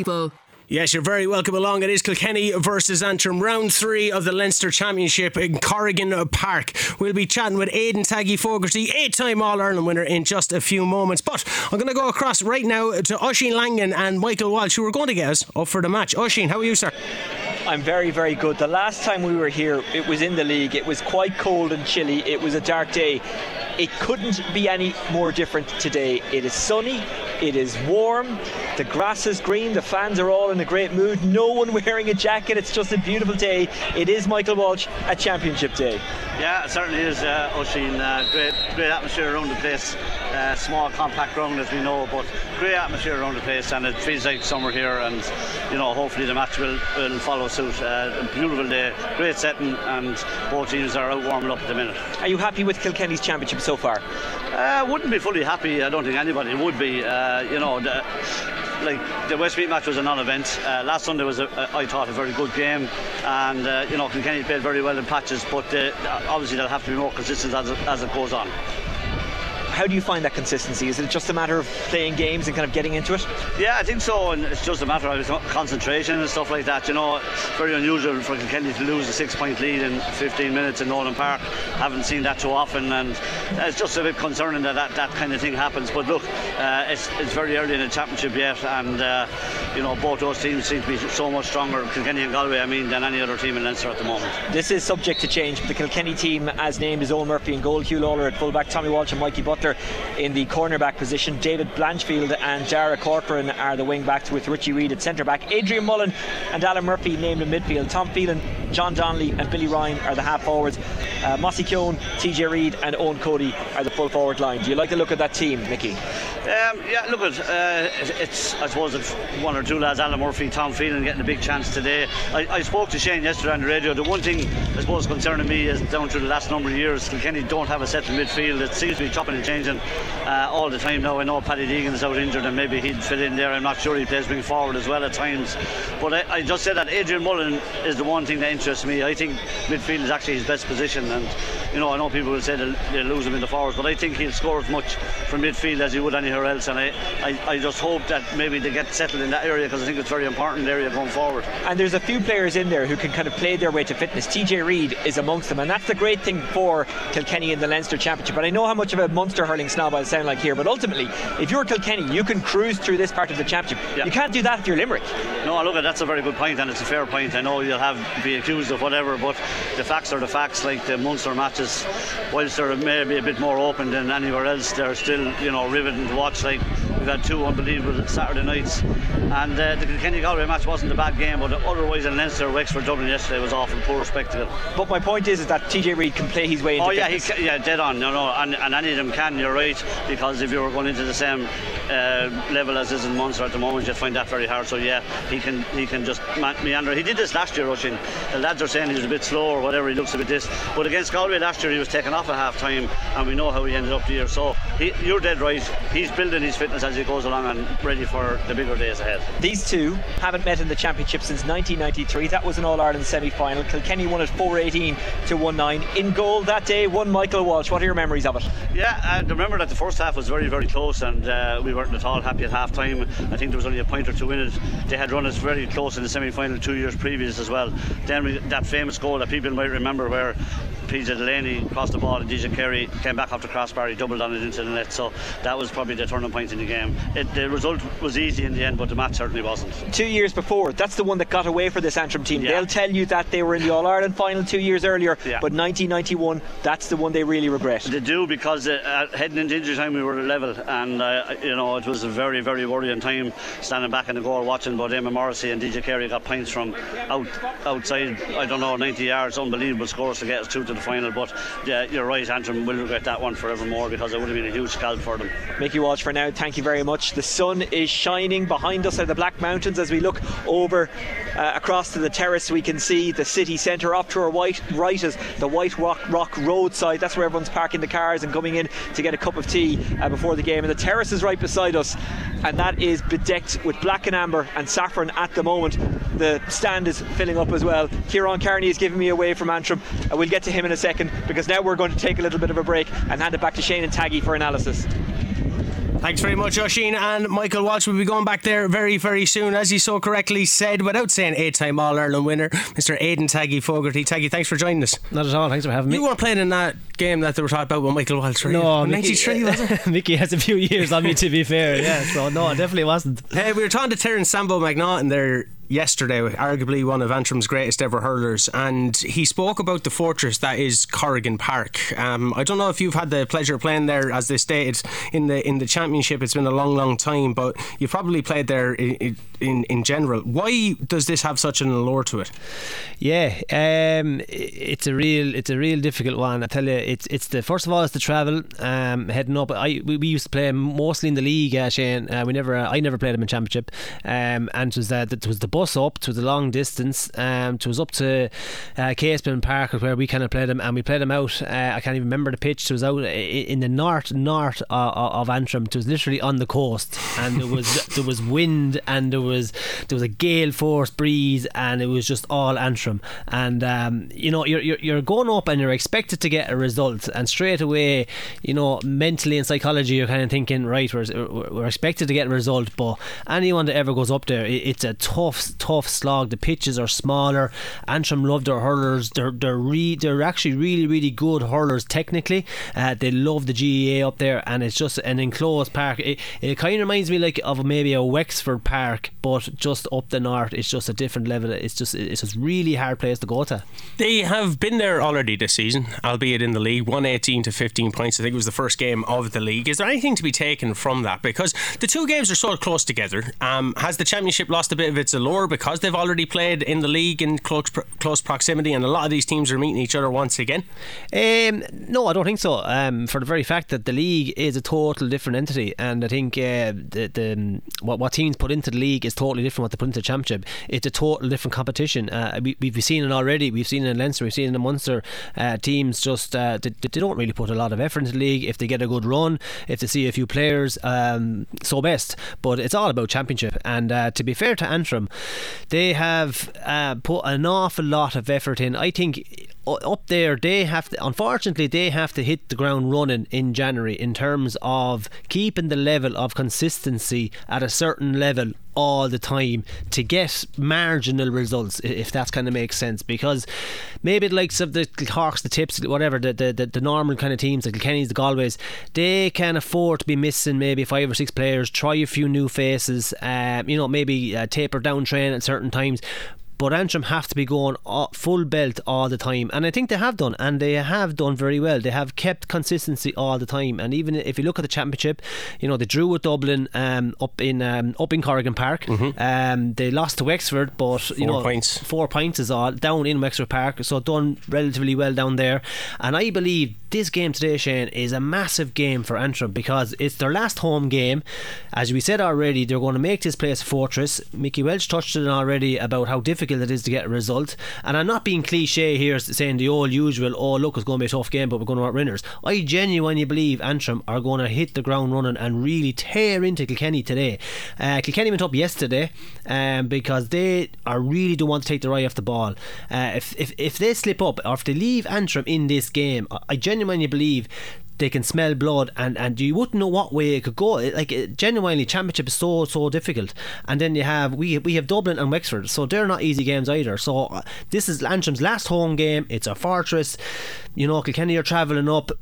people. Yes, you're very welcome along. It is Kilkenny versus Antrim, round 3 of the Leinster Championship in Corrigan Park. We'll be chatting with Aidan Taggy Fogarty, 8-time All-Ireland winner, in just a few moments. But I'm going to go across right now to Oisin Langan and Michael Walsh, who are going to get us up for the match. Oisin, how are you, sir? I'm very, very good. The last time we were here, it was in the league. It was quite cold and chilly. It was a dark day. It couldn't be any more different today. It is sunny. It is warm. The grass is green. The fans are all in a great mood. No one wearing a jacket. It's just a beautiful day. It is, Michael Walsh, a championship day. Yeah, it certainly is, Oisin. Great atmosphere around the place. Small, compact ground, as we know, but great atmosphere around the place, and it feels like summer here. And you know, hopefully the match will follow suit. Beautiful day, great setting, and both teams are out warming up at the minute. Are you happy with Kilkenny's championship so far? Wouldn't be fully happy. I don't think anybody would be. You know, the Westmeath match was a non-event. Last Sunday was, I thought, a very good game, and you know, Kilkenny played very well in patches, but obviously they'll have to be more consistent as it goes on. How do you find that consistency? Is it just a matter of playing games and kind of getting into it? Yeah, I think so, and it's just a matter of concentration and stuff like that. You know, very unusual for Kilkenny to lose a 6-point lead in 15 minutes in Nolan Park. Haven't seen that too often, and it's just a bit concerning that kind of thing happens. But look, it's very early in the championship yet, and you know, both those teams seem to be so much stronger, Kilkenny and Galway, I mean, than any other team in Leinster at the moment. This is subject to change, but the Kilkenny team, as named, is Ole Murphy in goal, Hugh Lawler at fullback, Tommy Walsh and Mikey Butler in the cornerback position. David Blanchfield and Dara Corcoran are the wing backs, with Richie Reed at centre back. Adrian Mullen and Alan Murphy named in midfield. Tom Phelan, John Donnelly and Billy Ryan are the half forwards. Mossy Keoghan, TJ Reid and Eoin Cody are the full forward line. Do you like the look of that team, Mickey? Yeah, look, it's I suppose it's one or two lads, Alan Murphy, Tom Phelan, getting a big chance today. I spoke to Shane yesterday on the radio. The one thing I suppose concerning me is down through the last number of years, Kilkenny don't have a settled midfield. It seems to be chopping and changing all the time now. I know Paddy Deegan is out injured and maybe he'd fit in there. I'm not sure. He plays wing forward as well at times, but I just said that Adrian Mullen is the one thing that interests me. I think midfield is actually his best position, and you know, I know people will say they'll lose him in the forwards, but I think he'll score as much from midfield as he would anywhere else, and I just hope that maybe they get settled in that area, because I think it's a very important area going forward. And there's a few players in there who can kind of play their way to fitness. TJ Reid is amongst them, and that's the great thing for Kilkenny in the Leinster Championship. But I know how much of a Munster hurling snob I sound like here, but ultimately, if you're Kilkenny, you can cruise through this part of the championship. Yeah. You can't do that if you're Limerick. No, look, that's a very good point, and it's a fair point. I know you'll be accused of whatever, but the facts are the facts. Like, the Munster matches, whilst they're maybe a bit more open than anywhere else, they're still, you know, riveting to watch. Like, we've had two unbelievable Saturday nights, and the Kilkenny Galway match wasn't a bad game, but otherwise in Leinster, Wexford Dublin yesterday was awful poor spectacle. But my point is that TJ Reid can play his way into fitness. Yeah, dead on. No, and any of them can. You're right, because if you were going into the same level as is in Munster at the moment, you'd find that very hard. So yeah, he can just meander. He did this last year, Oisin. The lads are saying he was a bit slow or whatever. He looks a bit this, but against Galway last year, he was taken off at half time, and we know how he ended up the year. So you're dead right. He's building his fitness as he goes along and ready for the bigger days ahead. These two haven't met in the championship since 1993. That was an All-Ireland semi-final. Kilkenny won at 4-18 to 1-9. In goal that day, won Michael Walsh. What are your memories of it? Yeah, I remember that the first half was very, very close, and we weren't at all happy at half time. I think there was only a point or two in it. They had run us very close in the semi-final 2 years previous as well. Then that famous goal that people might remember, where PJ Delaney crossed the ball and DJ Carey came back off the crossbar, he doubled on it into the net. So that was probably the turning point in the game. The result was easy in the end, but the match certainly wasn't. 2 years before, that's the one that got away for this Antrim team. Yeah. They'll tell you that they were in the All-Ireland final 2 years earlier, yeah, but 1991, that's the one they really regret. They do, because heading into injury time we were level, and you know, it was a very, very worrying time standing back in the goal watching both Emma Morrissey and DJ Carey got points from outside, I don't know, 90 yards, unbelievable scores to get us through to the final. But yeah, you're right, Antrim will regret that one forevermore, because it would have been a huge scalp for them. Mickey Walsh, for now, thank you very much. The sun is shining behind us at the Black Mountains. As we look over across to the terrace, we can see the city centre. Off to our right is the White Rock roadside. That's where everyone's parking the cars and coming in to get a cup of tea before the game. And the terrace is right beside us, and that is bedecked with black and amber and saffron at the moment. The stand is filling up as well. Kieran Carney is giving me away from Antrim. We'll get to him in a second, because now we're going to take a little bit of a break and hand it back to Shane and Taggy for analysis. Thanks very much, Oisin. And Michael Walsh will be going back there very, very soon. As you so correctly said, without saying, eight-time All-Ireland winner, Mr. Aidan Taggy Fogarty. Taggy, thanks for joining us. Not at all, thanks for having me. You weren't playing in that game that they were talking about with Michael Walsh, right? No, 93, was it? Mickey has a few years on me, to be fair. Yeah, so no, I definitely wasn't. We were talking to Terence Sambo McNaughton there yesterday, arguably one of Antrim's greatest ever hurlers, and he spoke about the fortress that is Corrigan Park. I don't know if you've had the pleasure of playing there, as they stated in the championship. It's been a long, long time, but you probably played there in general. Why does this have such an allure to it? Yeah, it's a real difficult one. I tell you, it's the first of all, it's the travel heading up. We used to play mostly in the league, Shane. I never played them in championship, and it was the bus up to the long distance. It was up to Casement Park, where we kind of played them, and we played them out. I can't even remember the pitch. It was out in the north of Antrim. It was literally on the coast, and there was wind, and there was a gale force breeze, and it was just all Antrim. And you know, you're going up, and you're expected to get a result, and straight away, you know, mentally and psychology, you're kind of thinking, right, we're expected to get a result. But anyone that ever goes up there, it's a tough slog. The pitches are smaller. Antrim love their hurlers. They're actually really, really good hurlers technically. They love the GAA up there, and it's just an enclosed park. It kind of reminds me like of maybe a Wexford Park, but just up the north. It's just a different level. It's just really hard place to go to. They have been there already this season, albeit in the league, 118 to 15 points. I think it was the first game of the league. Is there anything to be taken from that? Because the two games are so close together. Has the championship lost a bit of its allure because they've already played in the league in close proximity, and a lot of these teams are meeting each other once again? No, I don't think so, for the very fact that the league is a total different entity. And I think what teams put into the league is totally different what they put into the championship. It's a total different competition. We've seen it already. We've seen it in Leinster, we've seen it in Munster. Teams just they don't really put a lot of effort into the league. If they get a good run, if they see a few players, so best. But it's all about championship. And to be fair to Antrim, they have put an awful lot of effort in. I think up there they have to hit the ground running in January in terms of keeping the level of consistency at a certain level all the time to get marginal results, if that kind of makes sense. Because maybe the likes of the Corks, the Tips, whatever, the normal kind of teams, like the Kennys, the Galways, they can afford to be missing maybe 5 or 6 players, try a few new faces, maybe taper down train at certain times. But Antrim have to be going full belt all the time, and I think they have done, and they have done very well. They have kept consistency all the time. And even if you look at the championship, you know, they drew with Dublin up in Corrigan Park. Mm-hmm. They lost to Wexford, but you know, 4 points is all down in Wexford Park, so done relatively well down there. And I believe this game today, Shane, is a massive game for Antrim, because it's their last home game. As we said already, they're going to make this place a fortress. Mickey Welch touched on it already about how difficult it is to get a result, and I'm not being cliche here saying the old usual, oh look, it's going to be a tough game but we're going to want winners. I genuinely believe Antrim are going to hit the ground running and really tear into Kilkenny today. Kilkenny went up yesterday because they are really don't want to take their eye off the ball. If they slip up, or if they leave Antrim in this game, I genuinely believe they can smell blood, and you wouldn't know what way it could go. Like genuinely, championship is so difficult. And then you have we have Dublin and Wexford, so they're not easy games either. So this is Antrim's last home game. It's a fortress. You know, Kilkenny are travelling up.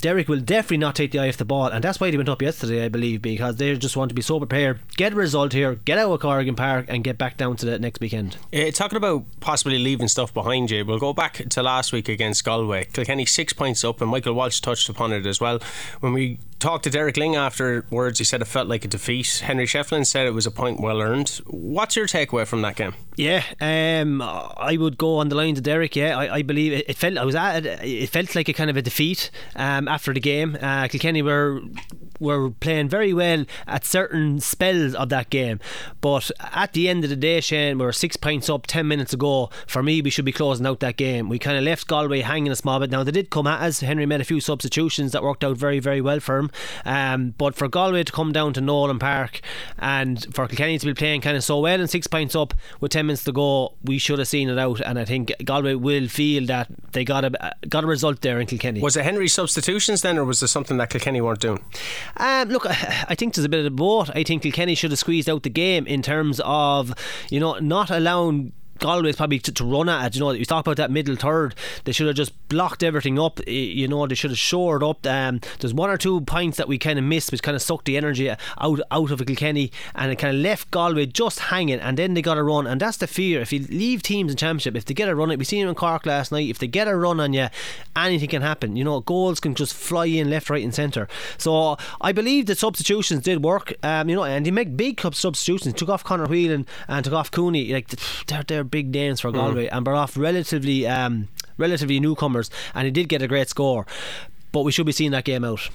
Derek will definitely not take the eye off the ball, and that's why they went up yesterday, I believe, because they just want to be so prepared, get a result here, get out of Corrigan Park, and get back down to the next weekend. Talking about possibly leaving stuff behind you, we'll go back to last week against Galway. Kilkenny 6 points up, and Michael Walsh touched upon it as well. When we talked to Derek Lyng afterwards, he said it felt like a defeat. Henry Shefflin said it was a point well earned. What's your takeaway from that game? Yeah, I would go on the line to Derek. Yeah, I believe it felt like a kind of a defeat after the game. Kilkenny were playing very well at certain spells of that game, but at the end of the day, Shane, we were 6 points up 10 minutes ago. For me, we should be closing out that game. We kind of left Galway hanging a small bit. Now they did come at us. Henry made a few substitutions that worked out very, very well for him, but for Galway to come down to Nolan Park and for Kilkenny to be playing kind of so well and 6 points up with 10 minutes to go, we should have seen it out. And I think Galway will feel that they got a result there in Kilkenny. Was it Henry's substitutions then, or was there something that Kilkenny weren't doing? Look, I think there's a bit of both. I think Kilkenny should have squeezed out the game in terms of, you know, not allowing Galway's probably to run at it. You know, you talk about that middle third, they should have just blocked everything up, you know, they should have shored up. There's one or two points that we kind of missed, which kind of sucked the energy out of Kilkenny, and it kind of left Galway just hanging, and then they got a run. And that's the fear, if you leave teams in Championship, if they get a run, we seen them in Cork last night, if they get a run on you, anything can happen. You know, goals can just fly in left, right and centre. So I believe the substitutions did work, you know, and they make big cup substitutions, took off Conor Whelan and took off Cooney. Like, they're big names for Galway, and brought off relatively newcomers, and he did get a great score, but we should be seeing that game out.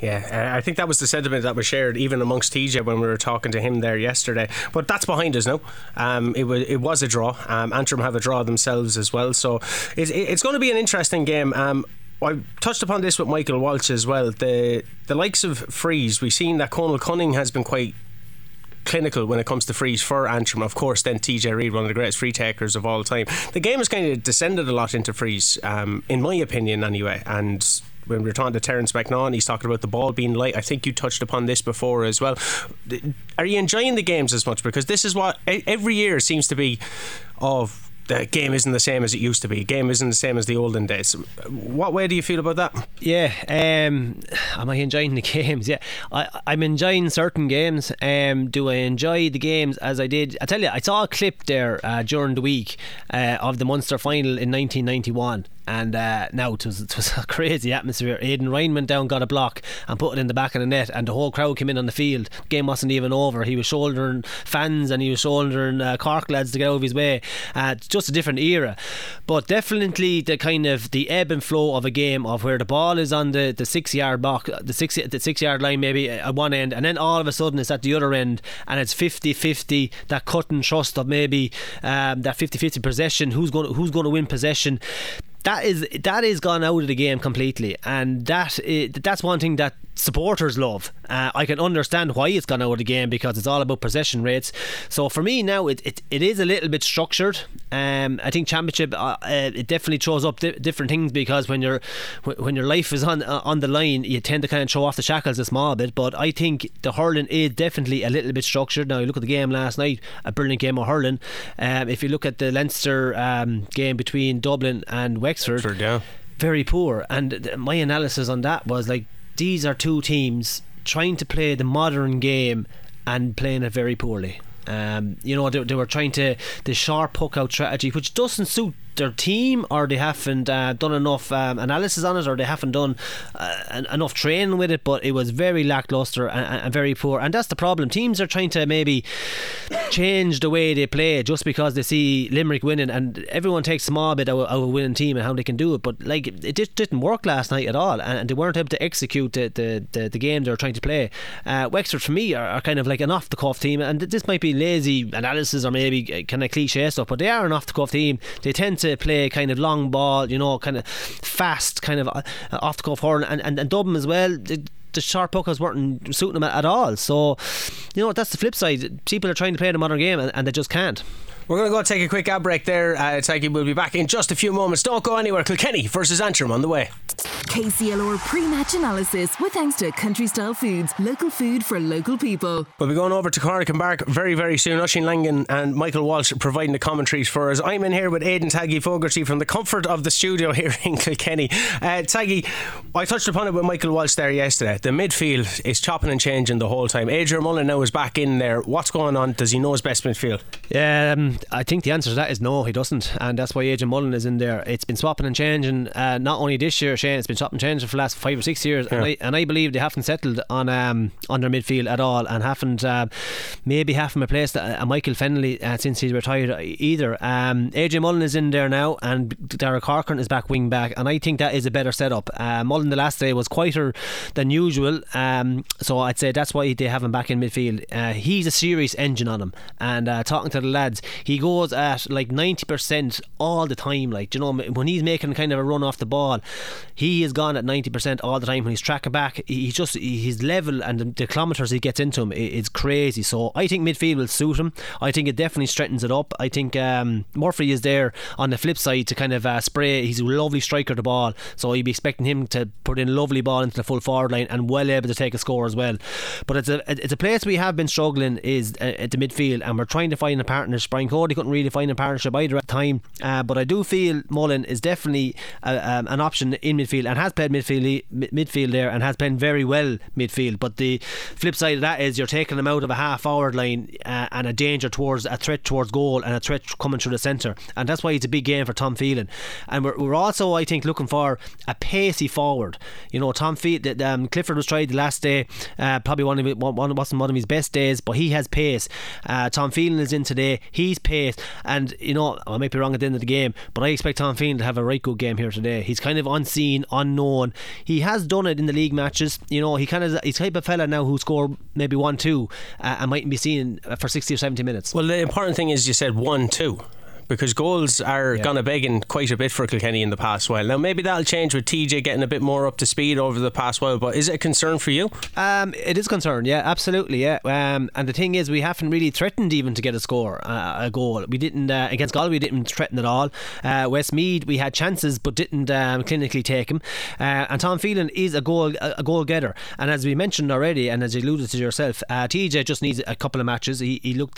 Yeah, I think that was the sentiment that was shared even amongst TJ when we were talking to him there yesterday. But that's behind us now. It was a draw. Antrim have a draw themselves as well, so it's going to be an interesting game. I touched upon this with Michael Walsh as well. The likes of Freeze, we've seen that Conal Cunning has been quite clinical when it comes to frees for Antrim, of course. Then TJ Reid, one of the greatest free takers of all time. The game has kind of descended a lot into frees, in my opinion anyway. And when we were talking to Terence McNaughton, he's talking about the ball being light. I think you touched upon this before as well. Are you enjoying the games as much? Because this is what every year seems to be of, the game isn't the same as it used to be. Game isn't the same as the olden days. What way do you feel about that? Yeah, am I enjoying the games? Yeah, I'm enjoying certain games. Do I enjoy the games as I did? I tell you, I saw a clip there during the week of the Munster final in 1991. And now it was a crazy atmosphere. Aidan Ryan went down, got a block and put it in the back of the net, and the whole crowd came in on the field. The game wasn't even over. He was shouldering fans, and he was shouldering Cork lads to get out of his way. Just a different era. But definitely the kind of the ebb and flow of a game, of where the ball is on the 6 yard box, the 6 yard line maybe at one end, and then all of a sudden it's at the other end, and it's 50-50, that cut and thrust of maybe that 50-50 possession, who's going to win possession. That is gone out of the game completely, and that's one thing that supporters love. I can understand why it's gone out of the game, because it's all about possession rates. So for me now, it is a little bit structured. I think Championship it definitely throws up different things, because when your life is on the line, you tend to kind of throw off the shackles a small bit. But I think the hurling is definitely a little bit structured. Now you look at the game last night, a brilliant game of hurling. If you look at the Leinster game between Dublin and Wexford, yeah, very poor. And my analysis on that was, like, these are two teams trying to play the modern game and playing it very poorly. You know, they were trying to the sharp puck out strategy, which doesn't suit their team, or they haven't done enough analysis on it, or they haven't done enough training with it. But it was very lackluster and very poor, and that's the problem. Teams are trying to maybe change the way they play just because they see Limerick winning, and everyone takes a small bit out of a winning team and how they can do it. But like, it just didn't work last night at all, and they weren't able to execute the game they were trying to play. Wexford for me are kind of like an off the cuff team, and this might be lazy analysis or maybe kind of cliche stuff, but they are an off the cuff team. They tend to play kind of long ball, you know, kind of fast, kind of off the cuff hurling, and Dublin as well. The sharp puckers weren't suiting them at all. So, you know, that's the flip side. People are trying to play the modern game and they just can't. We're going to go take a quick ad break there. Taggy will be back in just a few moments. Don't go anywhere. Kilkenny versus Antrim on the way. KCLR pre-match analysis with thanks to Country Style Foods, local food for local people. We'll be going over to Corrigan Park very, very soon. Oisin Langan and Michael Walsh providing the commentaries for us. I'm in here with Aidan Taggy Fogarty from the comfort of the studio here in Kilkenny. Taggy, I touched upon it with Michael Walsh there yesterday. The midfield is chopping and changing the whole time. Adrian Mullen now is back in there. What's going on? Does he know his best midfield? Yeah, I think the answer to that is no, he doesn't, and that's why Adrian Mullen is in there. It's been swapping and changing, not only this year, Shane, it's been swapping and changing for the last 5 or 6 years, yeah. And I believe they haven't settled on their midfield at all, and haven't replaced a Michael Fennelly since he's retired either. Adrian Mullen is in there now, and Dara Corcoran is back wing back, and I think that is a better setup. Mullen the last day was quieter than usual, so I'd say that's why they have him back in midfield. He's a serious engine on him, and talking to the lads, he goes at like 90% all the time. Like, you know, when he's making kind of a run off the ball, he is gone at 90% all the time. When he's tracking back, he's just, his level and the kilometres he gets into him is crazy. So I think midfield will suit him. I think it definitely strengthens it up. I think Murphy is there on the flip side to kind of spray. He's a lovely striker to ball, so you'd be expecting him to put in a lovely ball into the full forward line and well able to take a score as well. But it's a place we have been struggling is at the midfield, and we're trying to find a partnership. Brian Cody couldn't really find a partnership either at the time, but I do feel Mullen is definitely an option in midfield, and has played midfield there, and has played very well midfield. But the flip side of that is you're taking him out of a half forward line and a danger towards a threat towards goal and a threat coming through the centre, and that's why it's a big game for Tom Phelan. And we're also, I think, looking for a pacey forward. You know, Tom Phelan, Clifford was tried the last day, probably wasn't one of his best days, but he has pace. Tom Phelan is in today, he's pace, and you know, I might be wrong at the end of the game, but I expect Tom Phelan to have a right good game here today. He's kind of unseen, unknown. He has done it in the league matches. You know, he's type of fella now who score maybe 1-2 and mightn't be seen for 60 or 70 minutes. Well, the important thing is you said 1-2, because goals are gone a begging quite a bit for Kilkenny in the past while. Now maybe that'll change with TJ getting a bit more up to speed over the past while, but is it a concern for you? It is a concern, yeah, absolutely, yeah. And the thing is, we haven't really threatened even to get a goal. We didn't against Galway, we didn't threaten at all. Westmeath, we had chances but didn't clinically take them. And Tom Phelan is a goal getter, and as we mentioned already, and as you alluded to yourself, TJ just needs a couple of matches. He looked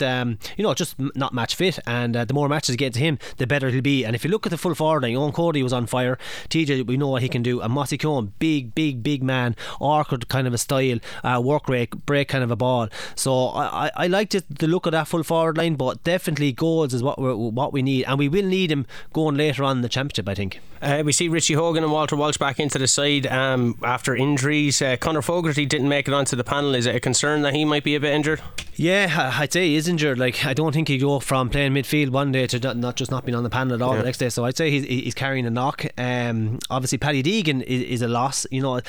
just not match fit, and the more matches get to him, the better he'll be. And if you look at the full forward line, Eoin Cody was on fire. TJ, we know what he can do. And Mossy Keoghan, big man, awkward kind of a style, work rate, break kind of a ball. So I liked it, the look of that full forward line, but definitely goals is what we need, and we will need him going later on in the championship, I think. We see Richie Hogan and Walter Walsh back into the side after injuries. Conor Fogarty didn't make it onto the panel. Is it a concern that he might be a bit injured? Yeah, I'd say he is injured. Like, I don't think he'd go from playing midfield one day to not being on the panel at all the next day. So I'd say he's carrying a knock. Obviously Paddy Deegan is a loss. You know,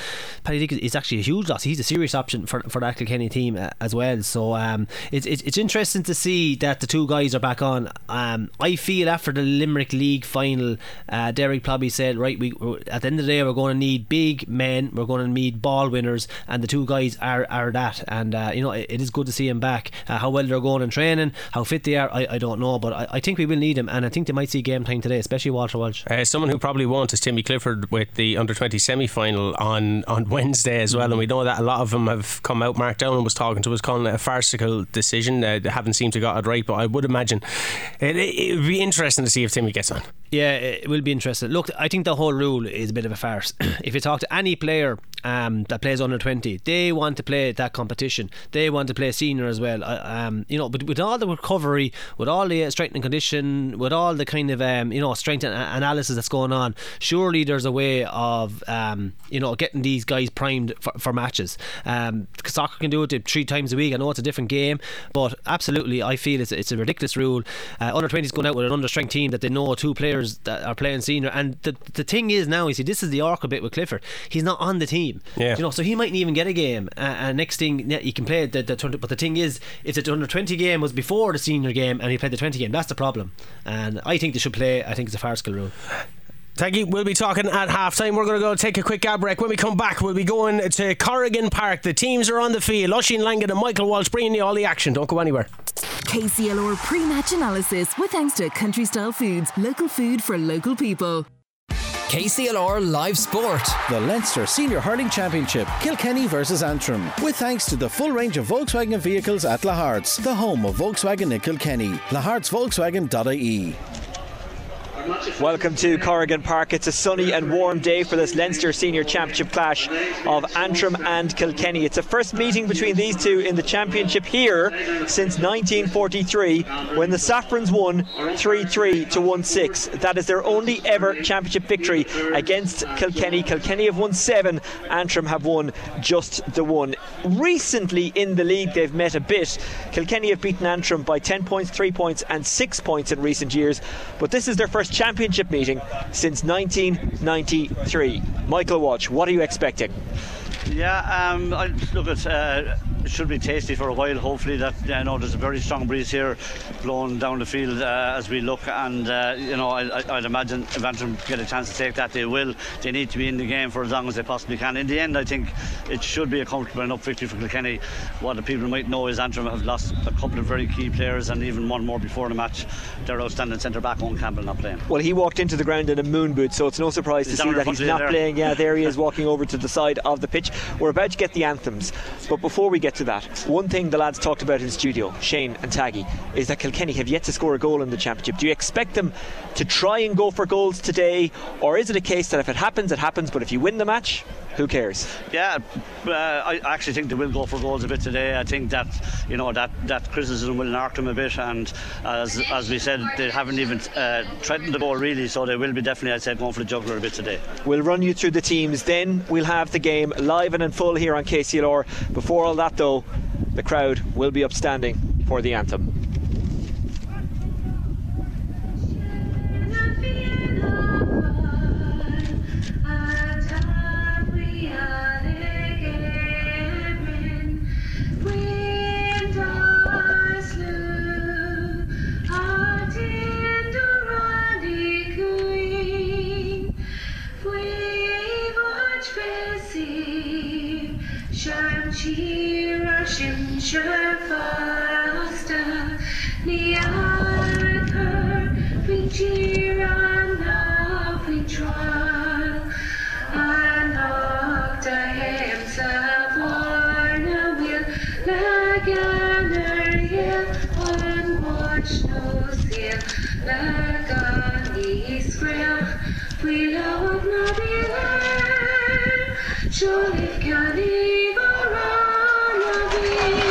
Paddy Deegan is actually a huge loss. He's a serious option for that Kilkenny team as well. So it's interesting to see that the two guys are back on. I feel after the Limerick League final, Derek probably said, right, at the end of the day we're going to need big men, we're going to need ball winners, and the two guys are that. And it is good to see him back. How well they're going in training, how fit they are, I don't know, but I think we will need him, and I think they might see game time today, especially Walter Walsh. Someone who probably won't is Timmy Clifford with the under-20 semi-final on Wednesday as well, and we know that a lot of them have come out. Mark Dowling was talking to us, calling it a farcical decision. They haven't seemed to got it right, but I would imagine it would be interesting to see if Timmy gets on. Yeah, it will be interesting. Look, I think the whole rule is a bit of a farce. If you talk to any player that plays under 20, they want to play that competition, they want to play senior as well, but with all the recovery, with all the strength and condition, with all the kind of strength and analysis that's going on, surely there's a way of getting these guys primed for matches. Soccer can do it 3 times a week. I know it's a different game, but absolutely I feel it's a ridiculous rule. Under 20s going out with an under strength team that they know 2 players that are playing senior, and the thing is now, you see, this is the awkward bit with Clifford, he's not on the team. Yeah. So he mightn't even get a game, and next thing you can play the but the thing is, if the under 20 game was before the senior game and he played the 20 game, that's the problem. And I think they should play. I think it's a farcical rule. Taggy, we'll be talking at half time. We're going to go take a quick gab break. When we come back, we'll be going to Corrigan Park. The teams are on the field. Oisin Langan and Michael Walsh bringing you all the action. Don't go anywhere. KCLR pre-match analysis with thanks to Country Style Foods, local food for local people. KCLR Live Sport. The Leinster Senior Hurling Championship, Kilkenny versus Antrim, with thanks to the full range of Volkswagen vehicles at Lahart's, the home of Volkswagen in Kilkenny. Lahart'sVolkswagen.ie. Welcome to Corrigan Park. It's a sunny and warm day for this Leinster Senior Championship clash of Antrim and Kilkenny. It's the first meeting between these two in the championship here since 1943, when the Saffrons won 3-3 to 1-6. That is their only ever championship victory against Kilkenny. Kilkenny have won 7, Antrim have won just the 1. Recently in the league they've met a bit. Kilkenny have beaten Antrim by 10 points, 3 points and 6 points in recent years, but this is their first championship meeting since 1993. Michael Walsh, what are you expecting? Yeah, I look at It should be tasty for a while. Hopefully that, I know there's a very strong breeze here blowing down the field as we look, and I'd imagine if Antrim get a chance to take that, they will. They need to be in the game for as long as they possibly can. In the end, I think it should be a comfortable enough victory for Kilkenny. What the people might know is Antrim have lost a couple of very key players, and even one more before the match, their outstanding centre-back Owen Campbell not playing. Well, he walked into the ground in a moon boot, so it's no surprise to see that he's not playing. Yeah, there he is walking over to the side of the pitch. We're about to get the anthems, but before we get to that, one thing the lads talked about in studio, Shane and Taggy, is that Kilkenny have yet to score a goal in the Championship. Do you expect them to try and go for goals today, or is it a case that if it happens, it happens, but if you win the match, who cares? Yeah, I actually think they will go for goals a bit today. I think that, that criticism will narc them a bit, and as we said, they haven't even threatened the ball really, so they will be definitely, I'd say, going for the jugular a bit today. We'll run you through the teams, then we'll have the game live and in full here on KCLR. Before all that though, the crowd will be upstanding for the anthem.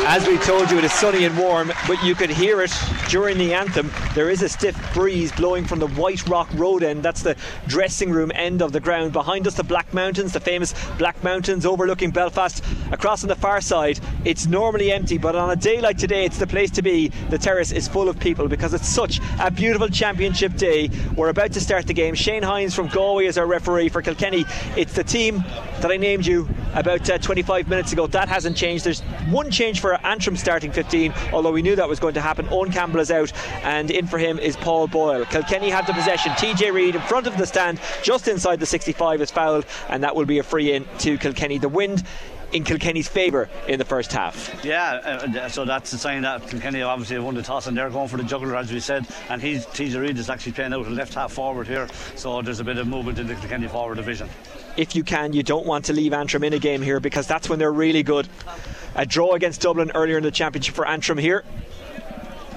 As we told you, it is sunny and warm, but you could hear it during the anthem. There is a stiff breeze blowing from the White Rock Road end. That's the dressing room end of the ground. Behind us, the Black Mountains, the famous Black Mountains overlooking Belfast. Across on the far side, it's normally empty, but on a day like today, it's the place to be. The terrace is full of people because it's such a beautiful Championship day. We're about to start the game. Shane Hines from Galway is our referee for Kilkenny. It's the team that I named you about 25 minutes ago. That hasn't changed. There's one change for Antrim starting 15, although we knew that was going to happen. Owen Campbell is out, and in for him is Paul Boyle. Kilkenny have the possession. TJ Reid in front of the stand, just inside the 65, is fouled, and that will be a free in to Kilkenny. The wind in Kilkenny's favour in the first half. So that's a sign that Kilkenny obviously won the toss, and they're going for the juggler, as we said, and TJ Reid is actually playing out the left half forward here, so there's a bit of movement in the Kilkenny forward division. If you can, you don't want to leave Antrim in a game here, because that's when they're really good. A draw against Dublin earlier in the Championship for Antrim here.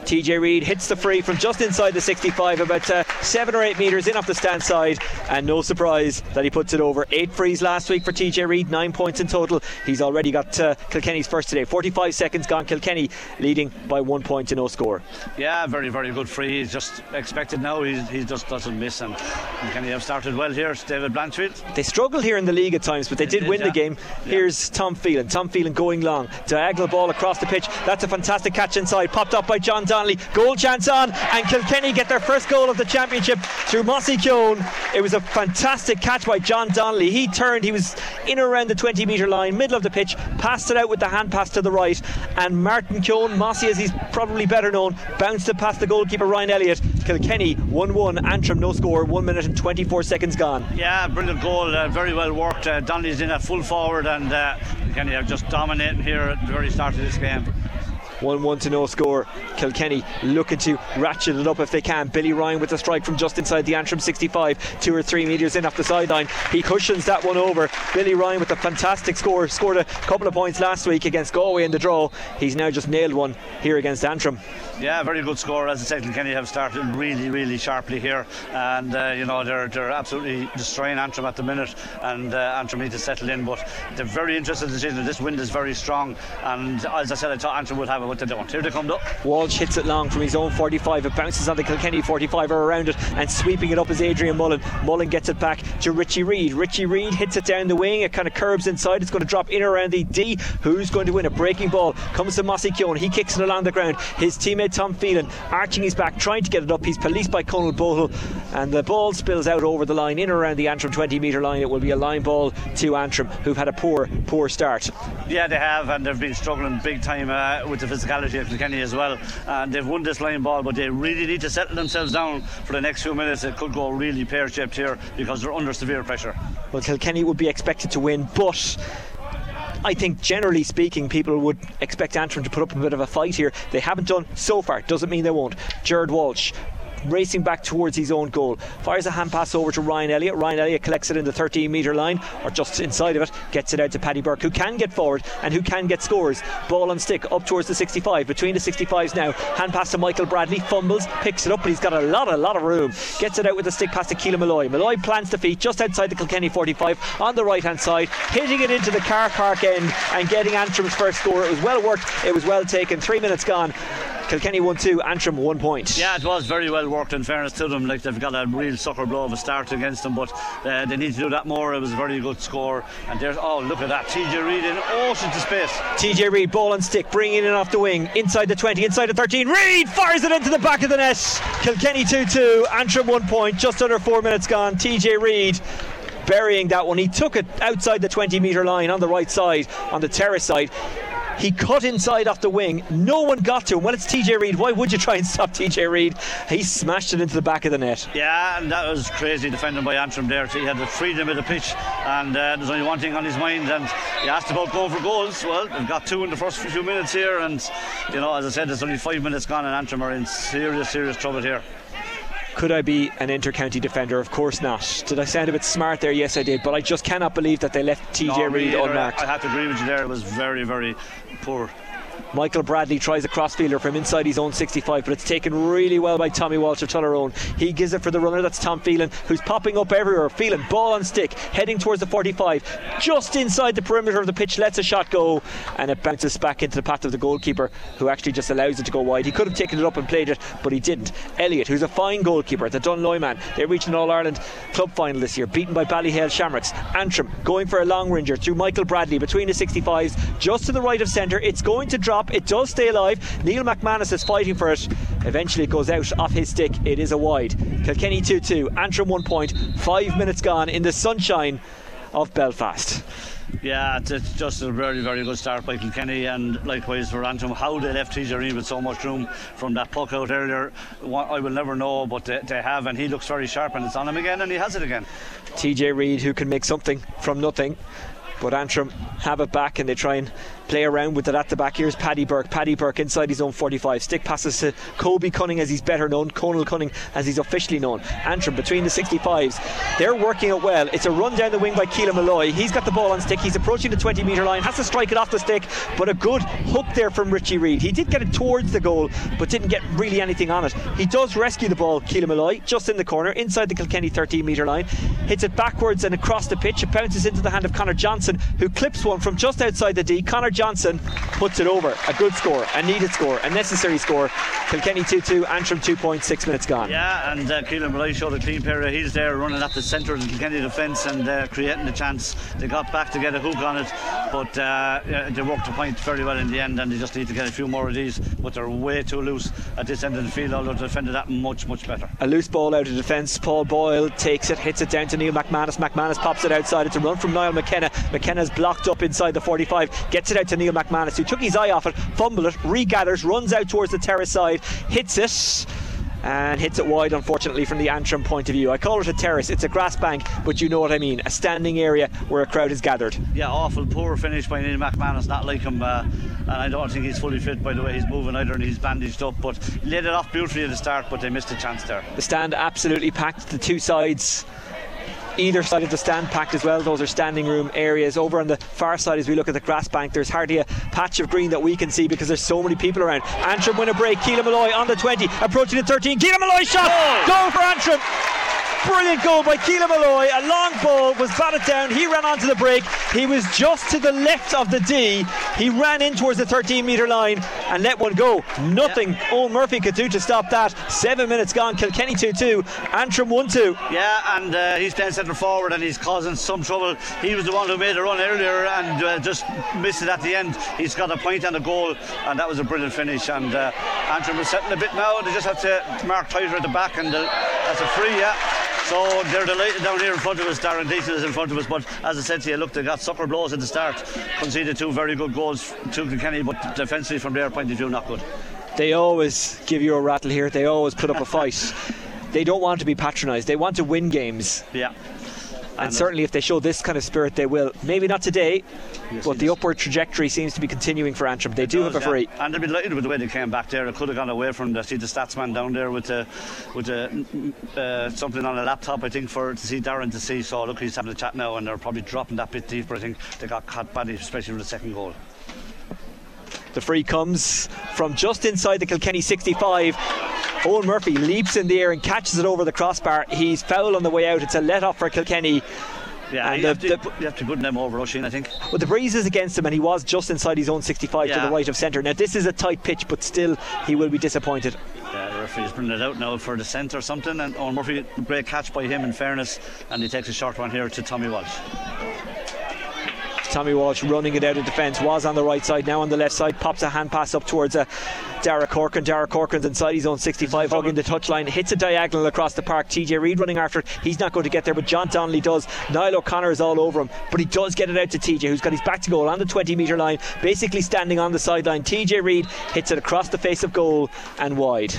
TJ Reid hits the free from just inside the 65, about 7 or 8 metres in off the stand side, and no surprise that he puts it over. 8 frees last week for TJ Reid, 9 points in total. He's already got Kilkenny's first today. 45 seconds gone, Kilkenny leading by 1 point to no score. Yeah, very, very good free. He's just expected now. He just doesn't miss, and Kilkenny have started well here. David Blanchfield. They struggled here in the league at times, but they did win the game. Here's Tom Phelan. Tom Phelan going long. Diagonal ball across the pitch. That's a fantastic catch inside. Popped up by John Donnelly. Goal chance on, and Kilkenny get their first goal of the Championship through Mossy Keoghan. It was a fantastic catch by John Donnelly. He turned, he was in around the 20 metre line, middle of the pitch, passed it out with the hand pass to the right, and Martin Keoghan, Mossy as he's probably better known, bounced it past the goalkeeper Ryan Elliott. Kilkenny 1-1, Antrim no score, 1 minute and 24 seconds gone. Yeah, brilliant goal, very well worked. Donnelly's in at full forward, and Kilkenny are just dominating here at the very start of this game. 1-1 to no score. Kilkenny looking to ratchet it up if they can. Billy Ryan with a strike from just inside the Antrim 65, 2 or 3 metres in off the sideline. He cushions that one over. Billy Ryan with a fantastic score, scored a couple of points last week against Galway in the draw. He's now just nailed one here against Antrim. Yeah, very good score. As I said, Kilkenny have started really, really sharply here, and they're absolutely destroying Antrim at the minute, and Antrim need to settle in, but they're very interested in this. This wind is very strong, and as I said, I thought Antrim would have a what they want. Here they come though. Walsh hits it long from his own 45. It bounces on the Kilkenny 45 or around it, and sweeping it up is Adrian Mullen. Mullen gets it back to Richie Reed. Richie Reed hits it down the wing. It kind of curves inside. It's going to drop in around the D. Who's going to win? A breaking ball comes to Mossy Keoghan. He kicks it along the ground. His teammate Tom Phelan arching his back, trying to get it up. He's policed by Conal Bohill, and the ball spills out over the line, in around the Antrim 20-metre line. It will be a line ball to Antrim, who've had a poor start. Yeah, they have, and they've been struggling big time with the physicality of Kilkenny as well. And they've won this line ball, but they really need to settle themselves down for the next few minutes. It could go really pear-shaped here because they're under severe pressure. Well, Kilkenny would be expected to win, but I think generally speaking people would expect Antrim to put up a bit of a fight here. They haven't done so far, doesn't mean they won't. Jared Walsh racing back towards his own goal, fires a hand pass over to Ryan Elliott. Ryan Elliott collects it in the 13 metre line, or just inside of it, gets it out to Paddy Burke, who can get forward and who can get scores. Ball on stick up towards the 65, between the 65s now. Hand pass to Michael Bradley, fumbles, picks it up, but he's got a lot of room. Gets it out with the stick pass to Keelan Molloy. Molloy plants the feet just outside the Kilkenny 45 on the right hand side, hitting it into the Corrigan Park end and getting Antrim's first score. It was well worked, it was well taken. 3 minutes gone, Kilkenny 1-2, Antrim 1 point. Yeah, it was very well worked, in fairness to them. Like, they've got a real sucker blow of a start against them, but they need to do that more. It was a very good score. And there's, oh, look at that, TJ Reid in oceans of space. TJ Reid, ball and stick, bringing it off the wing, inside the 20, inside the 13. Reid fires it into the back of the net. Kilkenny 2-2, Antrim 1 point, just under 4 minutes gone. TJ Reid burying that one. He took it outside the 20 metre line on the right side, on the terrace side. He cut inside off the wing. No one got to him. Well, it's TJ Reid. Why would you try and stop TJ Reid? He smashed it into the back of the net. Yeah, and that was crazy defending by Antrim there. He had the freedom of the pitch, and there's only one thing on his mind. And he asked about goal for goals. Well, they've got two in the first few minutes here, and you know, as I said, there's only 5 minutes gone, and Antrim are in serious trouble here. Could I be an inter-county defender? Of course not. Did I sound a bit smart there? Yes, I did. But I just cannot believe that they left TJ Reid unmarked. I have to agree with you there. It was very, very poor. Michael Bradley tries a crossfielder from inside his own 65, but it's taken really well by Tommy Walsh of Tullerone. He gives it for the runner. That's Tom Phelan, who's popping up everywhere. Phelan, ball on stick, heading towards the 45, just inside the perimeter of the pitch, lets a shot go, and it bounces back into the path of the goalkeeper, who actually just allows it to go wide. He could have taken it up and played it, but he didn't. Elliott, who's a fine goalkeeper, the Dunloy man, they reached an All-Ireland club final this year, beaten by Ballyhale Shamrocks. Antrim going for a long ringer through Michael Bradley between the 65s, just to the right of centre. It's going to drop. It does stay alive. Neil McManus is fighting for it. Eventually it goes out off his stick. It is a wide. Kilkenny 2-2, Antrim 1 point, 5 minutes gone in the sunshine of Belfast. Yeah, it's just a very, very good start by Kilkenny, and likewise for Antrim. How they left TJ Reid with so much room from that puck out earlier, I will never know, but they have, and he looks very sharp, and it's on him again, and he has it again. TJ Reid, who can make something from nothing. But Antrim have it back, and they try and play around with it at the back. Here's Paddy Burke. Paddy Burke inside his own 45. Stick passes to Colby Cunning, as he's better known. Conal Cunning, as he's officially known. Antrim between the 65s. They're working it well. It's a run down the wing by Keelan Molloy. He's got the ball on stick. He's approaching the 20 metre line. Has to strike it off the stick. But a good hook there from Richie Reid. He did get it towards the goal, but didn't get really anything on it. He does rescue the ball, Keelan Molloy, just in the corner, inside the Kilkenny 13 metre line. Hits it backwards and across the pitch. It bounces into the hand of Conor Johnson, who clips one from just outside the D. Conor Johnson puts it over. A good score, a needed score, a necessary score. Kilkenny 2-2, Antrim 2 points, 6 minutes gone. Yeah, and Keelan Molloy showed a clean pair of heels there, running at the centre of the Kilkenny defence and creating the chance. They got back to get a hook on it, but they worked the point very well in the end, and they just need to get a few more of these, but they're way too loose at this end of the field, although they defended that much better. A loose ball out of defence. Paul Boyle takes it, hits it down to Neil McManus. McManus pops it outside. It's a run from Niall McKenna. McKenna's blocked up inside the 45, gets it out to Neil McManus, who took his eye off it, fumbled it, regathers, runs out towards the terrace side, hits it, and hits it wide, unfortunately, from the Antrim point of view. I call it a terrace, it's a grass bank, but you know what I mean, a standing area where a crowd is gathered. Yeah, awful poor finish by Neil McManus, not like him, and I don't think he's fully fit by the way he's moving either, and he's bandaged up, but laid it off beautifully at the start, but they missed a chance there. The stand absolutely packed, the two sides, either side of the stand packed as well. Those are standing room areas. Over on the far side, as we look at the grass bank, there's hardly a patch of green that we can see because there's so many people around. Antrim win a break. Keelan Molloy on the 20, approaching the 13. Keelan Molloy shot! Goal for Antrim! Brilliant goal by Keelan Molloy. A long ball was batted down. He ran onto the break. He was just to the left of the D. He ran in towards the 13-metre line and let one go. Nothing Ole Murphy could do to stop that. 7 minutes gone. Kilkenny 2-2. Antrim 1-2. Yeah, and he's down centre forward and he's causing some trouble. He was the one who made a run earlier and just missed it at the end. He's got a point and a goal, and that was a brilliant finish. And Antrim was setting a bit now. They just have to mark tighter at the back, and that's a free, yeah. So they're delighted down here in front of us. Darren Deason is in front of us, but as I said to you, look, they got sucker blows at the start. Conceded two very good goals to Kilkenny, but defensively from their point of view, not good. They always give you a rattle here. They always put up a fight. They don't want to be patronised. They want to win games. Yeah. And certainly if they show this kind of spirit, they will. Maybe not today, yes, but the upward trajectory seems to be continuing for Antrim. They do have a free. And they'll be delighted with the way they came back there. It could have gone away from them. I see the statsman down there with something on a laptop, I think, for to see Darren to see. So, look, he's having a chat now, and they're probably dropping that bit deeper. I think they got caught badly, especially with the second goal. The free comes from just inside the Kilkenny 65. Owen Murphy leaps in the air and catches it over the crossbar. He's foul on the way out. It's a let off for Kilkenny. Yeah, and you have to put them over Oisin, I think. Well, the breeze is against him, and he was just inside his own 65 to the right of centre. Now, this is a tight pitch, but still, he will be disappointed. Yeah, the referee's bringing it out now for the centre or something, and Owen Murphy, great catch by him, in fairness, and he takes a short one here to Tommy Walsh. Tommy Walsh running it out of defence, was on the right side, now on the left side, pops a hand pass up towards Dara Corcoran. Dara Corcoran's inside his own 65, hugging the touchline, hits a diagonal across the park. TJ Reid running after it, he's not going to get there, but John Donnelly does. Niall O'Connor is all over him, but he does get it out to TJ, who's got his back to goal on the 20-metre line, basically standing on the sideline. TJ Reid hits it across the face of goal and wide.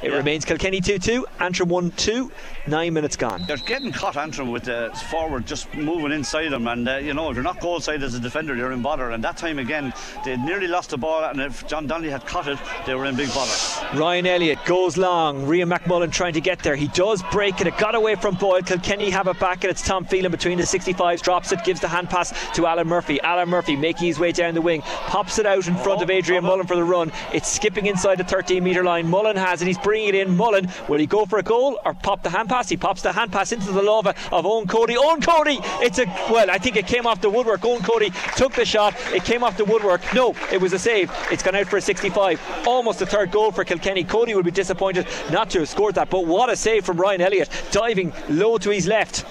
It remains Kilkenny 2-2, Antrim 1-2, 9 minutes gone. They're getting caught, Antrim, with the forward just moving inside them, and you know, if you're not goal side as a defender, you're in bother, and that time again they nearly lost the ball, and if John Donnelly had caught it, they were in big bother. Ryan Elliott goes long, Rian McMullen trying to get there, he does break it, it got away from Boyle. Kilkenny have it back, and it's Tom Phelan between the 65s, drops it, gives the hand pass to Alan Murphy. Alan Murphy making his way down the wing, pops it out in front of Adrian Mullen for the run. It's skipping inside the 13-metre line. Mullen has it, he's bringing it in. Mullen, will he go for a goal or pop the hand pass? He pops the hand pass into the lava of Eoin Cody. Eoin Cody, I think it came off the woodwork. Eoin Cody took the shot, it came off the woodwork. No, it was a save. It's gone out for a 65. Almost the third goal for Kilkenny. Cody will be disappointed not to have scored that, but what a save from Ryan Elliott, diving low to his left.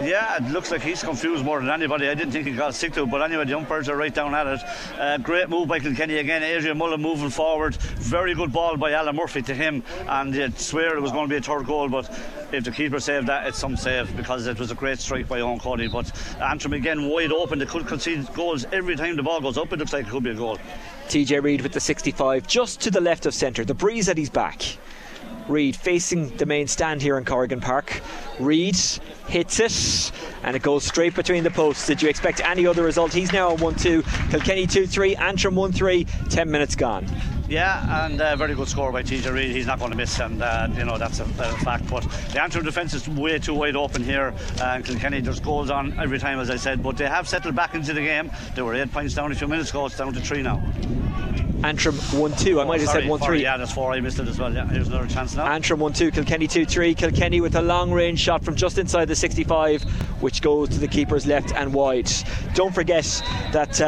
Yeah, it looks like he's confused more than anybody. I didn't think he got sick to it, but anyway, the umpires are right down at it. Great move by Kilkenny again. Adrian Mullen moving forward. Very good ball by Alan Murphy to him, and you'd swear it was going to be a third goal, but if the keeper saved that, it's some save, because it was a great strike by Eoin Cody. But Antrim again wide open. They could concede goals every time the ball goes up. It looks like it could be a goal. TJ Reid with the 65, just to the left of centre. The breeze at his back. Reid facing the main stand here in Corrigan Park. Reid hits it and it goes straight between the posts. Did you expect any other result? He's now on 1-2. Kilkenny 2-3, Antrim 1-3, 10 minutes gone. Yeah, and a very good score by TJ Reid. He's not going to miss, and you know, that's a fact. But the Antrim defence is way too wide open here, and Kilkenny just goes on every time, as I said, but they have settled back into the game. They were 8 points down a few minutes ago. It's down to 3 now. Antrim 1-2. I might have said 1-3. Yeah, that's 4. I missed it as well. Yeah, here's another chance now. Antrim 1-2, Kilkenny 2-3. Kilkenny with a long range shot from just inside the 65, which goes to the keeper's left and wide. Don't forget that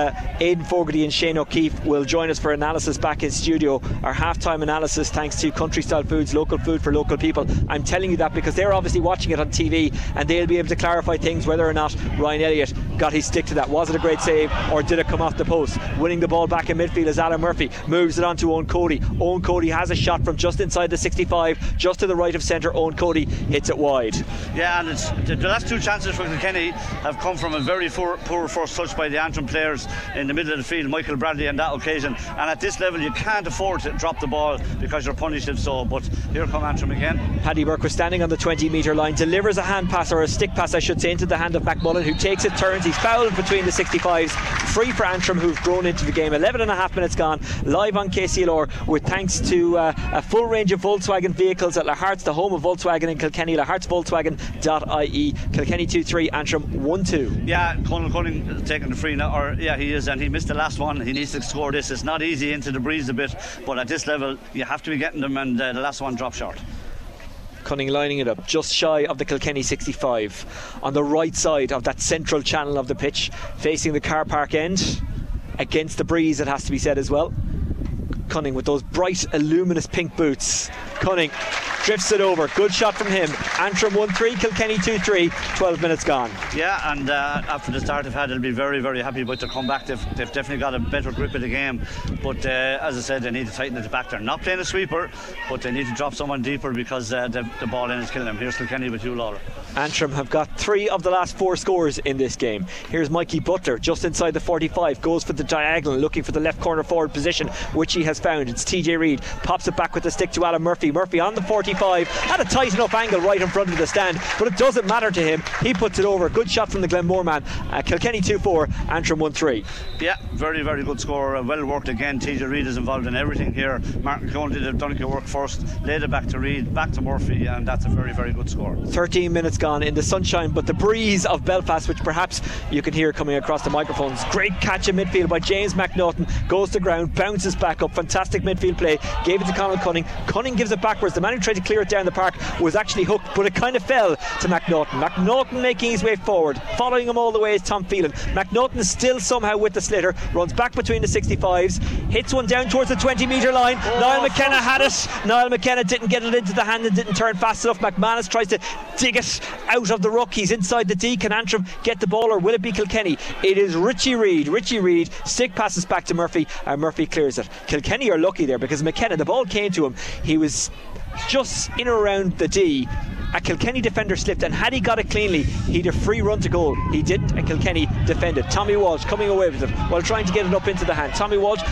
Aidan Fogarty and Shane O'Keefe will join us for analysis back in studio. Our halftime analysis, thanks to Country Style Foods, local food for local people. I'm telling you that because they're obviously watching it on TV, and they'll be able to clarify things, whether or not Ryan Elliott got his stick to that. Was it a great save, or did it come off the post? Winning the ball back in midfield is Alan Murphy. Moves it on to Eoin Cody. Eoin Cody has a shot from just inside the 65, just to the right of centre. Eoin Cody hits it wide. Yeah, and it's the last two chances for Kilkenny have come from a very poor first touch by the Antrim players in the middle of the field, Michael Bradley on that occasion, and at this level you can't afford to drop the ball because you're punished if so. But here come Antrim again. Paddy Burke was standing on the 20-metre line, delivers a hand pass, or a stick pass I should say, into the hand of McMullen, who takes it, turns, he's fouled between the 65s. Free for Antrim, who've grown into the game. 11 and a half minutes gone. Live on KCLR, with thanks to a full range of Volkswagen vehicles at Lahart's, the home of Volkswagen in Kilkenny, lahartsvolkswagen.ie. Kilkenny 2-3, Antrim 1-2. Yeah, Conal Cunning taking the free now, he is, and he missed the last one. He needs to score this. It's not easy, into the breeze a bit, but at this level you have to be getting them, and the last one dropped short. Cunning lining it up just shy of the Kilkenny 65 on the right side of that central channel of the pitch, facing the car park end, against the breeze, it has to be said as well. Cunning with those bright luminous pink boots. Cunning drifts it over. Good shot from him. Antrim 1-3, Kilkenny 2-3, 12 minutes gone. Yeah, and after the start they've had, they'll be very, very happy about their comeback. They've definitely got a better grip of the game, but as I said, they need to tighten at the back. They're not playing a sweeper, but they need to drop someone deeper, because the ball in is killing them. Here's Kilkenny with Hugh Lawler. Antrim have got 3 of the last 4 scores in this game. Here's Mikey Butler just inside the 45, goes for the diagonal, looking for the left corner forward position, which he has found. It's TJ Reid, pops it back with the stick to Alan Murphy. Murphy on the 45 at a tight enough angle right in front of the stand, but it doesn't matter to him. He puts it over. Good shot from the Glenmore man. Kilkenny 2-4, Antrim 1-3. Yeah, very, very good score. Well worked again. TJ Reid is involved in everything here. Martin Cohen did Donegal work first, laid it back to Reid, back to Murphy, and that's a very, very good score. 13 minutes gone in the sunshine, but the breeze of Belfast, which perhaps you can hear coming across the microphones. Great catch in midfield by James McNaughton. Goes to ground, bounces back up. Fantastic midfield play. Gave it to Conal Cunning. Cunning gives it backwards. The man who tried to clear it down the park was actually hooked, but it kind of fell to McNaughton. McNaughton making his way forward. Following him all the way is Tom Phelan. McNaughton still somehow with the slitter. Runs back between the 65s. Hits one down towards the 20-metre line. Oh, Niall McKenna had it. Niall McKenna didn't get it into the hand and didn't turn fast enough. McManus tries to dig it out of the ruck. He's inside the D. Can Antrim get the ball, or will it be Kilkenny? It is Richie Reid. Richie Reid stick passes back to Murphy, and Murphy clears it. Kilkenny are lucky there, because McKenna, the ball came to him. He was just in or around the D. A Kilkenny defender slipped, and had he got it cleanly, he'd a free run to goal. He didn't, and Kilkenny defended. Tommy Walsh coming away with it while trying to get it up into the hand. Tommy Walsh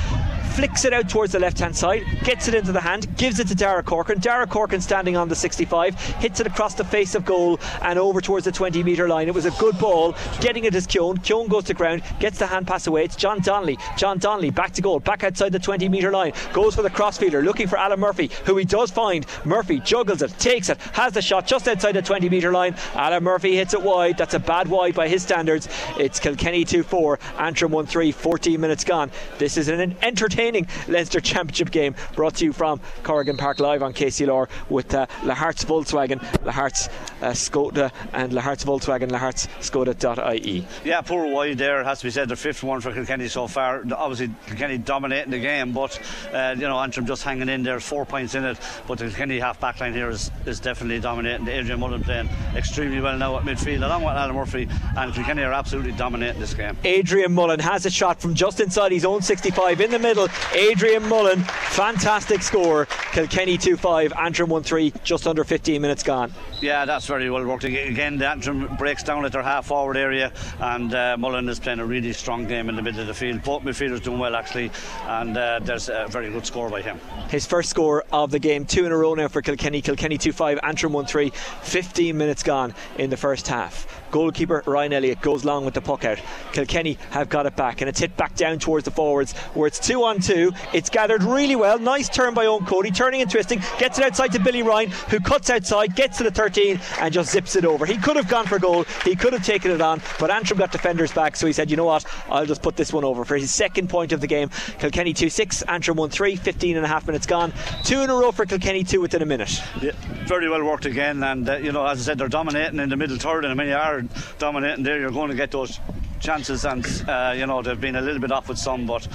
flicks it out towards the left hand side, gets it into the hand, gives it to Dara Corcoran. Dara Corcoran standing on the 65, hits it across the face of goal and over towards the 20-metre line. It was a good ball. Getting it is Keown. Keown goes to ground, gets the hand pass away. It's John Donnelly. John Donnelly back to goal, back outside the 20-metre line, goes for the crossfielder, looking for Alan Murphy, who he does find. Murphy juggles it, takes it, has the shot just outside the 20-metre line. Alan Murphy hits it wide. That's a bad wide by his standards. It's Kilkenny 2-4, Antrim 1-3, 14 minutes gone. This is an entertaining Leinster Championship game, brought to you from Corrigan Park live on KCLR with Lahart's Volkswagen, Lahart's Skoda, and Lahart's Volkswagen, Lahart's Skoda.ie. Yeah, poor wide there, it has to be said. The fifth one for Kilkenny so far. Obviously Kilkenny dominating the game, but Antrim just hanging in there, 4 points in it, but the Kilkenny half back line here is definitely dominating. The Adrian Mullen playing extremely well now at midfield, along with Alan Murphy, and Kilkenny are absolutely dominating this game. Adrian Mullen has a shot from just inside his own 65 in the middle. Adrian Mullen, fantastic score. Kilkenny 2-5, Antrim 1-3, just under 15 minutes gone. Yeah, that's very well worked. Again, the Antrim breaks down at their half forward area, and Mullen is playing a really strong game in the middle of the field. Both midfielders doing well actually, and there's a very good score by him. His first score of the game, 2 in a row now for Kilkenny. Kilkenny 2-5, Antrim 1-3, 15 minutes gone in the first half. Goalkeeper Ryan Elliott goes long with the puck out. Kilkenny have got it back, and it's hit back down towards the forwards, where it's 2-on-2. It's gathered really well. Nice turn by Eoin Cody, turning and twisting, gets it outside to Billy Ryan, who cuts outside, gets to the 13 and just zips it over. He could have gone for goal, he could have taken it on, but Antrim got defenders back, so he said, you know what, I'll just put this one over for his second point of the game. Kilkenny 2-6, Antrim 1-3, 15 and a half minutes gone. 2 in a row for Kilkenny, 2 within a minute. Yeah, very well worked again, and as I said, they're dominating in the middle third, and I mean, they are dominating there. You're going to get those chances, and they've been a little bit off with some, but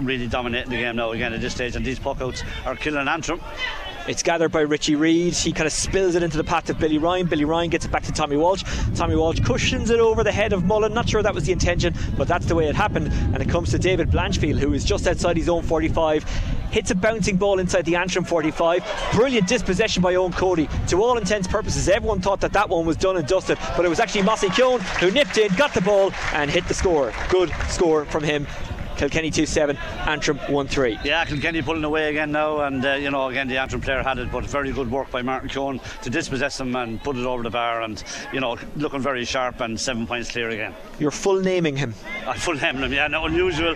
really dominating the game now again at this stage, and these puckouts are killing Antrim. It's gathered by Richie Reid. He kind of spills it into the path of Billy Ryan. Billy Ryan gets it back to Tommy Walsh. Tommy Walsh cushions it over the head of Mullen. Not sure that was the intention, but that's the way it happened. And it comes to David Blanchfield, who is just outside his own 45. Hits a bouncing ball inside the Antrim 45. Brilliant dispossession by Eoin Cody. To all intents and purposes, everyone thought that that one was done and dusted, but it was actually Mossy Keoghan who nipped in, got the ball, and hit the score. Good score from him. Kilkenny 2-7, Antrim 1-3. Yeah, Kilkenny pulling away again now, and again the Antrim player had it, but very good work by Martin Keown to dispossess him and put it over the bar, and looking very sharp, and 7 points clear again. You're full naming him. I full naming him, yeah, no, unusual.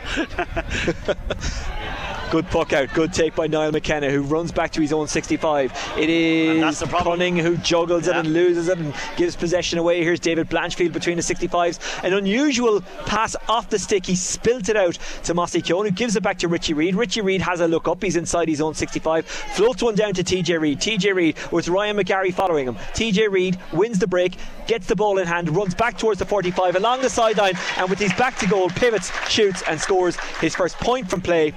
Good puck out, good take by Niall McKenna, who runs back to his own 65. It is Cunning who juggles it and loses it and gives possession away. Here's David Blanchfield between the 65s. An unusual pass off the stick. He spilt it out to Mossy Keoghan, who gives it back to Richie Reed. Richie Reed has a look up. He's inside his own 65. Floats one down to TJ Reid. TJ Reid with Ryan McGarry following him. TJ Reid wins the break, gets the ball in hand, runs back towards the 45 along the sideline, and with his back to goal, pivots, shoots and scores his first point from play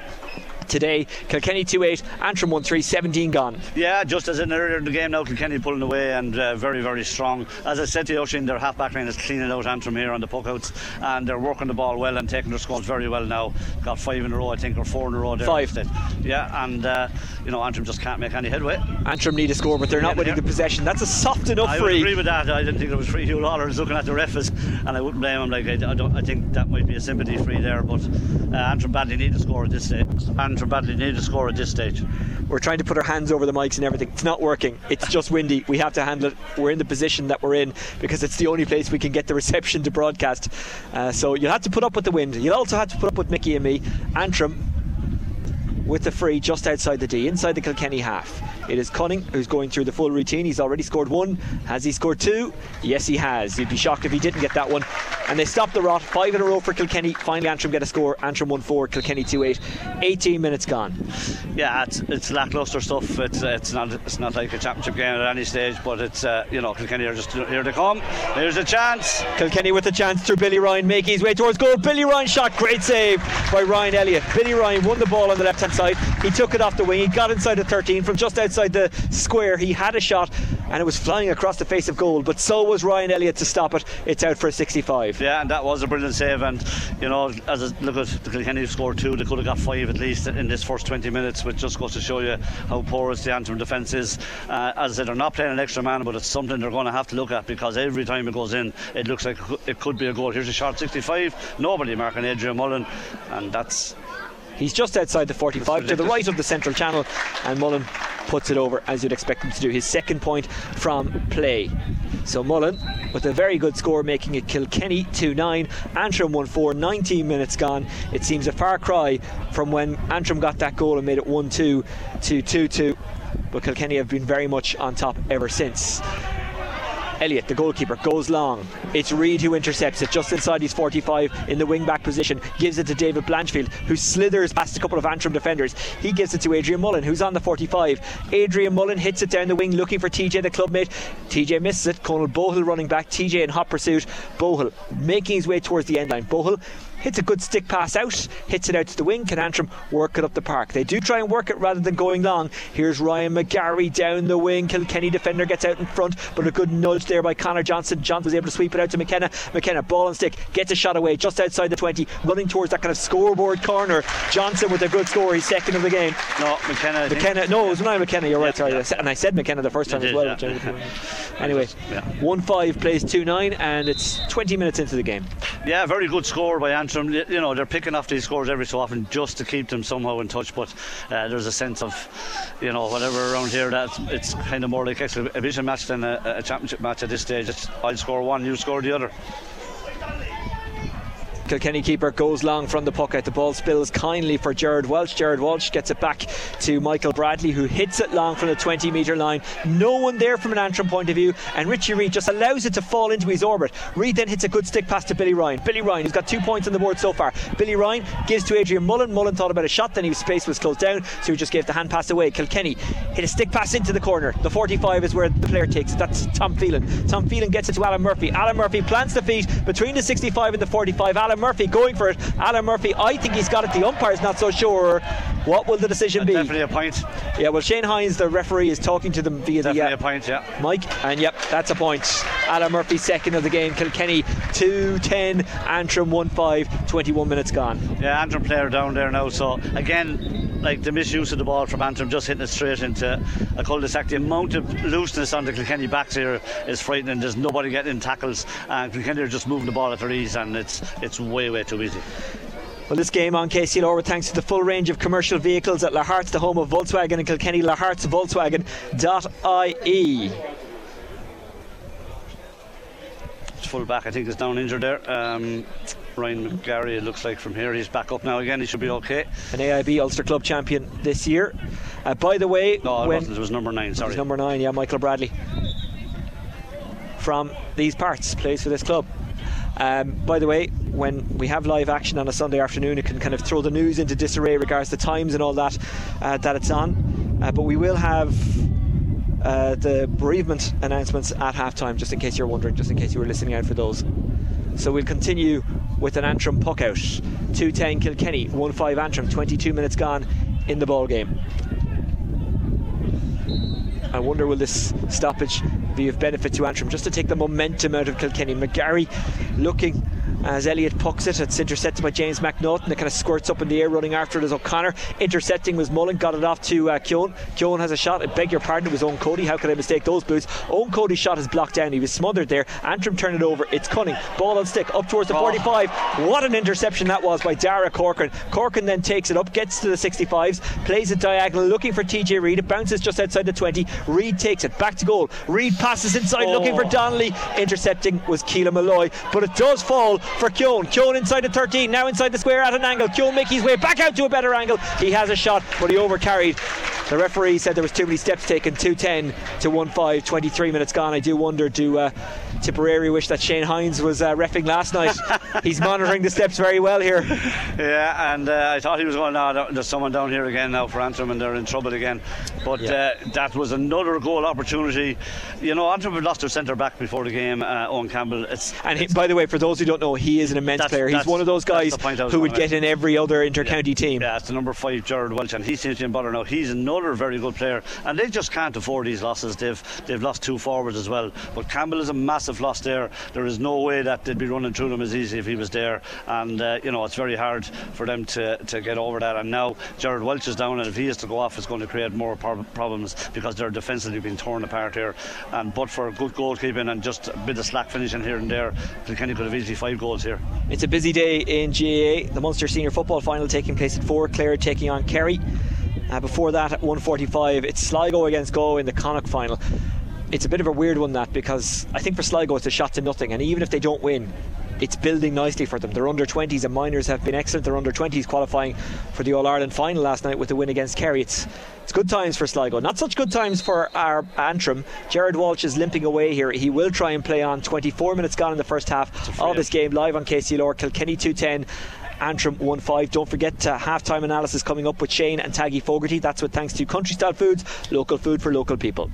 today. Kilkenny 2-8, Antrim 1-3, 17 gone. Yeah, just as in earlier in the game now, Kilkenny pulling away and very, very strong. As I said to Oisin, their half-back line is cleaning out Antrim here on the puckouts, and they're working the ball well and taking their scores very well now. Got five in a row, I think, or four in a row there. Five. Yeah, and you know, Antrim just can't make any headway. Antrim need a score, but they're not winning the possession. That's a soft enough free. I agree with that. I didn't think it was free. Hugh Lawler is looking at the refs, and I wouldn't blame him. Like, I think that might be a sympathy free there, but Antrim badly need a score at this stage. We're trying to put our hands over the mics and everything. It's not working. It's just windy. We have to handle it. We're in the position that we're in because it's the only place we can get the reception to broadcast. So you'll have to put up with the wind. You'll also have to put up with Mickey and me. Antrim with the free just outside the D, inside the Kilkenny half. It is Cunning who's going through the full routine. He's already scored one. Has he scored two? Yes, he has. You'd be shocked if he didn't get that one. And they stop the rot. Five in a row for Kilkenny. Finally Antrim get a score. Antrim 1-4, Kilkenny 2-8. 18 minutes gone. Yeah, it's lacklustre stuff. It's not like a championship game at any stage, but it's you know, Kilkenny are just here to come. There's a chance. Kilkenny with a chance through Billy Ryan, making his way towards goal. Billy Ryan shot. Great save by Ryan Elliott. Billy Ryan won the ball on the left hand side. He took it off the wing. He got inside the 13 from just outside the square. He had a shot and it was flying across the face of goal, but so was Ryan Elliott to stop it. It's out for a 65. Yeah, and that was a brilliant save. And you know, as I look at the Kilkenny scored two, they could have got five at least in this first 20 minutes, which just goes to show you how porous the Antrim defence is. As I said, they're not playing an extra man, but it's something they're going to have to look at, because every time it goes in it looks like it could be a goal. Here's a shot, 65, nobody marking Adrian Mullen, and that's... He's just outside the 45 to the right of the central channel, and Mullen puts it over, as you'd expect him to do. His second point from play. So Mullen with a very good score, making it Kilkenny 2-9, Antrim 1-4, 19 minutes gone. It seems a far cry from when Antrim got that goal and made it 1-2 to 2-2, but Kilkenny have been very much on top ever since. Elliott, the goalkeeper, goes long. It's Reid who intercepts it just inside his 45 in the wing-back position. Gives it to David Blanchfield, who slithers past a couple of Antrim defenders. He gives it to Adrian Mullen, who's on the 45. Adrian Mullen hits it down the wing, looking for TJ, the clubmate. TJ misses it. Conal Bohill running back. TJ in hot pursuit. Bohill making his way towards the end line. Bohill hits a good stick pass out, hits it out to the wing. Can Antrim work it up the park? They do try and work it rather than going long. Here's Ryan McGarry down the wing. Kilkenny defender gets out in front, but a good nudge there by Connor Johnson. Johnson was able to sweep it out to McKenna. McKenna, ball and stick, gets a shot away just outside the 20, running towards that kind of scoreboard corner. Johnson with a good score, his second of the game. No, McKenna. No, it was Niall McKenna, you're right, sorry. Yeah. And I said McKenna the first time as well. Yeah. Anyway, 1-5 plays 2-9, and it's 20 minutes into the game. Yeah, very good score by Antrim. You know, they're picking off these scores every so often just to keep them somehow in touch, but there's a sense of, you know, whatever around here, that it's kind of more like exhibition match than a championship match at this stage. It's, I'll score one, you score the other. Kilkenny keeper goes long from the puck out. The ball spills kindly for Jared Walsh. Jared Walsh gets it back to Michael Bradley, who hits it long from the 20 metre line. No one there from an Antrim point of view, and Richie Reid just allows it to fall into his orbit. Reid then hits a good stick pass to Billy Ryan. Billy Ryan, who's got 2 points on the board so far. Billy Ryan gives to Adrian Mullen. Mullen thought about a shot, then his space was closed down, so he just gave the hand pass away. Kilkenny hit a stick pass into the corner. The 45 is where the player takes it. That's Tom Phelan. Tom Phelan gets it to Alan Murphy. Alan Murphy plants the feet between the 65 and the 45. Alan Murphy going for it. Alan Murphy, I think he's got it. The umpire's not so sure. What will the decision be? Definitely a point. Yeah, well, Shane Hines, the referee, is talking to them via definitely the a point, yeah. Mike, and yep, that's a point. Alan Murphy, second of the game. Kilkenny 2-10, Antrim 1-5, 21 minutes gone. Yeah, Antrim player down there now. So again, like the misuse of the ball from Antrim, just hitting it straight into a cul-de-sac. The amount of looseness on the Kilkenny backs here is frightening. There's nobody getting tackles, and Kilkenny are just moving the ball at their ease, and it's way too easy. Well, this game on KCLR, thanks to the full range of commercial vehicles at Lahart's, the home of Volkswagen, and Kilkenny, Lahart's Volkswagen.ie. full back, I think, is down injured there. Ryan McGarry, it looks like, from here. He's back up now again. He should be okay. An AIB Ulster Club champion this year. By the way... No, it was number 9, sorry. It was number 9, yeah, Michael Bradley. From these parts, plays for this club. By the way, when we have live action on a Sunday afternoon, it can kind of throw the news into disarray regards the times and all that that it's on. But we will have... the bereavement announcements at halftime, just in case you're wondering, just in case you were listening out for those. So we'll continue with an Antrim puck out. 2-10 Kilkenny, 1-5 Antrim, 22 minutes gone in the ball game. I wonder, will this stoppage be of benefit to Antrim, just to take the momentum out of Kilkenny? McGarry looking as Elliott pucks it. It's intercepted by James McNaughton. It kind of squirts up in the air, running after it is O'Connor. Intercepting was Mullen, got it off to Keoghan. Keoghan has a shot. I beg your pardon, it was Eoin Cody. How could I mistake those boots? Eoin Cody's shot is blocked down. He was smothered there. Antrim turn it over. It's Cunning. Ball on stick up towards the 45. What an interception that was by Dara Corcoran. Corcoran then takes it up, gets to the 65s, plays it diagonal, looking for TJ Reid. It bounces just outside the 20. Reid takes it back to goal. Reid passes inside, looking for Donnelly. Intercepting was Keelan Molloy, but it does fall for Keoghan. Keoghan inside the 13, now inside the square at an angle. Keoghan making his way back out to a better angle. He has a shot, but he overcarried. The referee said there was too many steps taken. 2-10 to 1-5, 23 minutes gone. I do wonder, do Tipperary wish that Shane Hines was reffing last night? He's monitoring the steps very well here. Yeah, and I thought he was going, there's someone down here again now for Antrim and they're in trouble again. But yeah, that was another goal opportunity. You know, Antrim had lost their centre back before the game, Owen Campbell. By the way, for those who don't know, he is an immense player. He's one of those guys who would get in every other inter-county team. Yeah, it's the number 5, Jared Walsh, and he seems to be in bother now. He's another very good player, and they just can't afford these losses. They've lost 2 forwards as well, but Campbell is a massive loss there. There is no way that they'd be running through them as easy if he was there, and you know, it's very hard for them to get over that. And now Jared Walsh is down, and if he is to go off, it's going to create more problems because they're defensively being torn apart here. And but for good goalkeeping and just a bit of slack finishing here and there, Kilkenny could have easily 5 goals here. It's a busy day in GAA. The Munster Senior Football Final taking place at 4. Clare taking on Kerry. Before that at 1:45 it's Sligo against Galway in the Connacht Final. It's a bit of a weird one, that, because I think for Sligo it's a shot to nothing, and even if they don't win, it's building nicely for them. Their under-20s and minors have been excellent. Their under-20s qualifying for the All-Ireland Final last night with the win against Kerry. It's good times for Sligo. Not such good times for our Antrim. Jared Walsh is limping away here. He will try and play on. 24 minutes gone in the first half of this game. Live on KCLR, Kilkenny 2-10, Antrim 1-5. Don't forget halftime analysis coming up with Shane and Taggy Fogarty. That's with thanks to Country Style Foods, local food for local people.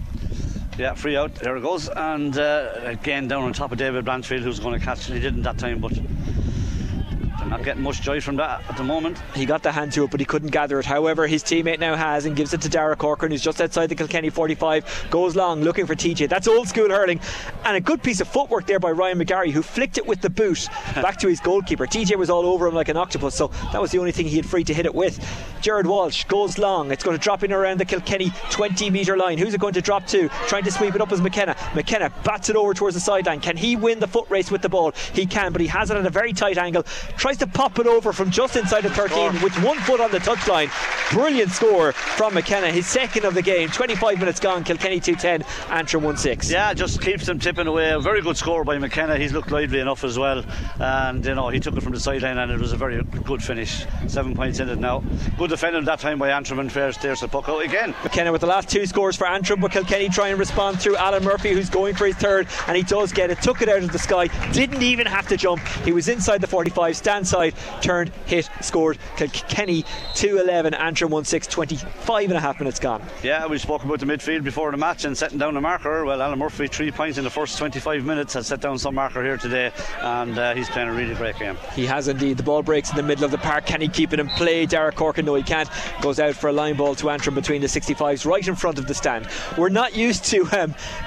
Yeah, free out, there it goes, and again down on top of David Blanchfield, who's going to catch. He didn't that time, but they're not getting much joy from that at the moment. He got the hand to it, but he couldn't gather it. However, his teammate now has and gives it to Dara Corcoran, who's just outside the Kilkenny 45, goes long, looking for TJ. That's old school hurling, and a good piece of footwork there by Ryan McGarry, who flicked it with the boot back to his goalkeeper. TJ was all over him like an octopus, so that was the only thing he had free to hit it with. Jared Walsh goes long. It's going to drop in around the Kilkenny 20-metre line. Who's it going to drop to? Trying to sweep it up is McKenna. McKenna bats it over towards the sideline. Can he win the foot race with the ball? He can, but he has it at a very tight angle. Tries to pop it over from just inside the 13 with one foot on the touchline. Brilliant score from McKenna. His second of the game. 25 minutes gone. Kilkenny 2-10, Antrim 1-6. Yeah, just keeps them tipping away. A very good score by McKenna. He's looked lively enough as well. And, you know, he took it from the sideline and it was a very good finish. 7 points in it now. Good defended that time by Antrim, and fair stairs to puck out again. McKenna with the last 2 scores for Antrim, but Kilkenny try and respond through Alan Murphy, who's going for his third, and he does get it. Took it out of the sky, didn't even have to jump. He was inside the 45, stand side, turned, hit, scored. Kilkenny 2-11, Antrim 1-6, 25 and a half minutes gone. Yeah, we spoke about the midfield before the match and setting down a marker. Well, Alan Murphy, 3 points in the first 25 minutes, has set down some marker here today, and he's playing a really great game. He has indeed. The ball breaks in the middle of the park. Can he keep it in play? Dara Corcoran, no, he can't. Goes out for a line ball to Antrim between the 65s, right in front of the stand. We're not used to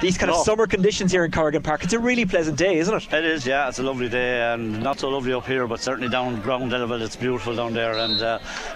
these kind of summer conditions here in Corrigan Park. It's a really pleasant day, isn't it? It is, yeah. It's a lovely day, and not so lovely up here, but certainly down ground level. It's beautiful down there, and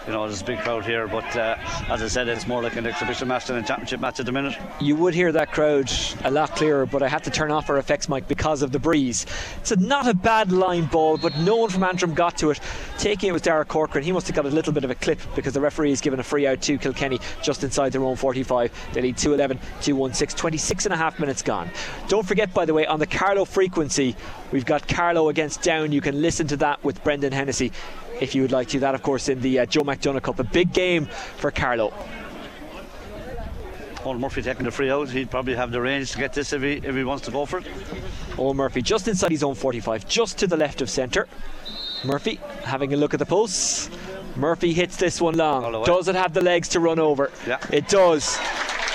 you know, there's a big crowd here, but as I said, it's more like an exhibition match than a championship match at the minute. You would hear that crowd a lot clearer, but I had to turn off our effects mic because of the breeze. So not a bad line ball, but no one from Antrim got to it. Taking it was Dara Corcoran. He must have got a little bit of a clip because the referee has given a free out to Kilkenny just inside their own 45. They lead 2-11, 2-16, 26 and a half minutes gone. Don't forget, by the way, on the Carlow frequency, we've got Carlow against Down. You can listen to that with Brendan Hennessy if you would like to. That, of course, in the Joe McDonagh Cup. A big game for Carlow. Ole Murphy taking the free out. He'd probably have the range to get this if he wants to go for it. Ole Murphy just inside his own 45, just to the left of centre. Murphy having a look at the posts. Murphy hits this one long. Does it have the legs to run over? Yeah. It does.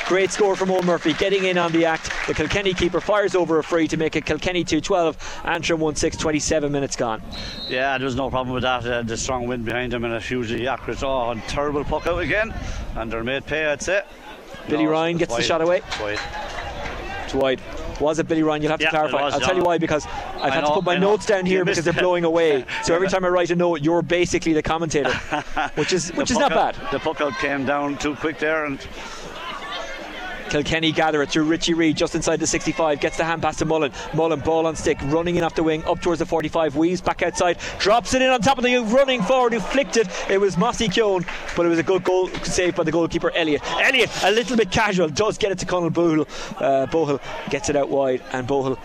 Great score from Ole Murphy, getting in on the act. The Kilkenny keeper fires over a free to make it Kilkenny 2-12, Antrim 1-6, 27 minutes gone. Yeah, there was no problem with that. The strong wind behind him and a hugely accurate, and terrible puck out again. And they're made pay, I'd say. Billy Ryan gets the shot away. It's wide. Was it Billy Ryan? You'll have to clarify. I'll tell you why, because I've had to put my notes down here because they're blowing away. So every time I write a note, you're basically the commentator, which is not bad. The puck out came down too quick there, and Kilkenny gather it through Richie Reed just inside the 65, gets the hand pass to Mullen. Mullen, ball on stick, running in off the wing, up towards the 45, weaves back outside, drops it in on top of the running forward who flicked it. It was Mossy Keoghan, but it was a good goal save by the goalkeeper Elliott. Elliott, a little bit casual, does get it to Conal Bohill. Bohill gets it out wide, and Bohill,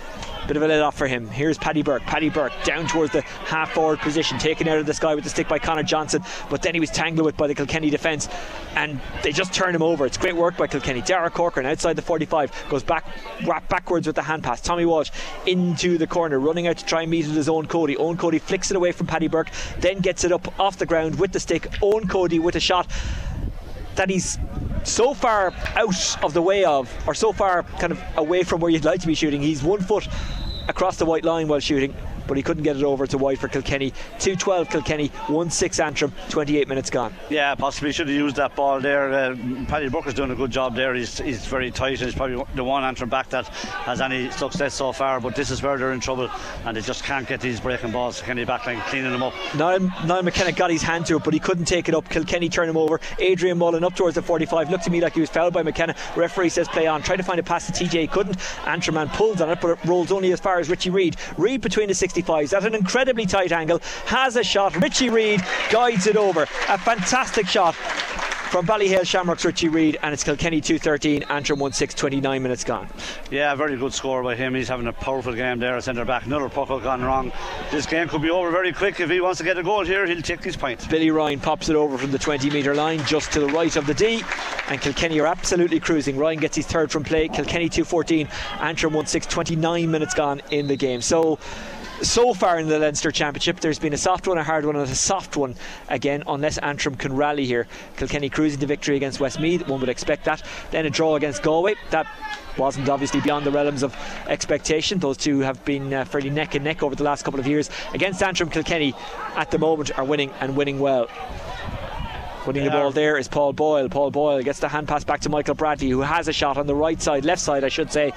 bit of a let off for him. Here's Paddy Burke. Paddy Burke down towards the half forward position, taken out of the sky with the stick by Connor Johnson, but then he was tangled with by the Kilkenny defence and they just turn him over. It's great work by Kilkenny. Dara Corcoran outside the 45 goes back, wrapped backwards with the hand pass. Tommy Walsh into the corner, running out to try and meet it as Eoin Cody. Eoin Cody flicks it away from Paddy Burke, then gets it up off the ground with the stick. Eoin Cody with a shot that he's so far out of the way of, or so far kind of away from where you'd like to be shooting. He's 1 foot across the white line while shooting, but he couldn't get it over to wide for Kilkenny. 2-12 Kilkenny, 1-6 Antrim, 28 minutes gone. Yeah, possibly should have used that ball there. Paddy Burke's doing a good job there. He's very tight, and he's probably the one Antrim back that has any success so far, but this is where they're in trouble and they just can't get these breaking balls. Kilkenny back line cleaning them up. Niall McKenna got his hand to it, but he couldn't take it up. Kilkenny turn him over. Adrian Mullen up towards the 45, looked to me like he was fouled by McKenna. Referee says play on. Tried to find a pass to TJ, couldn't. Antrim man pulled on it, but it rolls only as far as Richie Reed. Reed between the 65s at an incredibly tight angle, has a shot. Richie Reed guides it over. A fantastic shot from Ballyhale Shamrock's Richie Reed, and it's Kilkenny 2-13, Antrim 1-6, 29 minutes gone. Yeah, very good score by him. He's having a powerful game there at centre back. Another puck gone wrong. This game could be over very quick. If he wants to get a goal here, he'll take his point. Billy Ryan pops it over from the 20 metre line just to the right of the D, and Kilkenny are absolutely cruising. Ryan gets his third from play. Kilkenny 2-14, Antrim 1-6, 29 minutes gone in the game. So far in the Leinster Championship, there's been a soft one, a hard one, and a soft one again, unless Antrim can rally here. Kilkenny cruising to victory against Westmeath, one would expect that. Then a draw against Galway, that wasn't obviously beyond the realms of expectation. Those two have been fairly neck and neck over the last couple of years. Against Antrim, Kilkenny at the moment are winning, and winning well. Winning the ball there is Paul Boyle. Paul Boyle gets the hand pass back to Michael Bradley, who has a shot on the right side, left side I should say,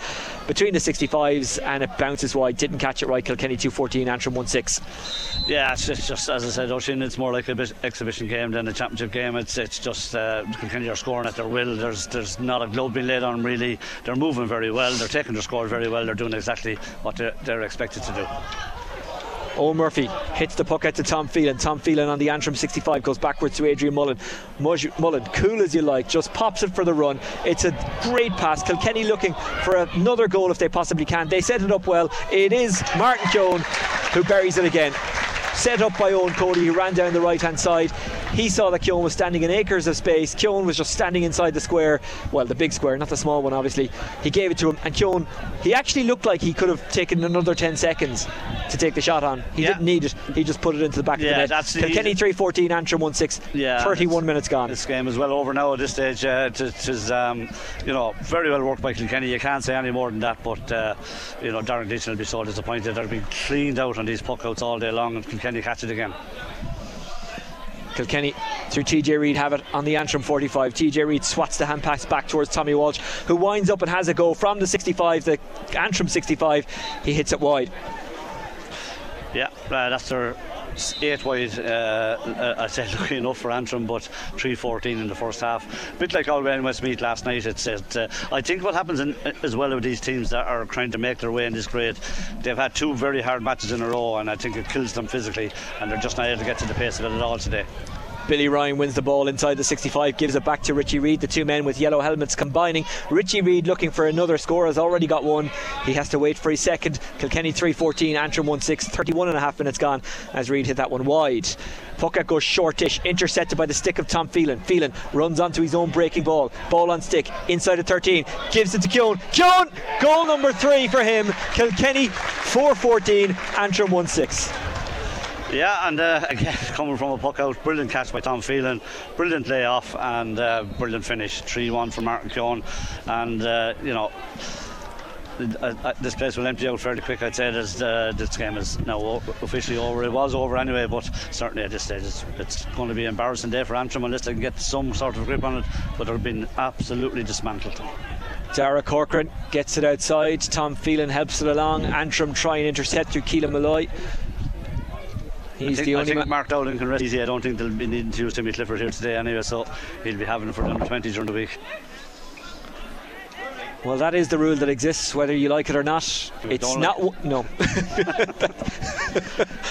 between the 65s, and it bounces wide. Didn't catch it right. Kilkenny 2-14, Antrim 1-6. Yeah, it's just as I said, Oisin, it's more like an exhibition game than a championship game. It's just Kilkenny are scoring at their will. There's not a glove being laid on them really. They're moving very well. They're taking their scores very well. They're doing exactly what they're expected to do. Eoin Murphy hits the puck out to Tom Phelan. Tom Phelan on the Antrim 65 goes backwards to Adrian Mullen. Mullen, cool as you like, just pops it for the run. It's a great pass. Kilkenny looking for another goal if they possibly can. They set it up well. It is Martin Keown who buries it again. Set up by Eoin Cody, who ran down the right hand side. He saw that Keown was standing in acres of space. Keown was just standing inside the square, well, the big square, not the small one obviously. He gave it to him, and Keown, he actually looked like he could have taken another 10 seconds to take the shot on. He didn't need it. He just put it into the back of the net. Kilkenny 3-14, Antrim 1-6, 31 minutes gone. This game is well over now at this stage. It is you know, very well worked by Kilkenny. You can't say any more than that, but you know, Darren Deason will be so disappointed. They've been cleaned out on these puckouts all day long, and Kilkenny catch it again. Kilkenny through TJ Reid have it on the Antrim 45. TJ Reid swats the hand pass back towards Tommy Walsh, who winds up and has a go from the 65, the Antrim 65. He hits it wide. Yeah, that's their State-wise, I said lucky enough for Antrim, but 3-14 in the first half. A bit like Galway and Westmeath last night. I think what happens as well with these teams that are trying to make their way in this grade, they've had two very hard matches in a row, and I think it kills them physically, and they're just not able to get to the pace of it at all today. Billy Ryan wins the ball inside the 65, gives it back to Richie Reed. The two men with yellow helmets combining. Richie Reed looking for another score, has already got one. He has to wait for his second. Kilkenny 3-14, Antrim 1-6, 31 and a half minutes gone as Reed hit that one wide. Puck out goes shortish, intercepted by the stick of Tom Phelan. Phelan runs onto his own breaking ball. Ball on stick, inside of 13, gives it to Keown. Keown, goal number 3 for him. Kilkenny 4-14, Antrim 1-6. Yeah, and again, coming from a puck out, brilliant catch by Tom Phelan, brilliant layoff, and brilliant finish. 3-1 for Martin Keown, and this place will empty out fairly quick, I'd say, as this game is now officially over. It was over anyway, but certainly at this stage it's going to be an embarrassing day for Antrim unless they can get some sort of grip on it, but they've been absolutely dismantled. Dara Corcoran gets it outside, Tom Phelan helps it along. Antrim try and intercept through Keelan Molloy. I think Mark Dowling can rest easy. I don't think they'll be needing to use Timmy Clifford here today anyway, so he'll be having it for the under 20 during the week. Well, that is the rule that exists, whether you like it or not. It's not like no.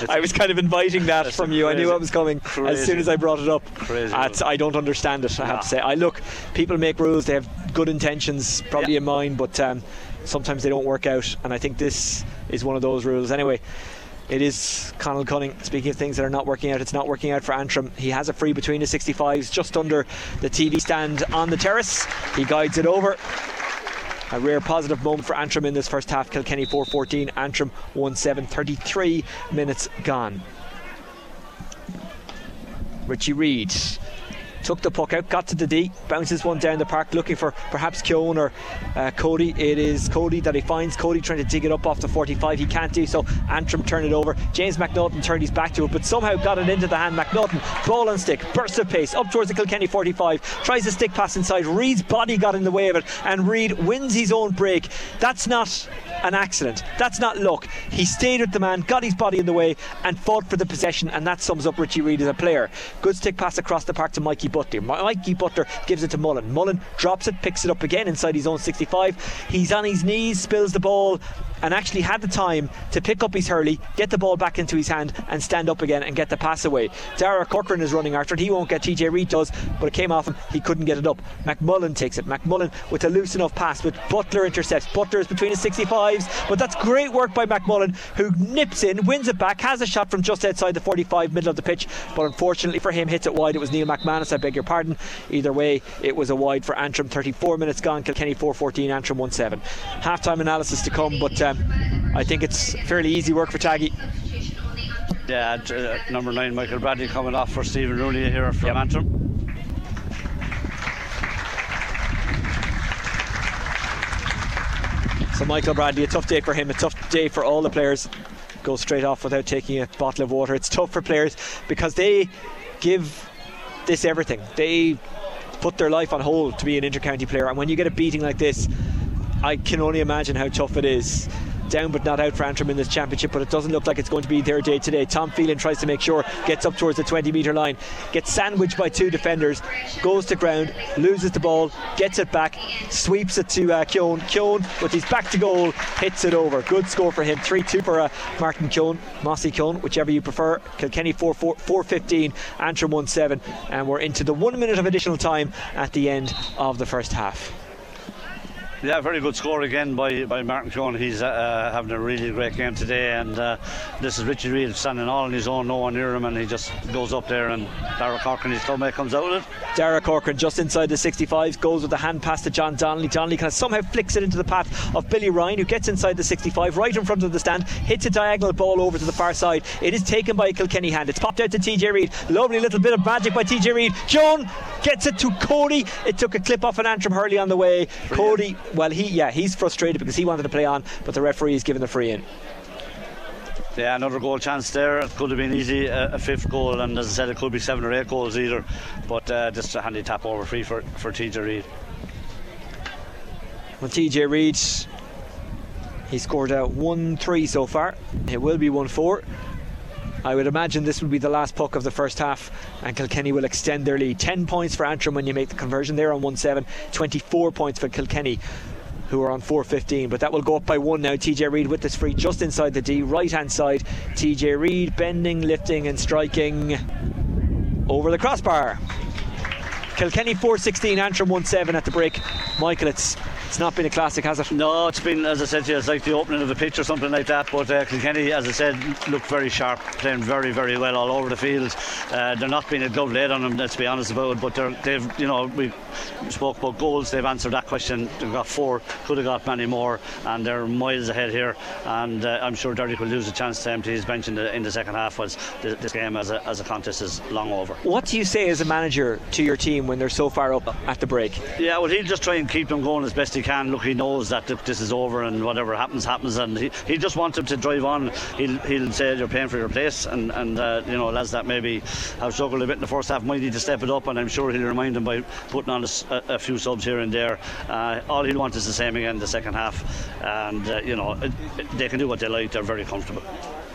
I was kind of inviting that from you. I knew I was coming as soon as I brought it up. Crazy. I don't understand it, I have to say. Look, people make rules, they have good intentions probably in mind, but sometimes they don't work out, and I think this is one of those rules. Anyway, it is Conal Cunning. Speaking of things that are not working out, it's not working out for Antrim. He has a free between the 65s, just under the TV stand on the terrace. He guides it over. A rare positive moment for Antrim in this first half. Kilkenny 4-14, Antrim 1-7, 33 minutes gone. Richie Reed took the puck out, got to the D, bounces one down the park, looking for perhaps Keown or Cody. It is Cody that he finds. Cody trying to dig it up off the 45, he can't do so. Antrim turn it over. James McNaughton turned his back to it, but somehow got it into the hand. McNaughton, ball on stick, burst of pace up towards the Kilkenny 45, tries a stick pass inside. Reed's body got in the way of it, and Reed wins his own break. That's not an accident, that's not luck. He stayed with the man, got his body in the way, and fought for the possession, and that sums up Richie Reed as a player. Good stick pass across the park to Mikey Butler gives it to Mullen. Mullen drops it, picks it up again inside his own 65. He's on his knees, spills the ball, and actually had the time to pick up his hurley, get the ball back into his hand, and stand up again and get the pass away. Dara Corcoran is running after it. He won't get, TJ Reid does, but it came off him. He couldn't get it up. McMullen takes it. McMullen with a loose enough pass, but Butler intercepts. Butler is between his 65s, but that's great work by McMullen, who nips in, wins it back, has a shot from just outside the 45, middle of the pitch, but unfortunately for him, hits it wide. It was Neil McManus, I beg your pardon. Either way, it was a wide for Antrim. 34 minutes gone. Kilkenny 4-14, Antrim 1-7. Half-time analysis to come, but I think it's fairly easy work for Taggy. Yeah, number 9 Michael Bradley coming off for Stephen Rooney here from Antrim. So Michael Bradley, a tough day for him, a tough day for all the players. Goes straight off without taking a bottle of water. It's tough for players because they give this everything. They put their life on hold to be an inter-county player, and when you get a beating like this, I can only imagine how tough it is. Down but not out for Antrim in this championship, but it doesn't look like it's going to be their day today. Tom Phelan tries to make sure, gets up towards the 20 metre line, gets sandwiched by two defenders, goes to ground, loses the ball, gets it back, sweeps it to Keown. Keown with his back to goal, hits it over. Good score for him. 3-2 for Martin Keown, Mossy Keown, whichever you prefer. Kilkenny 4-15, Antrim 1-7, and we're into the 1 minute of additional time at the end of the first half. Yeah, very good score again by Martin Keown. He's having a really great game today, and this is Richie Reid standing all on his own, no one near him, and he just goes up there, and Dara Corcoran, his clubmate, comes out with it. Dara Corcoran just inside the 65s, goes with a hand pass to John Donnelly. Donnelly kind of somehow flicks it into the path of Billy Ryan, who gets inside the 65, right in front of the stand, hits a diagonal ball over to the far side. It is taken by a Kilkenny hand. It's popped out to TJ Reid. Lovely little bit of magic by TJ Reid. Keown gets it to Cody. It took a clip off an Antrim hurley on the way. Cody... Well, he's frustrated because he wanted to play on, but the referee is giving the free in. Yeah, another goal chance there. It could have been easy, a fifth goal, and as I said, it could be 7 or 8 goals either, but just a handy tap over free for TJ Reid. Well, TJ Reid, he scored out 1-3 so far. It will be 1-4. I would imagine this will be the last puck of the first half, and Kilkenny will extend their lead. 10 points for Antrim when you make the conversion. They're on 1-7, 24 points for Kilkenny, who are on 4-15, but that will go up by one now. TJ Reid with this free just inside the D, right hand side. TJ Reid bending, lifting and striking over the crossbar. Kilkenny 4-16, Antrim 1-7 at the break. Michael, it's not been a classic, has it? No, it's been, as I said to you, it's like the opening of the pitch or something like that, but Kilkenny, as I said, looked very sharp, playing very, very well all over the field. They're not being a glove laid on them, let's be honest about it, but they've, you know, we spoke about goals, they've answered that question. They've got four, could have got many more, and they're miles ahead here, and I'm sure Derek will lose a chance to empty his bench in the second half, as this game as a contest is long over. What do you say as a manager to your team when they're so far up at the break? Yeah, well, he'll just try and keep them going as best he can. Look, he knows that this is over, and whatever happens, and he just wants them to drive on. He'll say you're paying for your place, and you know, lads that maybe have struggled a bit in the first half might need to step it up, and I'm sure he'll remind them by putting on a few subs here and there. All he'll want is the same again in the second half, and you know, they can do what they like. They're very comfortable.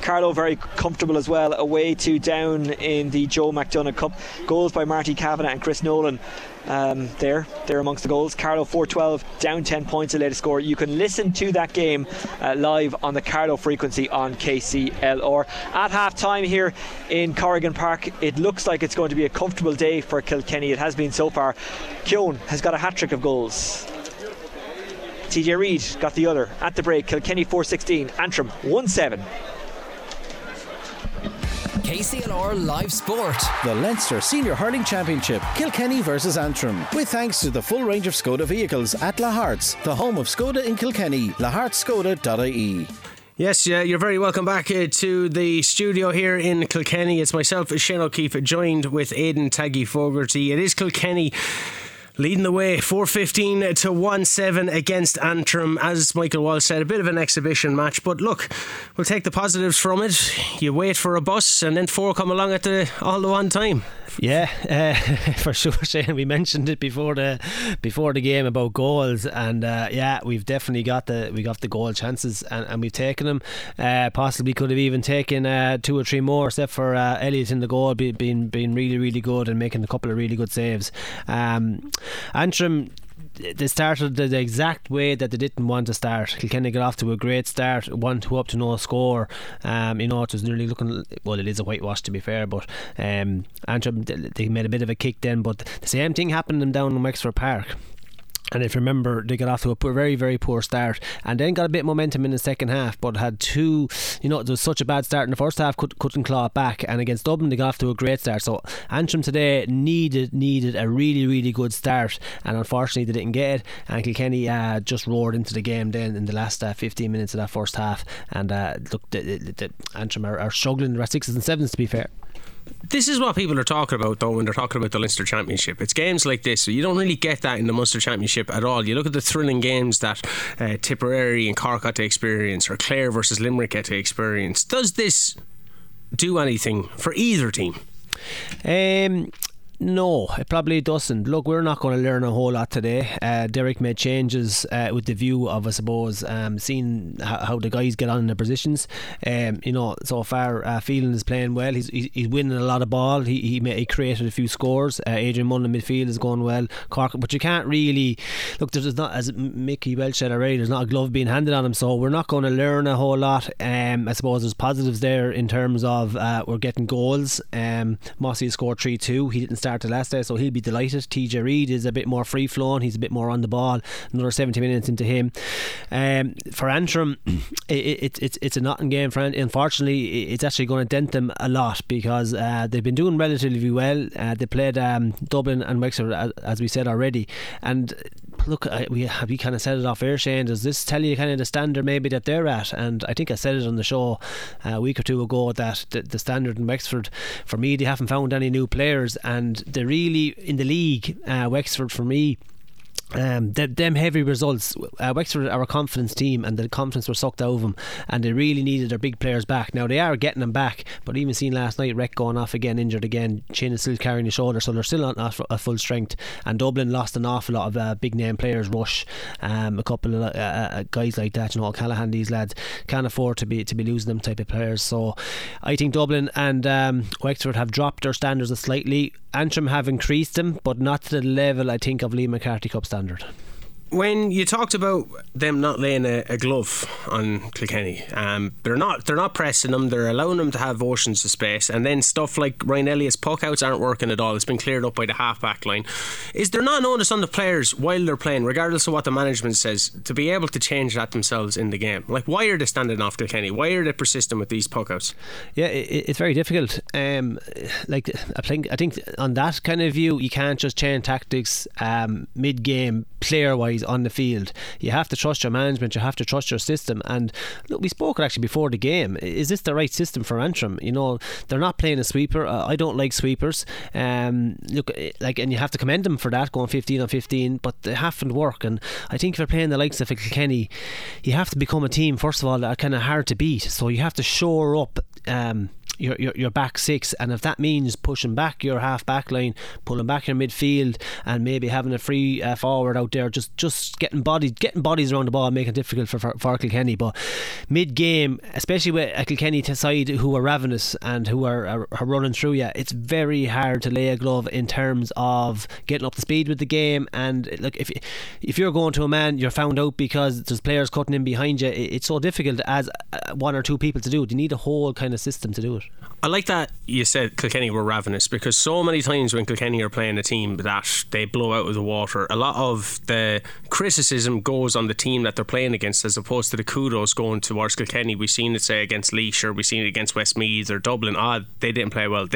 Carlow very comfortable as well, away to Down in the Joe McDonagh Cup. Goals by Marty Kavanagh and Chris Nolan. They're amongst the goals. Carlow 4-12, down 10 points, the latest score. You can listen to that game live on the Carlow frequency on KCLR. At half time here in Corrigan Park, it looks like it's going to be a comfortable day for Kilkenny. It has been so far. Keown has got a hat-trick of goals. TJ Reid got the other at the break. Kilkenny 4-16, Antrim 1-7. KCLR Live Sport. The Leinster Senior Hurling Championship, Kilkenny versus Antrim, with thanks to the full range of Skoda vehicles at Lahart's, the home of Skoda in Kilkenny. lahartskoda.ie. Yes, you're very welcome back to the studio here in Kilkenny. It's myself, Shane O'Keefe, joined with Aidan Taggy Fogarty. It is Kilkenny leading the way, 4-15 to 1-7 against Antrim. As Michael Walsh said, a bit of an exhibition match, but look, we'll take the positives from it. You wait for a bus, and then four come along at all the one time. Yeah, for sure, Shane. We mentioned it before the game about goals, and yeah, we've definitely got the goal chances, and we've taken them. Possibly could have even taken two or three more, except for Elliott in the goal being really, really good and making a couple of really good saves. Antrim, they started the exact way that they didn't want to start. Kilkenny got off to a great start, 1-2 up to no score. You know, it was nearly looking, well, it is a whitewash to be fair, but Antrim, they made a bit of a kick then, but the same thing happened to them down in Wexford Park. And if you remember, they got off to a poor, very, very poor start, and then got a bit of momentum in the second half, but had two, you know, there was such a bad start in the first half, couldn't claw it back. And against Dublin, they got off to a great start. So Antrim today needed a really, really good start, and unfortunately they didn't get it. And Kilkenny just roared into the game then in the last 15 minutes of that first half. And look, the Antrim are struggling. They're at 6s and 7s, to be fair. This is what people are talking about though when they're talking about the Leinster Championship. It's games like this. You don't really get that in the Munster Championship at all. You look at the thrilling games that Tipperary and Cork got to experience, or Clare versus Limerick got to experience. Does this do anything for either team? No, it probably doesn't. Look, we're not going to learn a whole lot today. Derek made changes with the view of, I suppose, seeing how the guys get on in their positions. You know, so far Phelan is playing well. He's winning a lot of ball. He created a few scores. Adrian Mullen in midfield is going well. Cork, but you can't really look. There's not, as Mickey Welch said already, there's not a glove being handed on him. So we're not going to learn a whole lot. I suppose there's positives there in terms of we're getting goals. Mossy scored 3-2. He didn't start to last day, so he'll be delighted. TJ Reid is a bit more free flowing, he's a bit more on the ball. Another 70 minutes into him. For Antrim, it's a knotting game. Unfortunately, it's actually going to dent them a lot, because they've been doing relatively well. They played Dublin and Wexford, as we said already, and look, we kind of said it off air, Shane. Does this tell you kind of the standard maybe that they're at? And I think I said it on the show a week or two ago that the standard in Wexford, for me, they haven't found any new players, and they're really in the league. Wexford, for me, them heavy results, Wexford are a confidence team and the confidence were sucked out of them, and they really needed their big players back. Now they are getting them back, but even seen last night, Rec going off again, injured again, Chin is still carrying his shoulder, so they're still not at full strength. And Dublin lost an awful lot of big name players, Rush, a couple of guys like that, you know, O'Callaghan, these lads can't afford to be losing them type of players. So I think Dublin and Wexford have dropped their standards slightly. Antrim have increased them, but not to the level, I think, of Lee McCarthy Cup standard. When you talked about them not laying a glove on Kilkenny, they're not pressing them, they're allowing them to have oceans of space, and then stuff like Ryan Elliott's puckouts aren't working at all. It's been cleared up by the half-back line. Is there not an onus on the players while they're playing, regardless of what the management says, to be able to change that themselves in the game? Like, why are they standing off Kilkenny? Why are they persisting with these puckouts? Yeah, it's very difficult. I think on that kind of view, you can't just change tactics mid-game, player-wise, on the field. You have to trust your management, you have to trust your system. And look, we spoke actually before the game, is this the right system for Antrim? You know, they're not playing a sweeper. I don't like sweepers, and you have to commend them for that, going 15 on 15, but they haven't worked. And I think if you're playing the likes of Kilkenny, you have to become a team first of all that are kind of hard to beat, so you have to shore up your back six, and if that means pushing back your half back line, pulling back your midfield, and maybe having a free forward out there, just getting bodies around the ball and making it difficult for Kilkenny. But mid game, especially with a Kilkenny side who are ravenous and who are running through you, it's very hard to lay a glove in terms of getting up to speed with the game. And look, if you're going to a man, you're found out because there's players cutting in behind you. It's so difficult as one or two people to do it. You need a whole kind of system to do it. I like that you said Kilkenny were ravenous, because so many times when Kilkenny are playing a team that they blow out of the water, a lot of the criticism goes on the team that they're playing against, as opposed to the kudos going towards Kilkenny. We've seen it, say, against Laois, or we've seen it against Westmeath or Dublin. They didn't play well.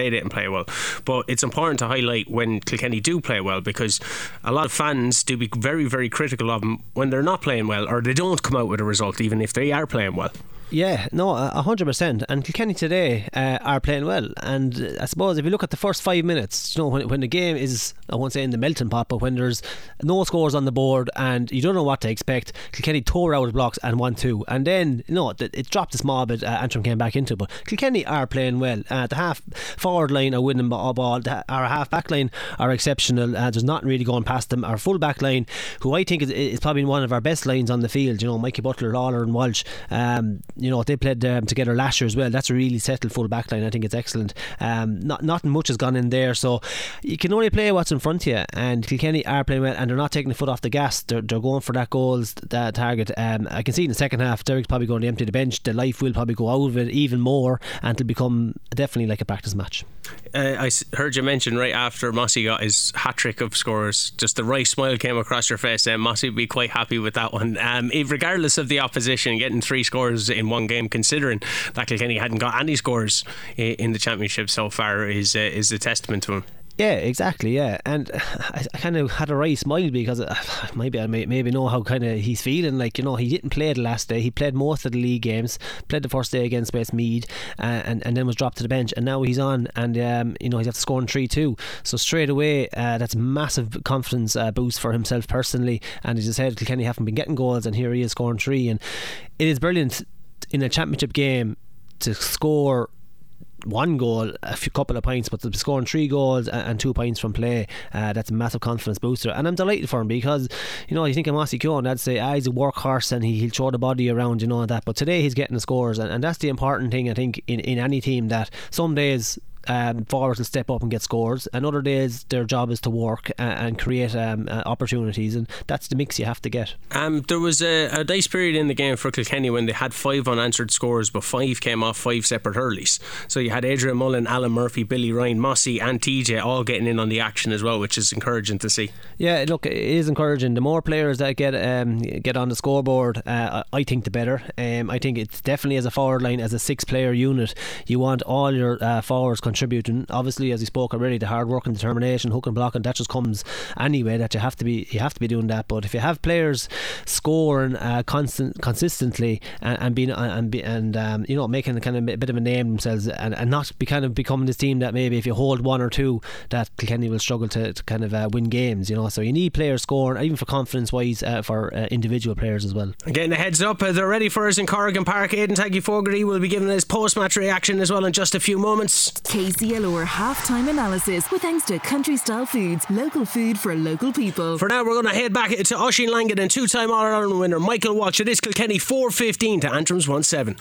But it's important to highlight when Kilkenny do play well, because a lot of fans do be very, very critical of them when they're not playing well, or they don't come out with a result even if they are playing well. Yeah, no, 100%. And Kilkenny today are playing well. And I suppose if you look at the first 5 minutes, you know, when the game is, I won't say in the melting pot, but when there's no scores on the board and you don't know what to expect, Kilkenny tore out of blocks and 1-2. And then, you know, it dropped a small bit, Antrim came back into it. But Kilkenny are playing well. The half forward line are winning the ball. Our half back line are exceptional. There's nothing really going past them. Our full back line, who I think is probably one of our best lines on the field, you know, Mikey Butler, Lawler and Walsh, you know, they played together last year as well. That's a really settled full back line. I think it's excellent. Not much has gone in there, so you can only play what's in front of you. And Kilkenny are playing well, and they're not taking the foot off the gas. They're going for that goals, that target. I can see in the second half Derek's probably going to empty the bench. The life will probably go out of it even more, and it'll become definitely like a practice match. I heard you mention right after Mossy got his hat trick of scores, just the right smile came across your face, and Mossy would be quite happy with that one. Regardless of the opposition, getting 3 scores in one game, considering that Kilkenny hadn't got any scores in the championship so far, is a testament to him. Yeah, exactly. Yeah, and I kind of had a right smile because I maybe know how kind of he's feeling. Like, you know, he didn't play the last day. He played most of the league games. Played the first day against Westmeath, and then was dropped to the bench. And now he's on, and you know, he's after scoring 3-2. So straight away, that's massive confidence boost for himself personally. And as I said, Kilkenny haven't been getting goals, and here he is scoring 3. And it is brilliant in a championship game to score one goal, couple of pints, but they're scoring 3 goals and 2 pints from play. That's a massive confidence booster, and I'm delighted for him, because, you know, you think of Mossy Keoghan, I'd say he's a workhorse and he'll throw the body around, you know, that, but today he's getting the scores, and that's the important thing, I think, in any team, that some days forwards will step up and get scores, and other days their job is to work and create opportunities, and that's the mix you have to get. There was a dice period in the game for Kilkenny when they had 5 unanswered scores, but 5 came off 5 separate hurleys. So you had Adrian Mullen, Alan Murphy, Billy Ryan, Mossy and TJ all getting in on the action as well, which is encouraging to see. Yeah, look, it is encouraging. The more players that get on the scoreboard, I think the better. I think it's definitely, as a forward line, as a 6 player unit, you want all your forwards contributing. Obviously, as he spoke already, the hard work and determination, hook and block, and that just comes anyway. That you have to be doing that. But if you have players scoring consistently and making kind of a bit of a name themselves and not be kind of becoming this team that maybe if you hold one or two that Kilkenny will struggle to kind of win games. You know, so you need players scoring even for confidence-wise for individual players as well. Again, the heads up, they're ready for us in Corrigan Park. Aidan Taggy Fogarty will be giving his post-match reaction as well in just a few moments. KCLR half-time analysis with thanks to country-style foods, local food for local people. For now, we're going to head back to Oisin Langan and two-time All-Ireland winner Michael Walsh. It is Kilkenny 4-15 to Antrim's 1-7.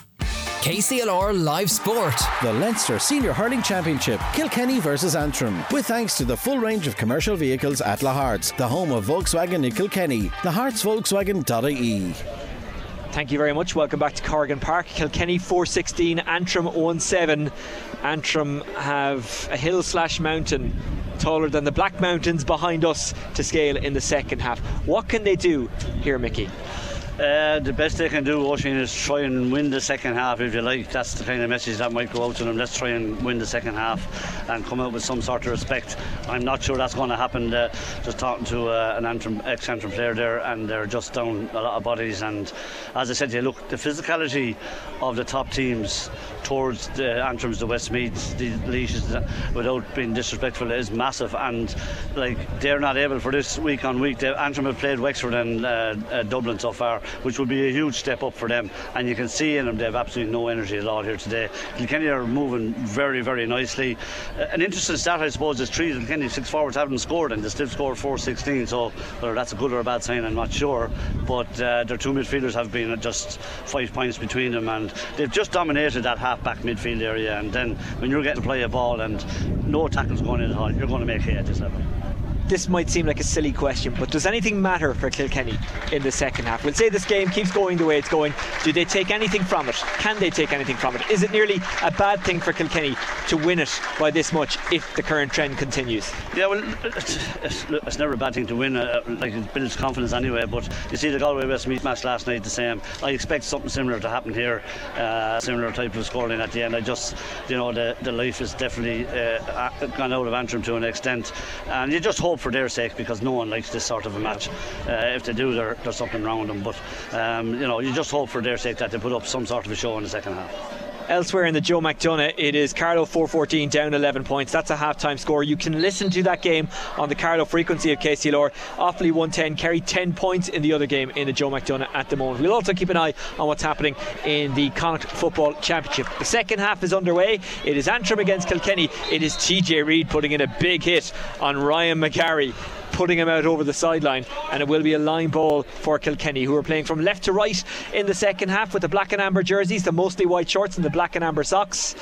KCLR Live Sport. The Leinster Senior Hurling Championship, Kilkenny versus Antrim, with thanks to the full range of commercial vehicles at Lahart's, the home of Volkswagen in Kilkenny. Lahart'sVolkswagen.ie. Thank you very much. Welcome back to Corrigan Park. Kilkenny 4-16, Antrim 1-7. Antrim have a hill/mountain taller than the Black Mountains behind us to scale in the second half. What can they do here, Mickey? The best they can do, Oisin, is try and win the second half, if you like. That's the kind of message that might go out to them. Let's try and win the second half and come out with some sort of respect. I'm not sure that's going to happen. Just talking to an ex-Antrim player there, and they're just down a lot of bodies. And as I said, you look, the physicality of the top teams towards the Antrims, the Westmeads, the Leashes, without being disrespectful, is massive. And like, they're not able for this week on week. Antrim have played Wexford and Dublin so far, which would be a huge step up for them, and you can see in them they have absolutely no energy at all here today. Kilkenny are moving very, very nicely. An interesting stat, I suppose, is three Kilkenny six forwards haven't scored, and they still scored 4-16, so whether that's a good or a bad sign I'm not sure, but their two midfielders have been just 5 points between them, and they've just dominated that half back midfield area. And then when you're getting to play a ball and no tackles going in at all, you're going to make hay at this level. This might seem like a silly question, but does anything matter for Kilkenny in the second half? We'll say this game keeps going the way it's going. Do they take anything from it? Can they take anything from it? Is it nearly a bad thing for Kilkenny to win it by this much if the current trend continues? Yeah, well, it's never a bad thing to win. Like, it builds confidence anyway. But you see the Galway Westmeath match last night the same. I expect something similar to happen here. Similar type of scoreline at the end. I just, you know, the life is definitely gone out of Antrim to an extent, and you just hope for their sake, because no one likes this sort of a match. If they do, there's something wrong with them, but you just hope for their sake that they put up some sort of a show in the second half. Elsewhere in the Joe McDonagh, it is Carlow 4-14 down 11 points. That's a half-time score. You can listen to that game on the Carlow frequency of KCLR. Offaly 110, Kerry 10 points in the other game in the Joe McDonagh at the moment. We'll also keep an eye on what's happening in the Connacht Football Championship. The second half is underway. It is Antrim against Kilkenny. It is TJ Reid putting in a big hit on Ryan McGarry, putting him out over the sideline, and it will be a line ball for Kilkenny, who are playing from left to right in the second half with the black and amber jerseys, the mostly white shorts and the black and amber socks.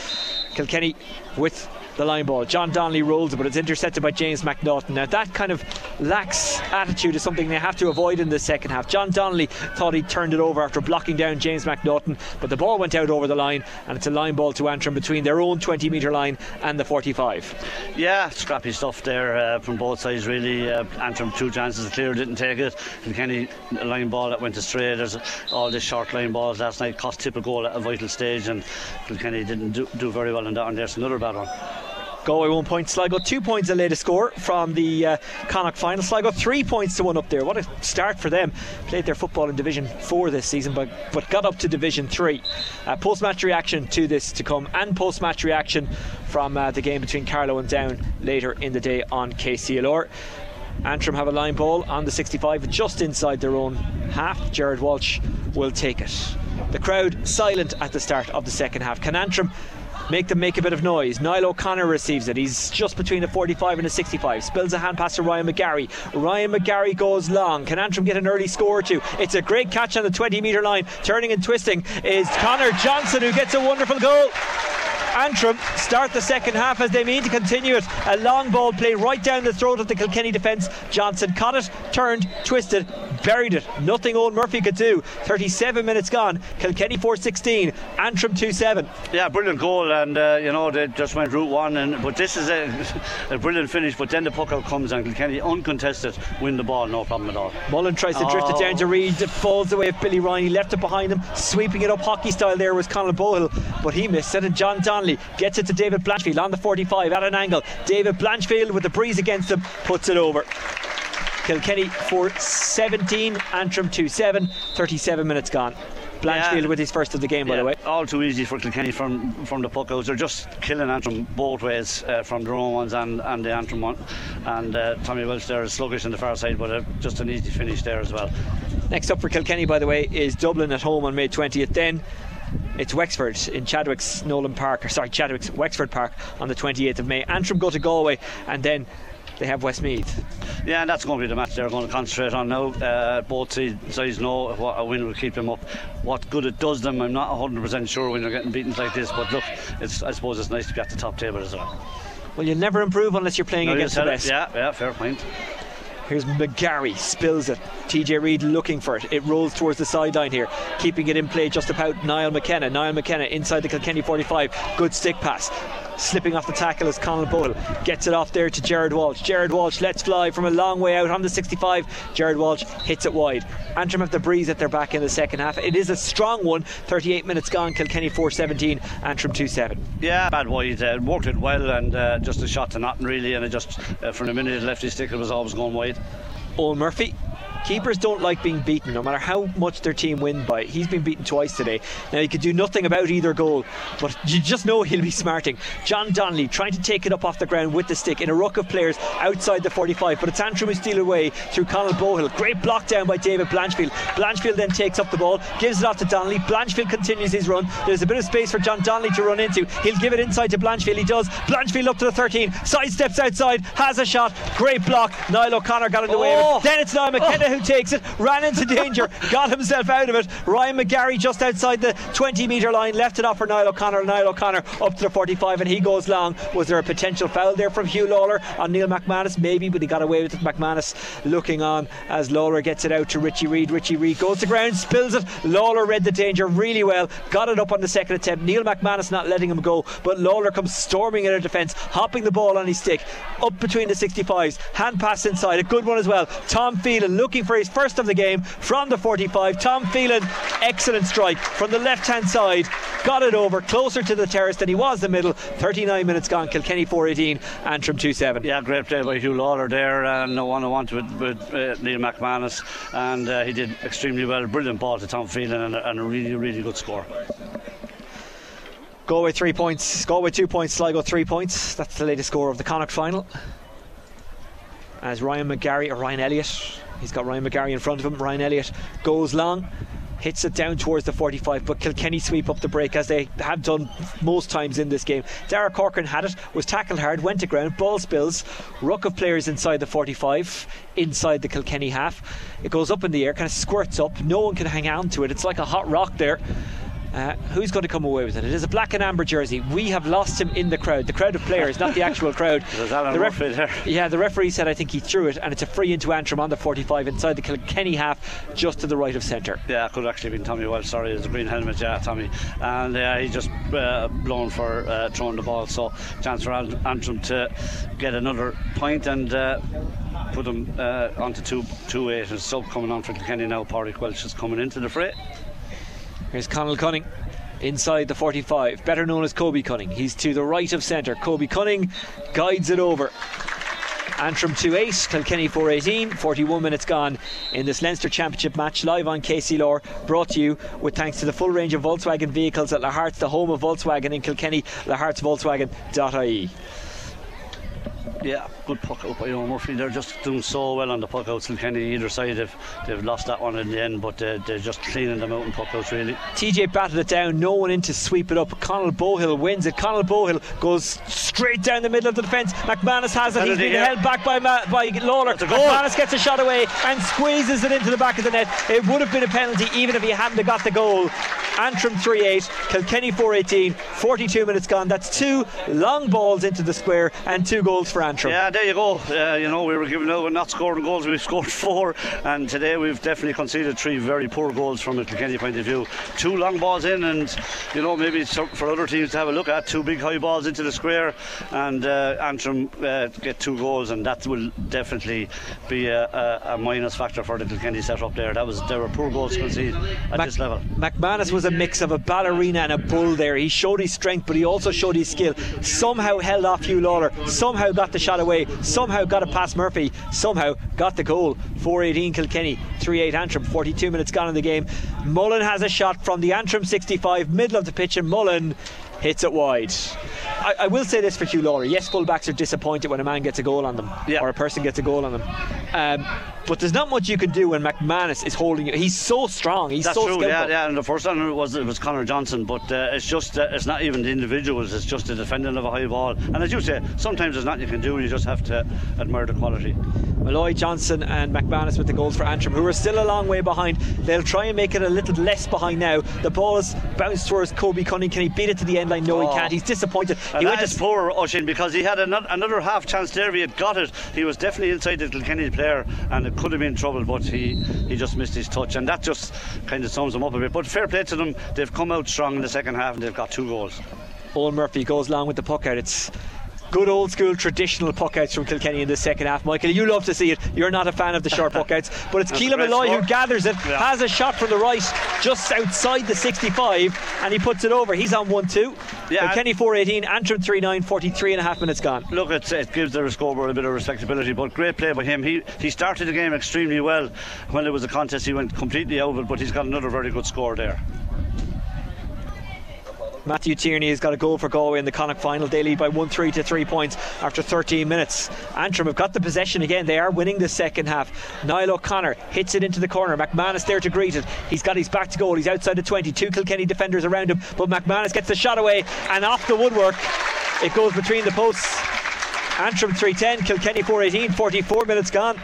Kilkenny with the line ball. John Donnelly rolls it, but it's intercepted by James McNaughton. Now that kind of lax attitude is something they have to avoid in the second half. John Donnelly thought he turned it over after blocking down James McNaughton, but the ball went out over the line, and it's a line ball to Antrim between their own 20 metre line and the 45. Yeah, scrappy stuff there from both sides really. Antrim two chances clear, didn't take it. Kilkenny, a line ball that went astray. There's all the short line balls last night cost Tip a goal at a vital stage, and Kilkenny didn't do very well in that, and there's another bad one. Galway 1 point, Sligo 2 points, the latest score from the Connacht final. Sligo 3 points to 1 up there. What a start for them. Played their football in Division 4 this season, but got up to Division 3. Post-match reaction to this to come, and post-match reaction from the game between Carlow and Down later in the day on KCLR. Antrim have a line ball on the 65 just inside their own half. Jared Walsh will take it. The crowd silent at the start of the second half. Can Antrim make them make a bit of noise? Niall O'Connor receives it. He's just between the 45 and the 65. Spills a hand pass to Ryan McGarry. Ryan McGarry goes long. Can Antrim get an early score or two? It's a great catch on the 20 metre line. Turning and twisting is Connor Johnson, who gets a wonderful goal. Antrim start the second half as they mean to continue it. A long ball play right down the throat of the Kilkenny defence. Johnson caught it, turned, twisted, buried it. Nothing Eoin Murphy could do. 37 minutes gone. Kilkenny 4-16, Antrim 2-7. Yeah, brilliant goal, and you know, they just went route one, and but this is a brilliant finish. But then the puck out comes and Kilkenny uncontested win the ball, no problem at all. Mullen tries to drift it down to Reid. It falls away of Billy Ryan. He left it behind him, sweeping it up hockey style. There was Conal Bohill, but he missed it, and John Donnelly gets it to David Blanchfield on the 45 at an angle. David Blanchfield with the breeze against him puts it over. Kilkenny 4-17, Antrim 2-7, 37 minutes gone. Blanchfield with his first of the game, by the way. All too easy for Kilkenny from the puckouts. They're just killing Antrim both ways, from their own ones and the Antrim one. And Tommy Walsh there is sluggish on the far side, but just an easy finish there as well. Next up for Kilkenny, by the way, is Dublin at home on May 20th. Then it's Wexford in Chadwick's Wexford Park on the 28th of May. Antrim go to Galway, and then they have Westmeath. Yeah, and that's going to be the match they're going to concentrate on now. Both sides know what a win will keep them up. What good it does them, I'm not 100% sure when they're getting beaten like this, but look, I suppose it's nice to be at the top table as well. Well, you'll never improve unless you're playing against the best. Yeah, fair point. Here's McGarry, spills it. TJ Reid looking for it. It rolls towards the sideline here, keeping it in play just about Niall McKenna. Niall McKenna inside the Kilkenny 45. Good stick pass. Slipping off the tackle is Conal Bohill. Gets it off there to Jared Walsh. Jared Walsh lets fly from a long way out on the 65. Jared Walsh hits it wide. Antrim have the breeze at their back in the second half. It is a strong one. 38 minutes gone. Kilkenny 4-17, Antrim 2-7. Yeah, bad wide. Worked it well, and just a shot to nothing really. And it just, for the minute it left his stick, it was always going wide. Ole Murphy. Keepers don't like being beaten, no matter how much their team win by. He's been beaten twice today. Now, he could do nothing about either goal, but you just know he'll be smarting. John Donnelly trying to take it up off the ground with the stick in a ruck of players outside the 45, but it's Antrim who steal away through Conal Bohill. Great block down by David Blanchfield. Blanchfield then takes up the ball, gives it off to Donnelly. Blanchfield continues his run. There's a bit of space for John Donnelly to run into. He'll give it inside to Blanchfield. He does. Blanchfield up to the 13, sidesteps outside, has a shot. Great block. Niall O'Connor got in the way of it. Then it's Niall McKenna who takes it, ran into danger, got himself out of it. Ryan McGarry just outside the 20 metre line, left it off for Niall O'Connor. Niall O'Connor up to the 45, and he goes long. Was there a potential foul there from Hugh Lawlor on Neil McManus? Maybe, but he got away with it. McManus looking on as Lawlor gets it out to Richie Reed. Richie Reed goes to ground, spills it. Lawlor read the danger really well, got it up on the second attempt. Neil McManus not letting him go, but Lawlor comes storming into defence, hopping the ball on his stick, up between the 65s, hand pass inside, a good one as well. Tom Phelan looking for his first of the game from the 45. Tom Phelan, excellent strike from the left hand side, got it over closer to the terrace than he was the middle. 39 minutes gone. Kilkenny 4-18, Antrim 2-7. Yeah, great play by Hugh Lawlor there, no one-on-one with Neil McManus, and he did extremely well. Brilliant ball to Tom Phelan, and a really, really good score. Galway 3 points, Galway 2 points, Sligo 3 points. That's the latest score of the Connacht final, as Ryan Elliott, he's got Ryan McGarry in front of him. Ryan Elliott goes long, hits it down towards the 45, but Kilkenny sweep up the break as they have done most times in this game. Dara Corcoran had it, was tackled hard, went to ground, ball spills, ruck of players inside the 45, inside the Kilkenny half. It goes up in the air, kind of squirts up, no one can hang on to it. It's like a hot rock there. Who's going to come away with it? It is a black and amber jersey. We have lost him in the crowd of players, not the actual crowd. The referee said, I think he threw it, and it's a free into Antrim on the 45 inside the Kilkenny half, just to the right of centre. Yeah, it could have actually been Tommy Walsh. Sorry, it's a green helmet. Yeah, Tommy, and he just blown for throwing the ball. So chance for Antrim to get another point and put them onto 2-8. And sub coming on for Kilkenny now. Padraig Walsh is coming into the fray. Here's Conal Cunning inside the 45, better known as Kobe Cunning. He's to the right of centre. Kobe Cunning guides it over. Antrim 2-8, Kilkenny 4-18, 41 minutes gone in this Leinster Championship match, live on KC Lore, brought to you with thanks to the full range of Volkswagen vehicles at Lahart's, the home of Volkswagen in Kilkenny, lahartsvolkswagen.ie. Yeah, good puck out by Eoin Murphy. They're just doing so well on the puck outs. Kilkenny either side, they've lost that one in the end, but they're just cleaning them out in puck outs really. TJ batted it down, no one in to sweep it up. Conal Bohill wins it. Conal Bohill goes straight down the middle of the defence. McManus has it. He's been held back by Lawlor. McManus gets a shot away and squeezes it into the back of the net. It would have been a penalty even if he hadn't got the goal. Antrim 3-8, Kilkenny 4-18, 42 minutes gone. That's two long balls into the square and two goals for Antrim. Yeah, there you go. You know, we were given out with not scoring goals, we've scored four, and today we've definitely conceded three very poor goals from a Kilkenny point of view. Two long balls in, and you know, maybe it's for other teams to have a look at. Two big high balls into the square, and Antrim get two goals, and that will definitely be a minus factor for the Kilkenny set up there. That was, there were poor goals conceded at this level. McManus was a mix of a ballerina and a bull there. He showed his strength, but he also showed his skill. Somehow held off Hugh Lawler, somehow got the shot away, somehow got it past Murphy, somehow got the goal. 4-18 Kilkenny, 3-8 Antrim. 42 minutes gone in the game. Mullen has a shot from the Antrim 65, middle of the pitch, and Mullen hits it wide. I will say this for Hugh Laurie. Yes, fullbacks are disappointed when a man gets a goal on them, or a person gets a goal on them. But there's not much you can do when McManus is holding you. He's so strong. He's so skillful. Yeah. And the first time it was Conor Johnson, but it's just it's not even the individuals. It's just the defending of a high ball. And as you say, sometimes there's nothing you can do. You just have to admire the quality. Molloy, Johnson, and McManus with the goals for Antrim, who are still a long way behind. They'll try and make it a little less behind now. The ball is bounced towards Kobe Cunning. Can he beat it to the end line? No, he can't. He's disappointed. And he went to poor Oisin, because he had another half chance there. If he had got it, he was definitely inside the Kilkenny player, and it could have been trouble, but he just missed his touch, and that just kind of sums them up a bit. But fair play to them, they've come out strong in the second half, and they've got two goals. Ole Murphy goes long with the puck out. It's good old school traditional puck outs from Kilkenny in the second half. Michael, you love to see it. You're not a fan of the short puck outs, but it's Keelan Molloy who gathers it, has a shot from the right just outside the 65, and he puts it over. He's on 1-2. Yeah, Kilkenny 4-18, Antrim 3-9, 43 and a half minutes gone. Look, it gives the scoreboard a bit of respectability, but great play by him. He started the game extremely well. When it was a contest, he went completely out of it, but he's got another very good score there. Matthew Tierney has got a goal for Galway in the Connacht final. They lead by 1-3 to 3 points after 13 minutes. Antrim have got the possession again. They are winning the second half. Niall O'Connor hits it into the corner. McManus there to greet it. He's got his back to goal. He's outside the 20. Two Kilkenny defenders around him, but McManus gets the shot away, and off the woodwork it goes between the posts. Antrim 3-10, Kilkenny 4-18, 44 minutes gone.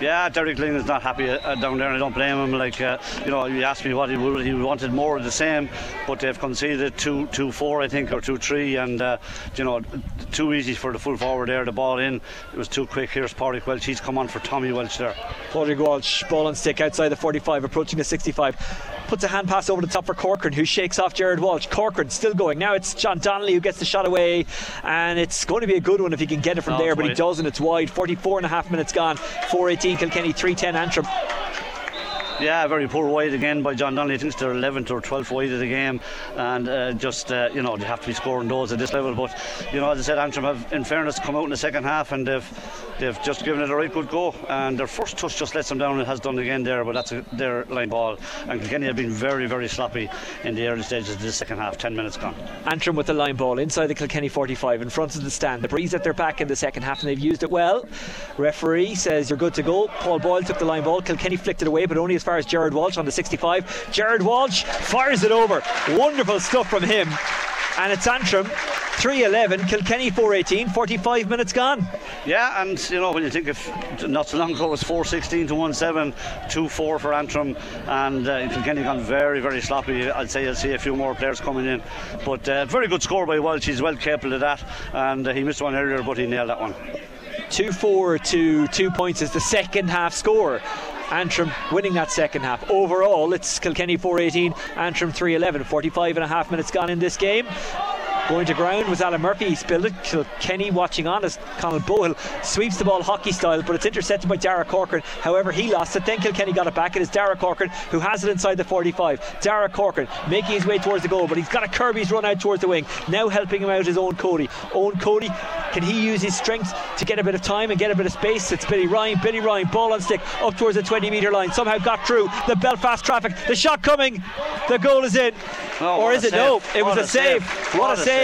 Yeah, Derek Lyng is not happy down there, and I don't blame him. Like, you know, you asked me what he wanted, more of the same, but they've conceded 2-4, I think, or 2-3, and, you know, too easy for the full forward there. The ball in, it was too quick. Here's Padraig Walsh. He's come on for Tommy Walsh there. Padraig Walsh, ball and stick outside the 45, approaching the 65. Puts a hand pass over the top for Corcoran, who shakes off Jared Walsh. Corcoran still going. Now it's John Donnelly who gets the shot away, and it's going to be a good one if he can get it from there, but he doesn't. It's wide. 44 and a half minutes gone. 4-18. Kilkenny 3-10 Antrim. Yeah, very poor wide again by John Donnelly. I think it's their 11th or 12th wide of the game, and just you know, they have to be scoring those at this level. But you know, as I said, Antrim have, in fairness, come out in the second half, and they've just given it a right good go. And their first touch just lets them down, and it has done again there. But that's their line ball, and Kilkenny have been very, very sloppy in the early stages of the second half. 10 minutes gone. Antrim with the line ball inside the Kilkenny 45, in front of the stand. The breeze at their back in the second half, and they've used it well. Referee says you're good to go. Paul Boyle took the line ball. Kilkenny flicked it away, but only as far as Jared Walsh on the 65. Jared Walsh fires it over. Wonderful stuff from him, and it's Antrim 3-11, Kilkenny 4-18, 45 minutes gone. Yeah, and you know, when you think of not so long ago, it was 4-16 to 1-7, 2-4 for Antrim, and Kilkenny gone very, very sloppy. I'd say you'll see a few more players coming in, but very good score by Walsh. He's well capable of that, and he missed one earlier, but he nailed that one. 2-4 to 2 points is the second half score. Antrim winning that second half. Overall, it's Kilkenny 4-18, Antrim 3-11. 45 and a half minutes gone in this game. Going to ground was Alan Murphy. He spilled it. Kilkenny watching on as Conal Bohill sweeps the ball hockey style, but it's intercepted by Dara Corcoran. However, he lost it. Then Kilkenny got it back. It is Dara Corcoran who has it inside the 45. Dara Corcoran making his way towards the goal, but he's got a Kirby's run out towards the wing. Now helping him out is Eoin Cody. Eoin Cody, can he use his strength to get a bit of time and get a bit of space? It's Billy Ryan. Billy Ryan, ball on stick, up towards the 20-metre line. Somehow got through the Belfast traffic. The shot coming. The goal is in. Oh, or is it? Save. No, it was a save. What a save.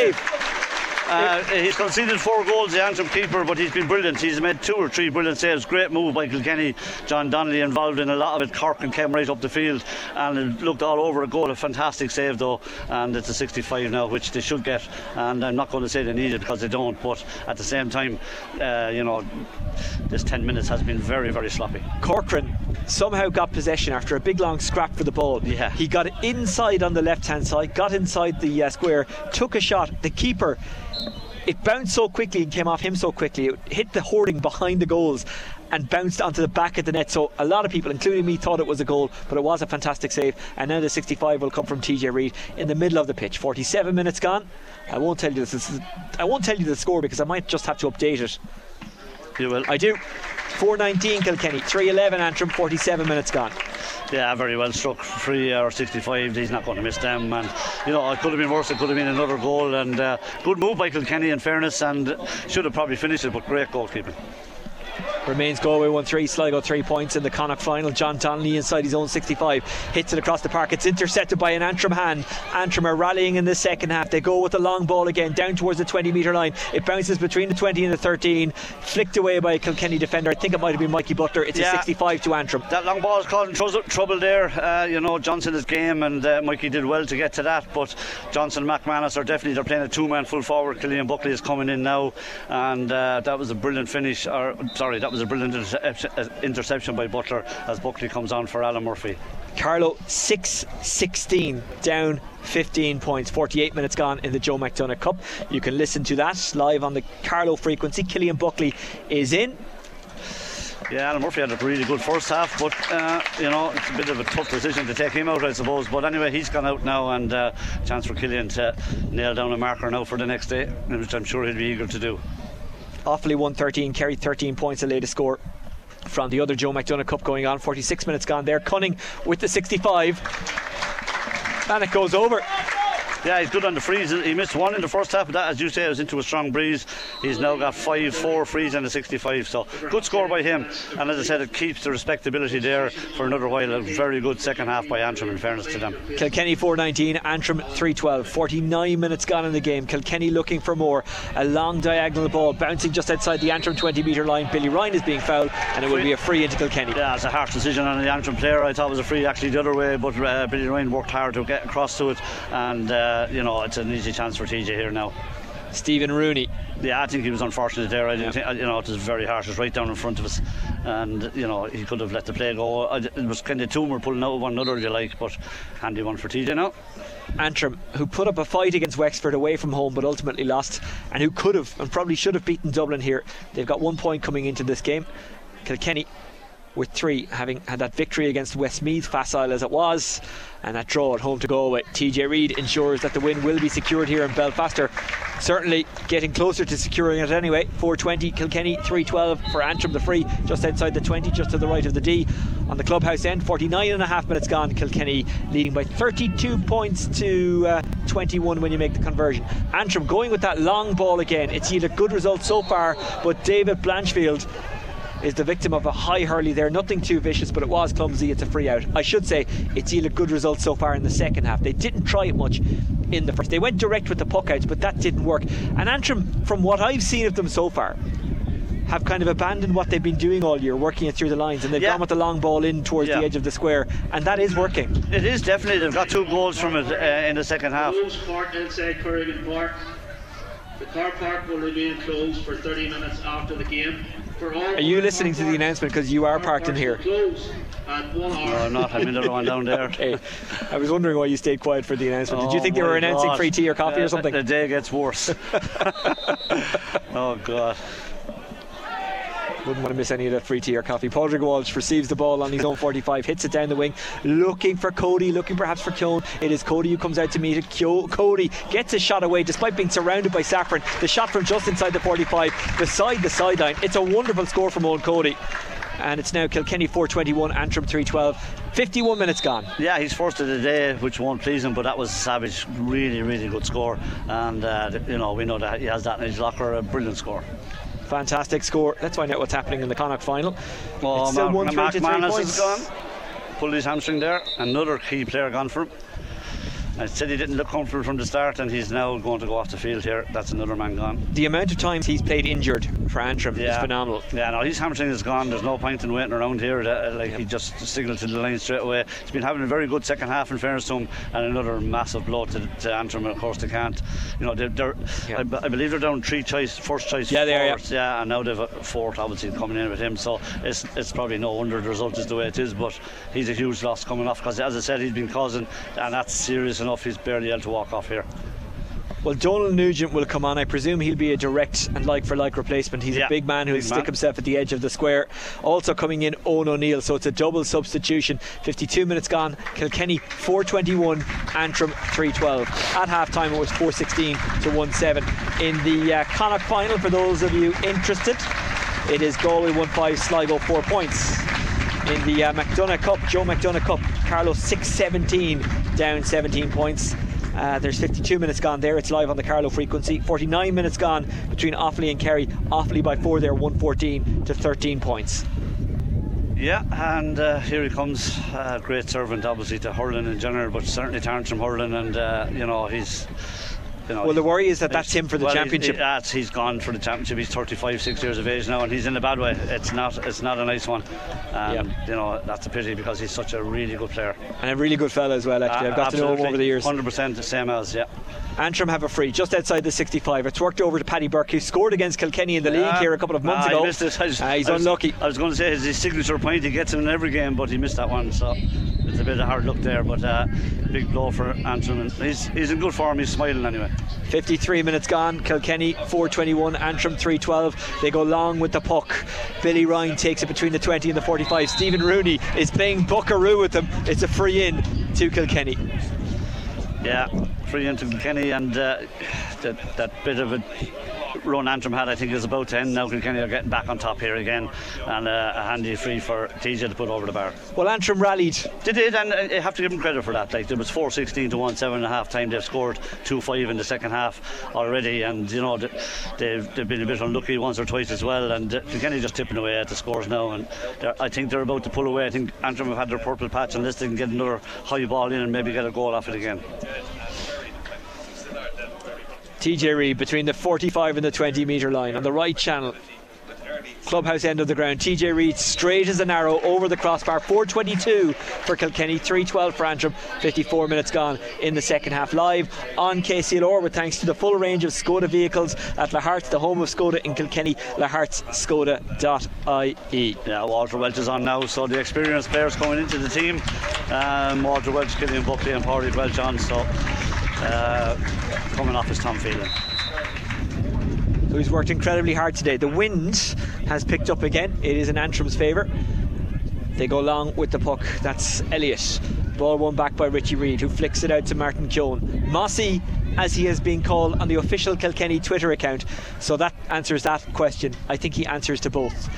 He's conceded 4 goals, the Antrim keeper, but he's been brilliant. He's made 2 or 3 brilliant saves. Great move by Kilkenny. John Donnelly involved in a lot of it. Cork and came right up the field and looked all over a goal. A fantastic save though, and it's a 65 now, which they should get, and I'm not going to say they need it because they don't, but at the same time, you know, this 10 minutes has been very, very sloppy. Corcoran somehow got possession after a big long scrap for the ball. Yeah. He got it inside on the left hand side, got inside the square, took a shot. The keeper, it bounced so quickly and came off him so quickly, it hit the hoarding behind the goals and bounced onto the back of the net. So a lot of people, including me, thought it was a goal, but it was a fantastic save. And now the 65 will come from TJ Reid in the middle of the pitch. 47 minutes gone. I won't tell you the score because I might just have to update it. You will. I do. 4-19 Kilkenny, 3-11 Antrim, 47 minutes gone. Yeah, very well struck. Free or 65, he's not going to miss them. And you know, it could have been worse, it could have been another goal. And good move by Kilkenny in fairness, and should have probably finished it, but great goalkeeping. Remains Galway 1-3, Sligo 3 points in the Connacht final. John Donnelly inside his own 65 hits it across the park. It's intercepted by an Antrim hand. Antrim are rallying in the second half. They go with the long ball again down towards the 20 metre line. It bounces between the 20 and the 13, flicked away by a Kilkenny defender. I think it might have been Mikey Butler. It's a 65 to Antrim. That long ball is causing trouble there. You know, Johnson is game, and Mikey did well to get to that, but Johnson and McManus are definitely, they're playing a 2-man full forward. Killian Buckley is coming in now, and that was a brilliant finish, or sorry, that was a brilliant interception by Butler as Buckley comes on for Alan Murphy. Carlow 6-16 down, 15 points, 48 minutes gone in the Joe McDonagh Cup. You can listen to that live on the Carlow frequency. Killian Buckley is in. Yeah, Alan Murphy had a really good first half, but you know, it's a bit of a tough decision to take him out, I suppose. But anyway, he's gone out now, and chance for Killian to nail down a marker now for the next day, which I'm sure he'll be eager to do. Offaly 1-13, Kerry 13 points, the latest score from the other Joe McDonagh Cup going on. 46 minutes gone there. Cunning with the 65, and it goes over. Yeah, he's good on the frees. He missed one in the first half, but that, as you say, was into a strong breeze. He's now got 5-4 frees and a 65, so good score by him. And as I said, it keeps the respectability there for another while. A very good second half by Antrim, in fairness to them. Kilkenny 4-19, Antrim 3-12. 49 minutes gone in the game. Kilkenny looking for more. A long diagonal ball bouncing just outside the Antrim 20 metre line. Billy Ryan is being fouled, and it will be a free into Kilkenny. Yeah, it's a harsh decision on the Antrim player. I thought it was a free actually the other way, but Billy Ryan worked hard to get across to it, and you know, it's an easy chance for TJ here now. Stephen Rooney. Yeah, I think he was unfortunate there. I didn't think, you know, it was very harsh. It was right down in front of us, and you know, he could have let the play go. It was kind of two pulling out one another, if you like, but handy one for TJ now. Antrim, who put up a fight against Wexford away from home but ultimately lost, and who could have and probably should have beaten Dublin here. They've got 1 point coming into this game. Kilkenny with 3, having had that victory against Westmeath, facile as it was, and that draw at home to Galway. TJ Reid ensures that the win will be secured here in Belfaster, certainly getting closer to securing it anyway. 4-20 Kilkenny, 3-12 for Antrim. The free just outside the 20, just to the right of the D on the clubhouse end. 49 and a half minutes gone. Kilkenny leading by 32 points to 21 when you make the conversion. Antrim going with that long ball again. It's yielded good results so far, but David Blanchfield is the victim of a high hurley there. Nothing too vicious, but it was clumsy. It's a free out. I should say it's yielded good results so far in the second half. They didn't try it much in the first. They went direct with the puck outs, but that didn't work. And Antrim, from what I've seen of them so far, have kind of abandoned what they've been doing all year, working it through the lines, and they've gone with the long ball in towards the edge of the square, and that is working. It is definitely. They've got 2 goals from it in the second half. Inside Corrigan Park. The car park will remain closed for 30 minutes after the game. Are you listening to the announcement? Because you are parked in here. No, I'm not. I'm in the one down there. Okay. I was wondering why you stayed quiet for the announcement. Did you think they were announcing free tea or coffee or something? The day gets worse. Oh God. Wouldn't want to miss any of that free tea or coffee. Padraig Walsh receives the ball on his own 45, hits it down the wing, looking for Cody, looking perhaps for Keown. It is Cody who comes out to meet it. Cody gets a shot away despite being surrounded by Safran. The shot from just inside the 45, beside the sideline. It's a wonderful score from Eoin Cody. And it's now Kilkenny 4-21, Antrim 3-12. 51 minutes gone. Yeah, he's first of the day, which won't please him, but that was savage. Really, really good score. And, you know, we know that he has that in his locker. A brilliant score. Fantastic score. Let's find out what's happening in the Connacht final. Oh, it's still 1-3 to 3 points. Has gone. Pulled his hamstring there. Another key player gone for him. I said he didn't look comfortable from the start, and he's now going to go off the field here. That's another man gone. The amount of times he's played injured for Antrim is phenomenal. Yeah, no, his hamstring is gone. There's no point in waiting around here. He just signalled to the line straight away. He's been having a very good second half, in fairness to him, and another massive blow to Antrim. And of course, they can't. You know, I believe they're down first choice. Yeah, they are. Yeah, and now they've a fourth, obviously, coming in with him. So it's probably no wonder the result is the way it is. But he's a huge loss coming off, because, as I said, he's been causing, and that's serious enough. He's barely able to walk off here. Well, Donal Nugent will come on. I presume he'll be a direct and like-for-like replacement. He's a big man who'll stick himself at the edge of the square. Also coming in, Owen O'Neill. So it's a double substitution. 52 minutes gone. Kilkenny 4-21, Antrim 3-12. At half-time, it was 4-16 to 1-7. In the Connacht final, for those of you interested, it is Galway 1-5, Sligo 4 points. In the Joe McDonagh Cup, Carlow 6-17, down 17 points. There's 52 minutes gone there. It's live on the Carlow frequency. 49 minutes gone between Offaly and Kerry. Offaly by 4 there, 114 to 13 points. Yeah, and here he comes, great servant obviously to hurling in general, but certainly to Antrim hurling, and well, the worry is that that's him for the championship. He's gone for the championship. He's 35-6 years of age now, and he's in a bad way. It's not a nice one, and that's a pity, because he's such a really good player and a really good fella as well. Actually, I've got to know him over the years. 100% the same as Antrim have a free just outside the 65. It's worked over to Paddy Burke, who scored against Kilkenny in the league here a couple of months ago. He's unlucky. I was going to say his signature point, he gets him in every game, but he missed that one, so it's a bit of hard luck there. But big blow for Antrim, and he's in good form. He's smiling anyway. 53 minutes gone. Kilkenny 4-21, Antrim 3-12. They go long with the puck. Billy Ryan takes it between the 20 and the 45. Stephen Rooney is playing buckaroo with them. It's a free in to Kilkenny. Yeah, free in to Kilkenny, and that bit of a run Antrim had, I think, is about to end now. Kilkenny are getting back on top here again, and a handy free for TJ to put over the bar. Well, Antrim rallied. They did, and I have to give them credit for that. Like, there was 4-16 to 1-7 at half time. They've scored 2-5 in the second half already, and they've been a bit unlucky once or twice as well, and Kilkenny just tipping away at the scores now, and I think they're about to pull away. I think Antrim have had their purple patch, unless they can get another high ball in and maybe get a goal off it again. TJ Reid between the 45 and the 20 metre line on the right channel, clubhouse end of the ground. TJ Reid straight as an arrow over the crossbar. 4-22 for Kilkenny, 3-12 for Antrim. 54 minutes gone in the second half. Live on KCLR with thanks to the full range of Skoda vehicles at Lahart's, the home of Skoda in Kilkenny, lahartsskoda.ie. Yeah, Walter Welch is on now, so the experienced players coming into the team, Walter Welch, Killian Buckley and Padraig Welch on. So coming off is Tom Phelan, who's worked incredibly hard today. The wind has picked up again. It is in Antrim's favour. They go long with the puck. That's Elliott. Ball won back by Richie Reed, who flicks it out to Martin Keown. Mossy, as he has been called on the official Kilkenny Twitter account. So that answers that question. I think he answers to both.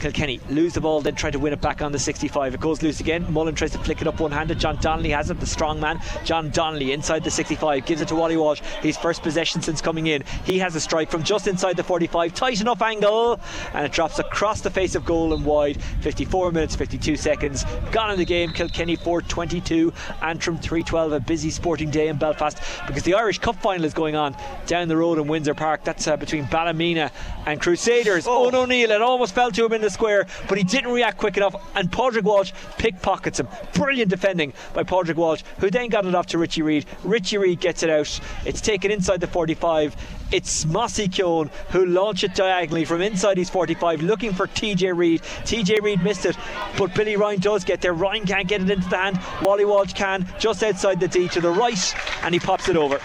Kilkenny lose the ball, then try to win it back on the 65. It goes loose again. Mullen tries to flick it up one-handed. John Donnelly has it, the strong man. John Donnelly inside the 65 gives it to Wally Walsh, his first possession since coming in. He has a strike from just inside the 45, tight enough angle, and it drops across the face of goal and wide. 54 minutes 52 seconds gone in the game. Kilkenny 4-22, Antrim 3-12. A busy sporting day in Belfast, because the Irish Cup final is going on down the road in Windsor Park. That's between Ballymena and Crusaders. Owen O'Neill, it almost fell to him in the square, but he didn't react quick enough, and Padraig Walsh pickpockets him. Brilliant defending by Padraig Walsh, who then got it off to Richie Reid. Richie Reid gets it out. It's taken inside the 45. It's Mossy Keoghan who launched it diagonally from inside his 45, looking for TJ Reid. TJ Reid missed it, but Billy Ryan does get there. Ryan can't get it into the hand. Wally Walsh can, just outside the D to the right, and he pops it over.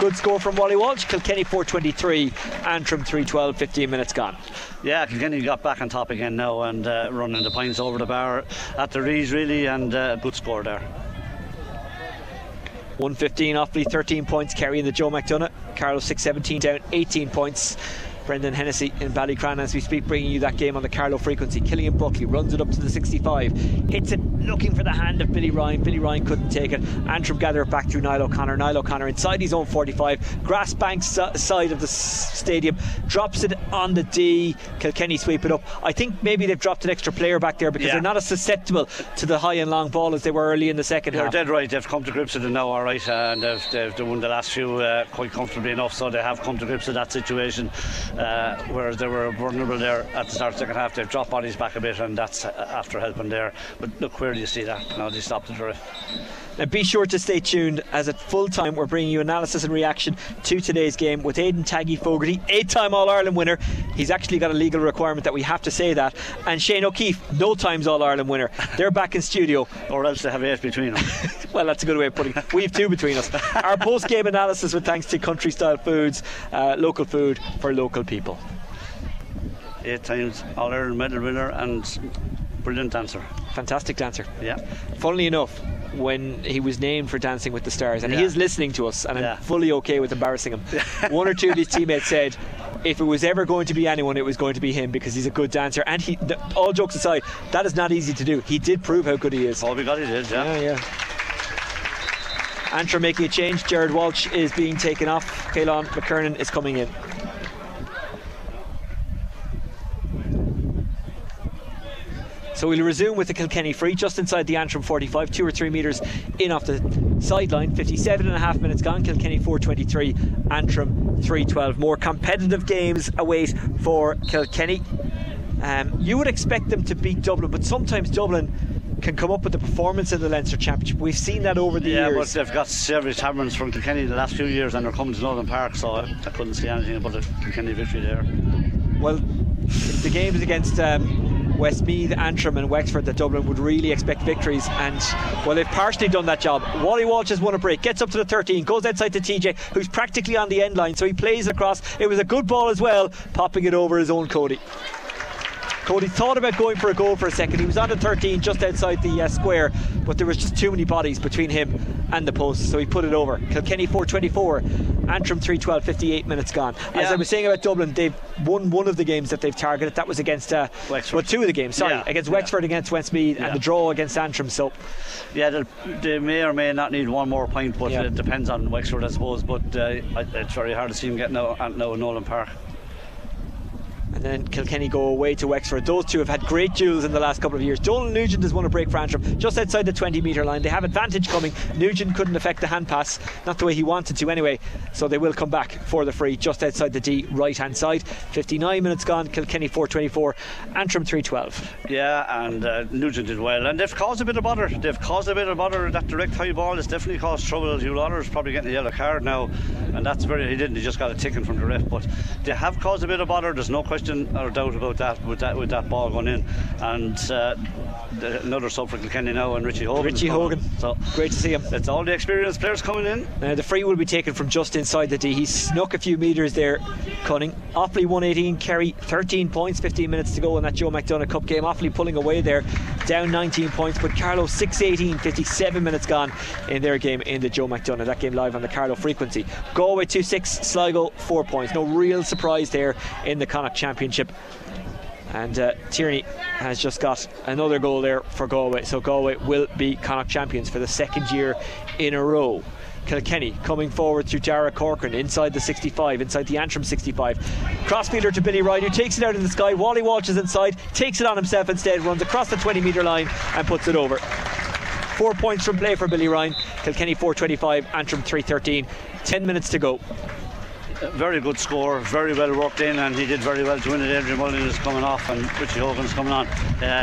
Good score from Wally Walsh. Kilkenny 4-23, Antrim 3-12, 15 minutes gone. Yeah, Kilkenny got back on top again now, and running the pints over the bar at the Rees really, and good score there. 115, Offaly 13 points, Kerry in the Joe McDonagh. Carlow 6-17, down 18 points. Brendan Hennessy in Ballycran as we speak, bringing you that game on the Carlow frequency. Killian Buckley runs it up to the 65, hits it looking for the hand of Billy Ryan. Billy Ryan couldn't take it. Antrim gather it back through Niall O'Connor. Niall O'Connor inside his own 45, Grassbank side of the stadium, drops it on the D. Kilkenny sweep it up. I think maybe they've dropped an extra player back there because they're not as susceptible to the high and long ball as they were early in the second half. They're dead right. They've come to grips with it now, alright, and they've won the last few quite comfortably enough, so they have come to grips with that situation, whereas they were vulnerable there at the start of the second half. They've dropped bodies back a bit, and that's after helping there. But look, where do you see that? Now they stopped the drive. Now be sure to stay tuned, as at full time we're bringing you analysis and reaction to today's game with Aidan Taggy Fogarty, 8-time All-Ireland winner. He's actually got a legal requirement that we have to say that. And Shane O'Keefe, no times All-Ireland winner. They're back in studio. Or else they have 8 between them. Well, that's a good way of putting it. We have 2 between us. Our post-game analysis with thanks to Country Style Foods, local food for local people. 8 times All-Ireland medal winner and brilliant dancer. Fantastic dancer. Yeah. Funnily enough, when he was named for Dancing with the Stars, and he is listening to us, and I'm fully okay with embarrassing him, one or two of his teammates said if it was ever going to be anyone, it was going to be him, because he's a good dancer. And he, all jokes aside, that is not easy to do. He did prove how good he is. Oh, we got it, yeah. Antrim making a change. Jared Walsh is being taken off. Caelan McKernan is coming in. So we'll resume with the Kilkenny free, just inside the Antrim 45, 2 or 3 metres in off the sideline. 57.5 minutes gone. Kilkenny 4:23, Antrim 3:12. More competitive games await for Kilkenny. You would expect them to beat Dublin, but sometimes Dublin can come up with the performance in the Leinster Championship. We've seen that over the years. Yeah, but they've got several taverns from Kilkenny the last few years, and they're coming to Northern Park, so I couldn't see anything but a Kilkenny victory there. Well, the games against Westmeath, Antrim and Wexford that Dublin would really expect victories, and well, they've partially done that job. Wally Walsh has won a break, gets up to the 13, goes outside to TJ, who's practically on the end line, so he plays across. It was a good ball as well, popping it over his own Cody. Cody thought about going for a goal for a second. He was on the 13 just outside the square, but there was just too many bodies between him and the post, so he put it over. Kilkenny 4:24, Antrim 3:12, 58 minutes gone. As I was saying about Dublin, they've won one of the games that they've targeted. That was against Wexford. Well, 2 of the games, sorry, against Wexford, against Westmeath, and the draw against Antrim. So they may or may not need one more point, but it depends on Wexford, I suppose. But it's very hard to see them getting out now in Nolan Park. And then Kilkenny go away to Wexford. Those two have had great duels in the last couple of years. Donal Nugent has won a break for Antrim just outside the 20-metre line. They have advantage coming. Nugent couldn't affect the hand pass, not the way he wanted to anyway, so they will come back for the free just outside the D, right-hand side. 59 minutes gone. Kilkenny 4:24, Antrim 3:12. Yeah, and Nugent did well, and they've caused a bit of bother. They've caused a bit of bother. That direct high ball has definitely caused trouble. Hugh Lawler is probably getting a yellow card now, and that's very... He didn't. He just got a ticking from the ref, but they have caused a bit of bother. There's no question or doubt about that, with that ball going in. And another sub for Kilkenny now, and Richie Hogan. So great to see him. It's all the experienced players coming in. The free will be taken from just inside the D. He snuck a few metres there, Cunning. Offaly 118, Kerry 13 points, 15 minutes to go in that Joe McDonagh Cup game. Offaly pulling away there, down 19 points, but Carlow 6-18, 57 minutes gone in their game in the Joe McDonagh. That game live on the Carlow frequency. Galway 2-6, Sligo 4 points. No real surprise there in the Connacht Championship. And Tierney has just got another goal there for Galway, so Galway will be Connacht champions for the 2nd year in a row. Kilkenny coming forward through Dara Corcoran inside the 65, inside the Antrim 65. Crossfielder to Billy Ryan, who takes it out in the sky. Wally Walsh is inside, takes it on himself instead, runs across the 20-metre line and puts it over. 4 points from play for Billy Ryan. Kilkenny 4:25, Antrim 3:13. 10 minutes to go. Very good score, very well worked in, and he did very well to win it. Adrian Mullen is coming off and Richie Hogan is coming on.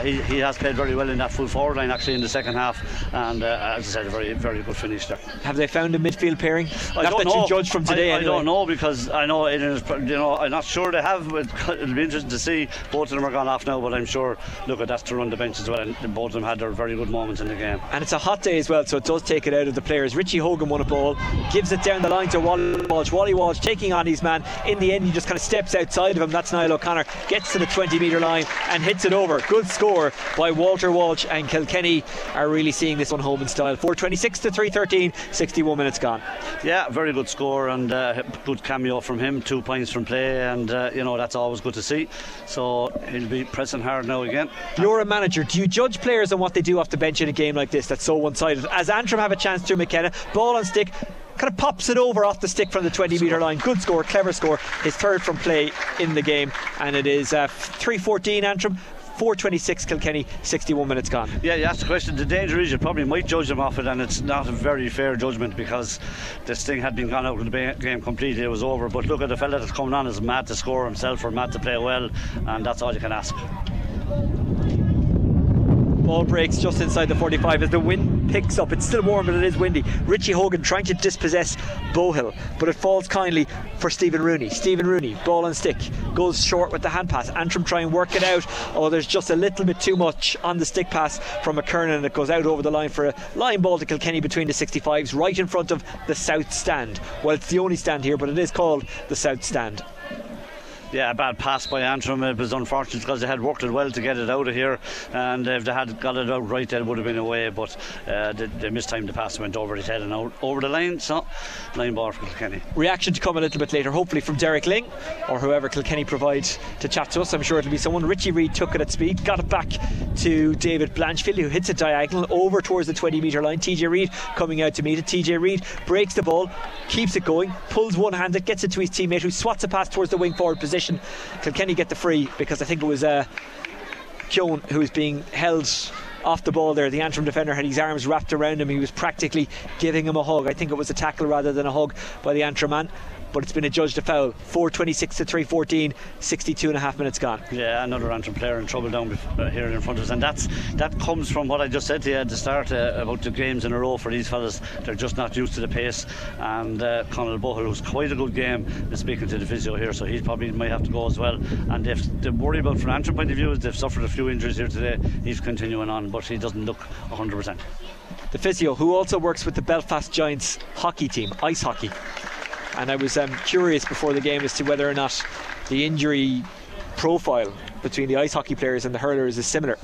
He has played very well in that full forward line actually in the second half, and as I said, a very, very good finish there. Have they found a midfield pairing? Not that you judge from today. I don't know, because I know it is, I'm not sure they have, but it'll be interesting to see. Both of them are gone off now, but I'm sure, look, that's to run the bench as well, and both of them had their very good moments in the game. And it's a hot day as well, so it does take it out of the players. Richie Hogan won a ball, gives it down the line to Wally Walsh. Wally Walsh takes taking on his man. In the end, he just kind of steps outside of him. That's Niall O'Connor. Gets to the 20-metre line and hits it over. Good score by Walter Walsh, and Kilkenny are really seeing this one home in style. 4.26 to 3.13, 61 minutes gone. Yeah, very good score, and good cameo from him. 2 points from play, and you know, that's always good to see. So he'll be pressing hard now again. You're a manager. Do you judge players on what they do off the bench in a game like this that's so one-sided? As Antrim have a chance to McKenna, ball on stick, kind of pops it over off the stick from the 20-metre line. Good score, clever score. His third from play in the game, and it is 3.14 Antrim, 4.26 Kilkenny, 61 minutes gone. Yeah, you asked the question. The danger is you probably might judge them off it, and it's not a very fair judgment, because this thing had been gone out of the game completely. It was over. But look, at the fella that's coming on is mad to score himself or mad to play well, and that's all you can ask. Ball breaks just inside the 45 as the wind picks up. It's still warm, but it is windy. Richie Hogan trying to dispossess Bohill, but it falls kindly for Stephen Rooney. Stephen Rooney, ball and stick, goes short with the hand pass. Antrim try and work it out. Oh, there's just a little bit too much on the stick pass from McKernan, and it goes out over the line for a line ball to Kilkenny between the 65s, right in front of the south stand. Well, it's the only stand here, but it is called the south stand. Yeah, a bad pass by Antrim. It was unfortunate because they had worked it well to get it out of here, and if they had got it out right, they would have been away, but they mistimed the pass, went over his head and out over the line. So line ball for Kilkenny. Reaction to come a little bit later, hopefully from Derek Lyng or whoever Kilkenny provides to chat to us. I'm sure it'll be someone. Richie Reed took it at speed, got it back to David Blanchfield, who hits it diagonal over towards the 20-metre line. TJ Reid coming out to meet it. TJ Reid breaks the ball, keeps it going, pulls one hand, it gets it to his teammate, who swats a pass towards the wing forward position. Kilkenny get the free, because I think it was Keown who was being held off the ball there. The Antrim defender had his arms wrapped around him. He was practically giving him a hug. I think it was a tackle rather than a hug by the Antrim man, but it's been adjudged a foul. 4.26 to 3.14, 62 and a half minutes gone. Yeah, another Antrim player in trouble down here in front of us, and that comes from what I just said to you at the start about the games in a row for these fellas. They're just not used to the pace, and Conal Bohill, who's quite a good game, is speaking to the physio here, so he probably might have to go as well. And if the worry about from an Antrim point of view is they've suffered a few injuries here today. He's continuing on, but he doesn't look 100%. The physio, who also works with the Belfast Giants hockey team, ice hockey. And I was curious before the game as to whether or not the injury profile between the ice hockey players and the hurlers is similar.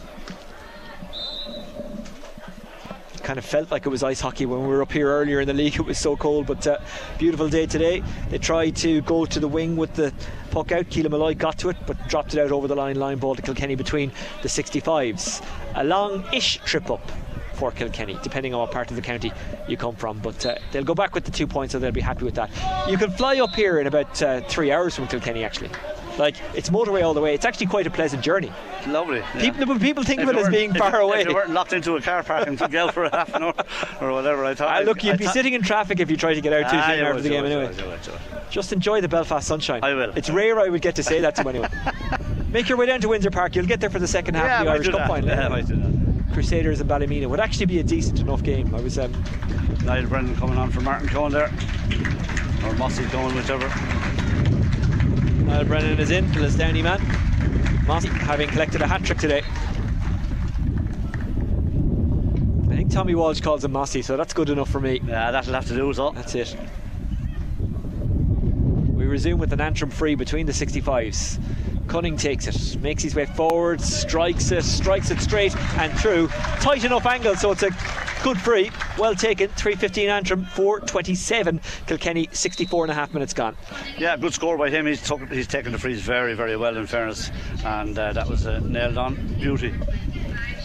It kind of felt like it was ice hockey when we were up here earlier in the league. It was so cold, but beautiful day today. They tried to go to the wing with the puck out. Keelan Molloy got to it, but dropped it out over the line. Line ball to Kilkenny between the 65s. A long-ish trip up for Kilkenny, depending on what part of the county you come from, but they'll go back with the 2 points, so they'll be happy with that. You can fly up here in about 3 hours from Kilkenny, actually. Like, it's motorway all the way. It's actually quite a pleasant journey. Lovely. Yeah. People think of it as being far away. If you weren't locked into a car park and took out for half an hour or whatever, I thought. Look, you'd be sitting in traffic if you try to get out too soon after the game anyway. Just enjoy the Belfast sunshine. I will. It's rare I would get to say that to anyone. Make your way down to Windsor Park. You'll get there for the second half of the Irish Cup final. Yeah, I might do that. Crusaders and Ballymena would actually be a decent enough game. I was Niall Brennan coming on for Martin Cohen there, or Mossy Cohen, whichever. Niall Brennan is in for his Downey man. Mossy having collected a hat-trick today. I think Tommy Walsh calls him Mossy, so that's good enough for me. Yeah, that'll have to do us all. That's it. We resume with an Antrim free between the 65s. Cunning takes it, makes his way forward, strikes it straight and through. Tight enough angle, so it's a good free. Well taken. 3.15 Antrim, 4.27 Kilkenny, 64 and a half minutes gone. Yeah, good score by him. He's taken the frees very, very well, in fairness, and that was nailed on. Beauty.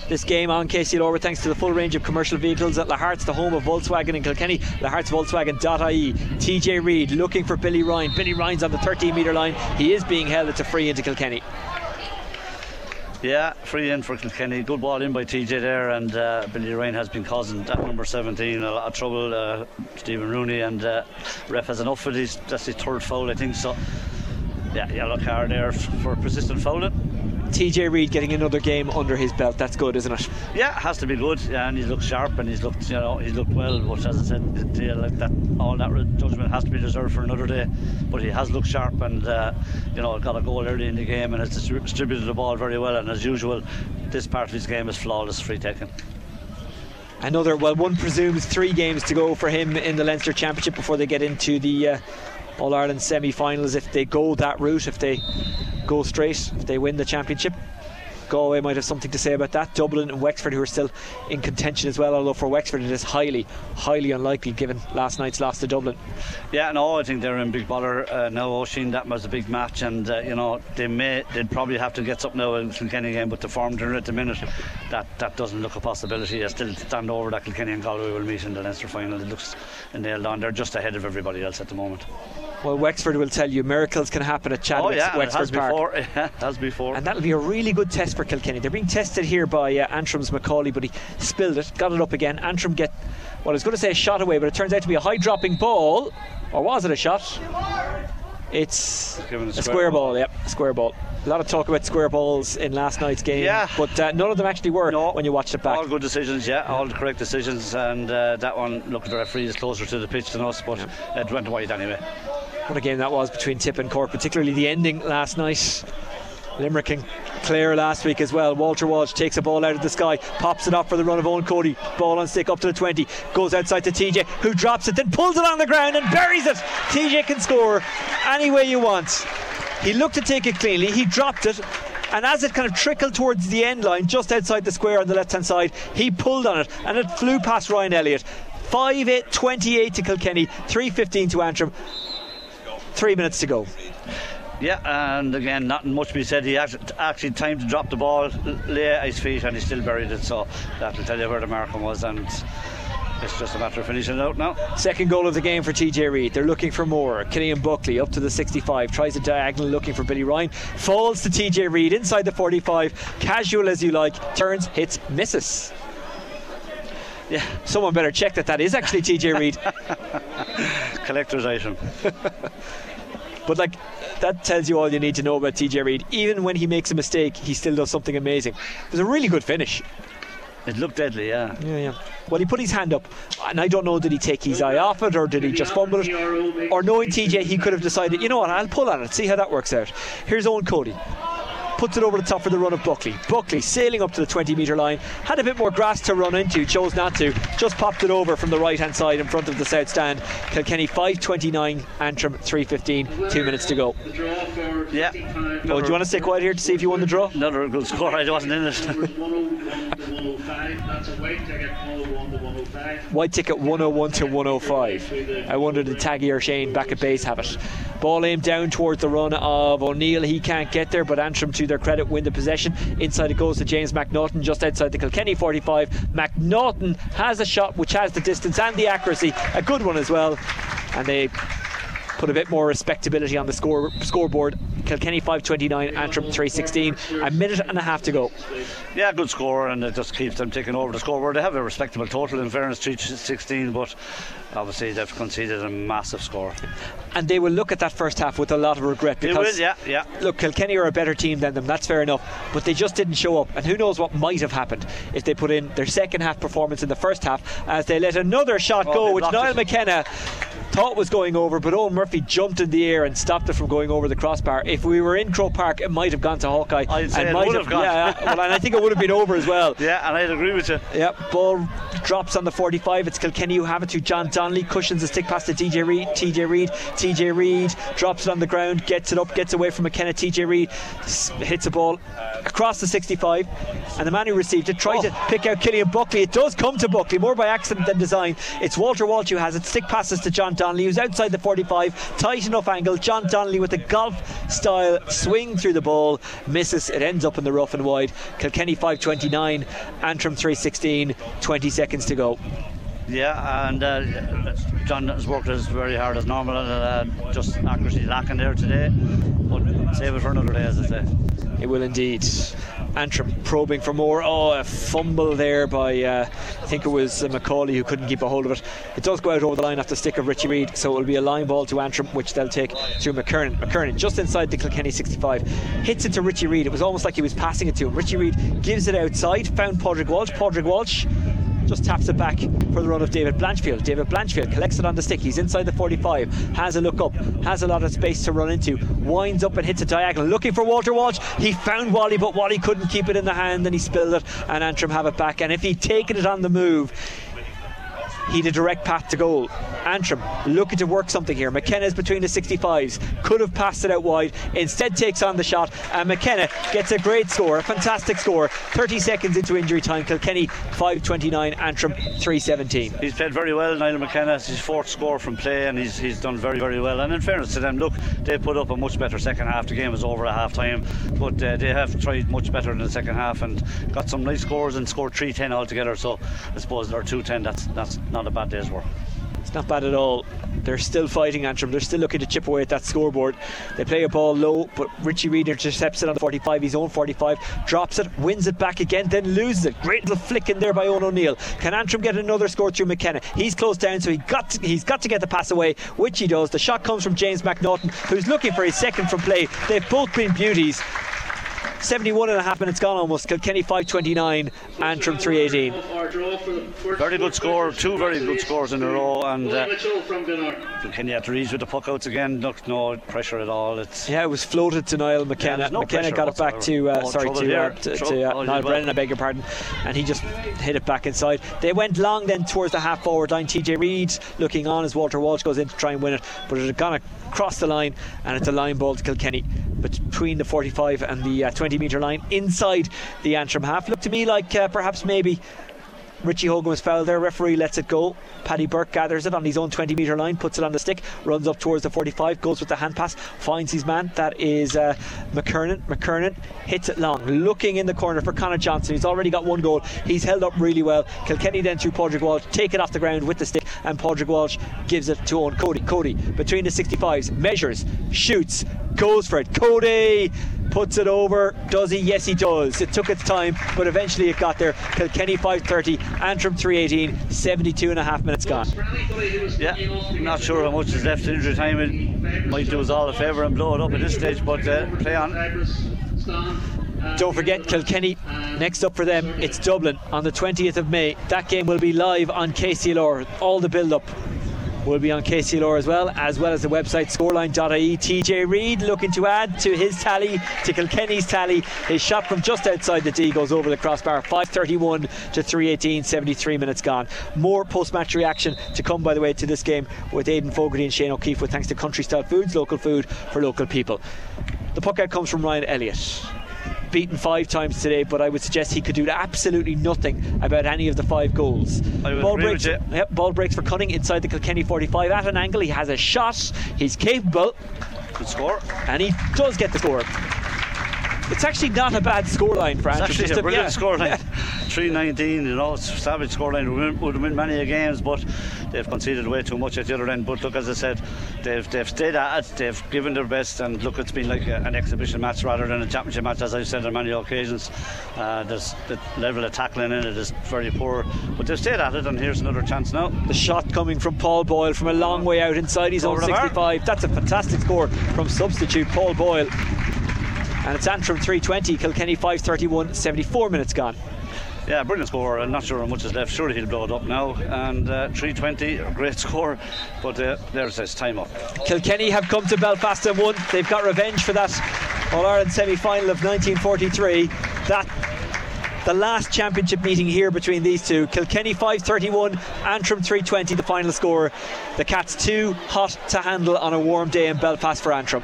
This game on KCLR, thanks to the full range of commercial vehicles at Lahart's, the home of Volkswagen in Kilkenny. Lahart'sVolkswagen.ie. TJ Reid looking for Billy Ryan. Billy Ryan's on the 13-metre line. He is being held. It's a free into Kilkenny. Yeah, free in for Kilkenny. Good ball in by TJ there, and Billy Ryan has been causing that number 17 a lot of trouble. Stephen Rooney, and ref has enough for this. That's his third foul, I think. So yeah, yellow card there for persistent fouling. TJ Reid getting another game under his belt. That's good, isn't it? Yeah, has to be good. Yeah, and he's looked sharp, and he's looked well. But as I said, all that judgment has to be reserved for another day. But he has looked sharp, and got a goal early in the game, and has distributed the ball very well. And as usual, this part of his game is flawless free taking. Another, well, one presumes 3 games to go for him in the Leinster Championship before they get into the All-Ireland semi-finals if they go that route, if they go straight, if they win the championship. Galway might have something to say about that. Dublin and Wexford, who are still in contention as well, although for Wexford it is highly, highly unlikely given last night's loss to Dublin. Yeah, no, I think they're in big bother now, Oisin. That was a big match, and you know, they'd probably have to get something now in Kilkenny again, but the form they're at the minute, that doesn't look a possibility. I still stand over that Kilkenny and Galway will meet in the Leinster final. It looks nailed on. They're just ahead of everybody else at the moment. Well, Wexford will tell you miracles can happen at Chadwicks, Wexford Park. Before, yeah, as before. And that'll be a really good test for Kilkenny. They're being tested here by Antrim's McCauley, but he spilled it, got it up again. Antrim get, well, I was going to say a shot away, but it turns out to be a high dropping ball. Or was it a shot? It's a square ball, yep, square ball. A lot of talk about square balls in last night's game, yeah, but none of them actually were when you watched it back. All good decisions, yeah, all the correct decisions, and that one, look, the referee is closer to the pitch than us, but it went wide anyway. What a game that was between Tip and Cork, particularly the ending last night. Limerick and Clare last week as well. Walter Walsh takes a ball out of the sky, pops it up for the run of Eoin Cody. Ball on stick up to the 20, goes outside to TJ, who drops it, then pulls it on the ground and buries it. TJ can score any way you want. He looked to take it cleanly, he dropped it, and as it kind of trickled towards the end line, just outside the square on the left hand side, he pulled on it and it flew past Ryan Elliott. 5-8, 28 to Kilkenny, 3-15 to Antrim, 3 minutes to go. Yeah, and again, not much to be said. He actually timed to drop the ball, lay at his feet, and he still buried it. So that'll tell you where the marking was, and it's just a matter of finishing it out now. Second goal of the game for TJ Reid. They're looking for more. Killian Buckley up to the 65, tries a diagonal looking for Billy Ryan, falls to TJ Reid inside the 45, casual as you like, turns, hits, misses. Yeah, someone better check that is actually TJ Reid. Collector's item. But like, that tells you all you need to know about TJ Reid. Even when he makes a mistake, he still does something amazing. It was a really good finish. It looked deadly, yeah. Yeah, yeah. Well, he put his hand up, and I don't know, did he take his eye off it, or did he just fumble it? Or knowing TJ, he could have decided, you know what, I'll pull on it, see how that works out. Here's Eoin Cody. Puts it over the top for the run of Buckley. Buckley sailing up to the 20-metre line, had a bit more grass to run into, chose not to, just popped it over from the right-hand side in front of the south stand. Kilkenny 5-29, Antrim 3-15, 2 minutes to go. Yeah. Oh, do you want to stay quiet here to see if you won the draw? Another good score, I wasn't in it. White ticket 101 to 105. I wonder did Taggy or Shane back at base have it? Ball aimed down towards the run of O'Neill. He can't get there, but Antrim, to their credit, win the possession. Inside it goes to James McNaughton, just outside the Kilkenny 45. McNaughton has a shot which has the distance and the accuracy, a good one as well, and they put a bit more respectability on the scoreboard. Kilkenny 5-29, Antrim 3-16. A minute and a half to go. Yeah, good score, and it just keeps them ticking over the scoreboard. They have a respectable total, in fairness, 3-16, but obviously they've conceded a massive score. And they will look at that first half with a lot of regret, because they will, yeah. Look, Kilkenny are a better team than them, that's fair enough, but they just didn't show up, and who knows what might have happened if they put in their second half performance in the first half, as they let another shot go, which Niall McKenna thought was going over, but Ole Murphy jumped in the air and stopped it from going over the crossbar. If we were in Croke Park, it might have gone to Hawkeye. I'd say it might have gone. Yeah, well, and I think it would have been over as well. Yeah, and I'd agree with you. Yeah, ball drops on the 45. It's Kilkenny who have it to John Donnelly. Cushions a stick pass to TJ Reid drops it on the ground, gets it up, gets away from McKenna. TJ Reid hits a ball across the 65, and the man who received it tried to pick out Killian Buckley. It does come to Buckley, more by accident than design. It's Walter Walsh who has it. Stick passes to John Donnelly, who's outside the 45, tight enough angle. John Donnelly with a golf style swing through the ball, misses. It ends up in the rough and wide. Kilkenny 5-29, Antrim 3-16, 20 seconds to go. Yeah, and John has worked very hard as normal, and just accuracy lacking there today, but save it for another day, as I say. It will indeed. Antrim probing for more. Oh, a fumble there by I think it was McCauley, who couldn't keep a hold of it. It does go out over the line off the stick of Richie Reed, so it'll be a line ball to Antrim, which they'll take to McKernan. McKernan just inside the Kilkenny 65, hits it to Richie Reed. It was almost like he was passing it to him. Richie Reed gives it outside, found Padraig Walsh. Padraig Walsh just taps it back for the run of David Blanchfield. David Blanchfield collects it on the stick. He's inside the 45, has a look up, has a lot of space to run into, winds up and hits a diagonal looking for Walter Walsh. He found Wally, but Wally couldn't keep it in the hand, and he spilled it, and Antrim have it back. And if he'd taken it on the move, He had a direct path to goal. Antrim looking to work something here. McKenna's between the 65s, could have passed it out wide, instead takes on the shot, and McKenna gets a great score, a fantastic score. 30 seconds into injury time. Kilkenny 5.29, Antrim 3.17. He's played very well, Niall McKenna. It's his fourth score from play, and he's done very, very well. And in fairness to them, look, they put up a much better second half. The game was over at half time, but they have tried much better in the second half and got some nice scores and scored 3-10 altogether. So I suppose they're 2-10. That's not a bad day's work. It's not bad at all. They're still fighting, Antrim. They're still looking to chip away at that scoreboard. They play a ball low, but Richie Reed intercepts it on 45, his own 45, drops it, wins it back again, then loses it. Great little flick in there by Owen O'Neill. Can Antrim get another score through McKenna? He's close down, so he's got to get the pass away, which he does. The shot comes from James McNaughton, who's looking for his second from play. They've both been beauties. 71 and a half minutes gone almost. Kilkenny 5.29, Antrim 3.18. Very good score, two very good scores in a row, and Kilkenny had to reach with the puck outs again. No pressure at all. It was floated to Niall McKenna. No McKenna got it back to Niall Brennan, I beg your pardon, and he just hit it back inside. They went long then towards the half forward line. TJ Reid looking on as Walter Walsh goes in to try and win it, but it had gone across the line, and it's a line ball to Kilkenny between the 45 and the 20-metre line inside the Antrim half. Looked to me like perhaps maybe Richie Hogan was fouled there. Referee lets it go. Paddy Burke gathers it on his own 20-metre line, puts it on the stick, runs up towards the 45, goes with the hand pass, finds his man. That is McKernan. McKernan hits it long, looking in the corner for Conor Johnson. He's already got one goal. He's held up really well. Kilkenny then through Padraig Walsh, take it off the ground with the stick, and Padraig Walsh gives it to Eoin Cody. Cody between the 65s, measures, shoots, goes for it. Cody puts it over. Does he? Yes, he does. It took its time, but eventually it got there. Kilkenny 5.30, Antrim 3.18, 72 and a half minutes gone. Yeah, not sure how much is left in injury time. It might do us all a favour and blow it up at this stage, but play on. Don't forget Kilkenny, next up for them it's Dublin on the 20th of May. That game will be live on KCLR. All the build-up will be on KCLR as well as the website scoreline.ie. TJ Reid looking to add to his tally, to Kilkenny's tally. His shot from just outside the D goes over the crossbar. 5.31 to 3.18, 73 minutes gone. More post-match reaction to come, by the way, to this game with Aidan Fogarty and Shane O'Keefe, with thanks to Country Style Foods, local food for local people. The puck out comes from Ryan Elliott. Beaten 5 times today, but I would suggest he could do absolutely nothing about any of the 5 goals. Ball breaks for Cunning inside the Kilkenny 45 at an angle. He has a shot, he's capable. Good score, and he does get the score. It's actually not a bad scoreline for Antrim. It's actually a brilliant scoreline. 3.19, it's a savage scoreline. Would have win many games, but they've conceded way too much at the other end. But look, as I said, they've stayed at it, they've given their best, and look, it's been like an exhibition match rather than a championship match, as I've said on many occasions. There's the level of tackling in it is very poor, but they've stayed at it, and here's another chance now. The shot coming from Paul Boyle from a long way out inside his own 65. That's a fantastic score from substitute Paul Boyle. And it's Antrim 3.20, Kilkenny 5.31, 74 minutes gone. Yeah, brilliant score. I'm not sure how much is left. Surely he'll blow it up now. And 3.20, great score. But there's his time up. Kilkenny have come to Belfast and won. They've got revenge for that All-Ireland semi-final of 1943. The last championship meeting here between these two. Kilkenny 5.31, Antrim 3.20, the final score. The Cats too hot to handle on a warm day in Belfast for Antrim.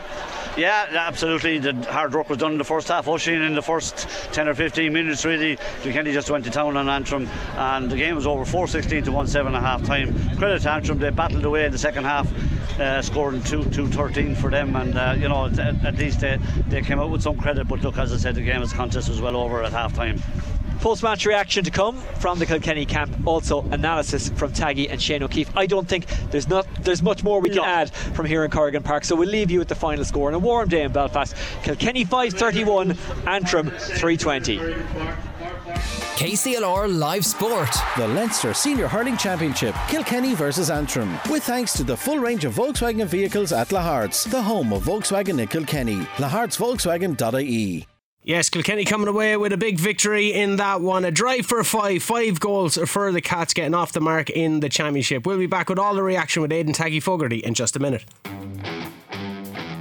Yeah, absolutely. The hard work was done in the first half. Oisin in the first 10 or 15 minutes, really. Kilkenny just went to town on Antrim, and the game was over 4.16 to 1.7 at half time. Credit to Antrim, they battled away in the second half, scoring 2.13 for them, and at least they came out with some credit. But look, as I said, the game, as contest was well over at half time. Post-match reaction to come from the Kilkenny camp. Also analysis from Taggy and Shane O'Keefe. I don't think there's much more we can add from here in Corrigan Park, so we'll leave you with the final score on a warm day in Belfast. Kilkenny 5.31, Antrim 3.20. KCLR Live Sport. The Leinster Senior Hurling Championship, Kilkenny versus Antrim, with thanks to the full range of Volkswagen vehicles at Lahart's, the home of Volkswagen in Kilkenny. Lahart'sVolkswagen.ie. Yes, Kilkenny coming away with a big victory in that one. A drive for 5, 5 goals for the Cats, getting off the mark in the championship. We'll be back with all the reaction with Aidan Taggy Fogarty in just a minute.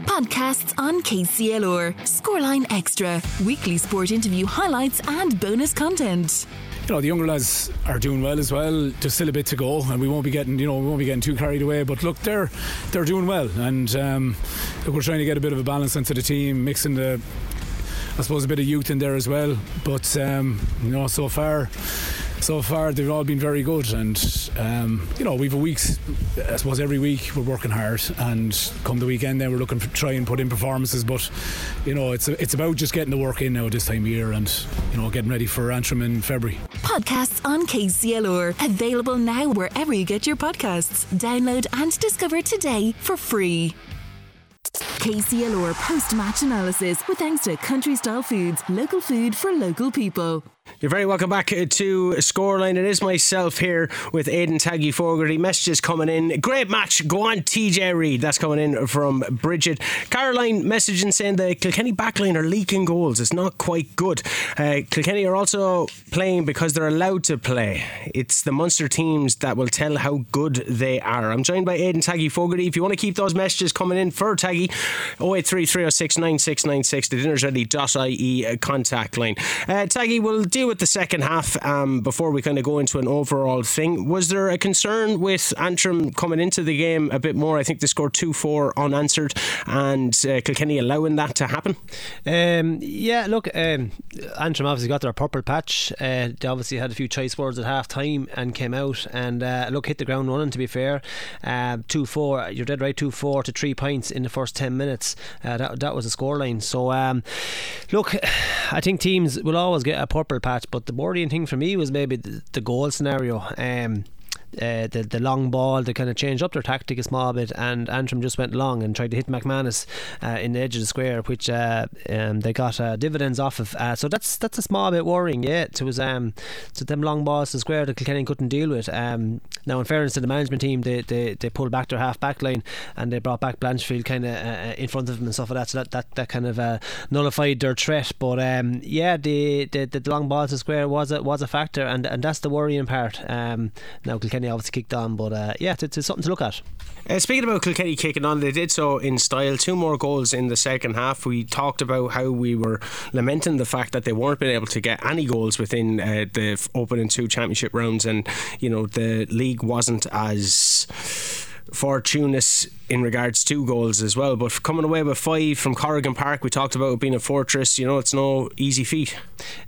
Podcasts on KCLR, Scoreline Extra, weekly sport interview highlights and bonus content. you know, the younger lads are doing well as well. There's still a bit to go, and we won't be getting, you know, we won't be getting too carried away. But look, they're doing well, and we're trying to get a bit of a balance into the team, mixing the, I suppose, a bit of youth in there as well. But you know, so far they've all been very good, and you know, we've a week, I suppose every week we're working hard, and come the weekend then we're looking to try and put in performances. But you know, it's about just getting the work in now this time of year, and you know, getting ready for Antrim in February. Podcasts on KCLR, available now wherever you get your podcasts. Download and discover today for free. KCLR post-match analysis, with thanks to Country Style Foods, local food for local people. You're very welcome back to Scoreline. It is myself here with Aidan Taggy Fogarty. Messages coming in. Great match. Go on, TJ Reid. That's coming in from Bridget. Caroline messaging saying the Kilkenny backline are leaking goals. It's not quite good. Kilkenny are also playing because they're allowed to play. It's the Munster teams that will tell how good they are. I'm joined by Aidan Taggy Fogarty. If you want to keep those messages coming in for Taggy, 083 306 9696, the dinnersready.ie contact line. Taggy, will deal with the second half before we kind of go into an overall thing. Was there a concern with Antrim coming into the game a bit more? I think they scored 2-4 unanswered, and Kilkenny allowing that to happen. Antrim obviously got their purple patch. They obviously had a few choice words at half time and came out and hit the ground running, to be fair. 2-4, you're dead right, 2-4 to 3 points in the first 10 minutes. That was the scoreline. So I think teams will always get a purple patch, but the worrying thing for me was maybe the goal scenario. The long ball, they kind of changed up their tactic a small bit, and Antrim just went long and tried to hit McManus in the edge of the square, which they got dividends off of. So that's a small bit worrying. Yeah, it was so them long balls to the square that Kilkenny couldn't deal with. Now in fairness to the management team, they pulled back their half back line and they brought back Blanchfield kind of in front of them and stuff like that. So that kind of nullified their threat. But the long balls to the square was a factor, and that's the worrying part. Now Kilkenny obviously kicked on, but it's something to look at. Speaking about Kilkenny kicking on, they did so in style. 2 more goals in the second half. We talked about how we were lamenting the fact that they weren't been able to get any goals within the opening 2 championship rounds, and you know, the league wasn't as fortuitous in regards to goals as well. But coming away with 5 from Corrigan Park, we talked about it being a fortress. You know, it's no easy feat.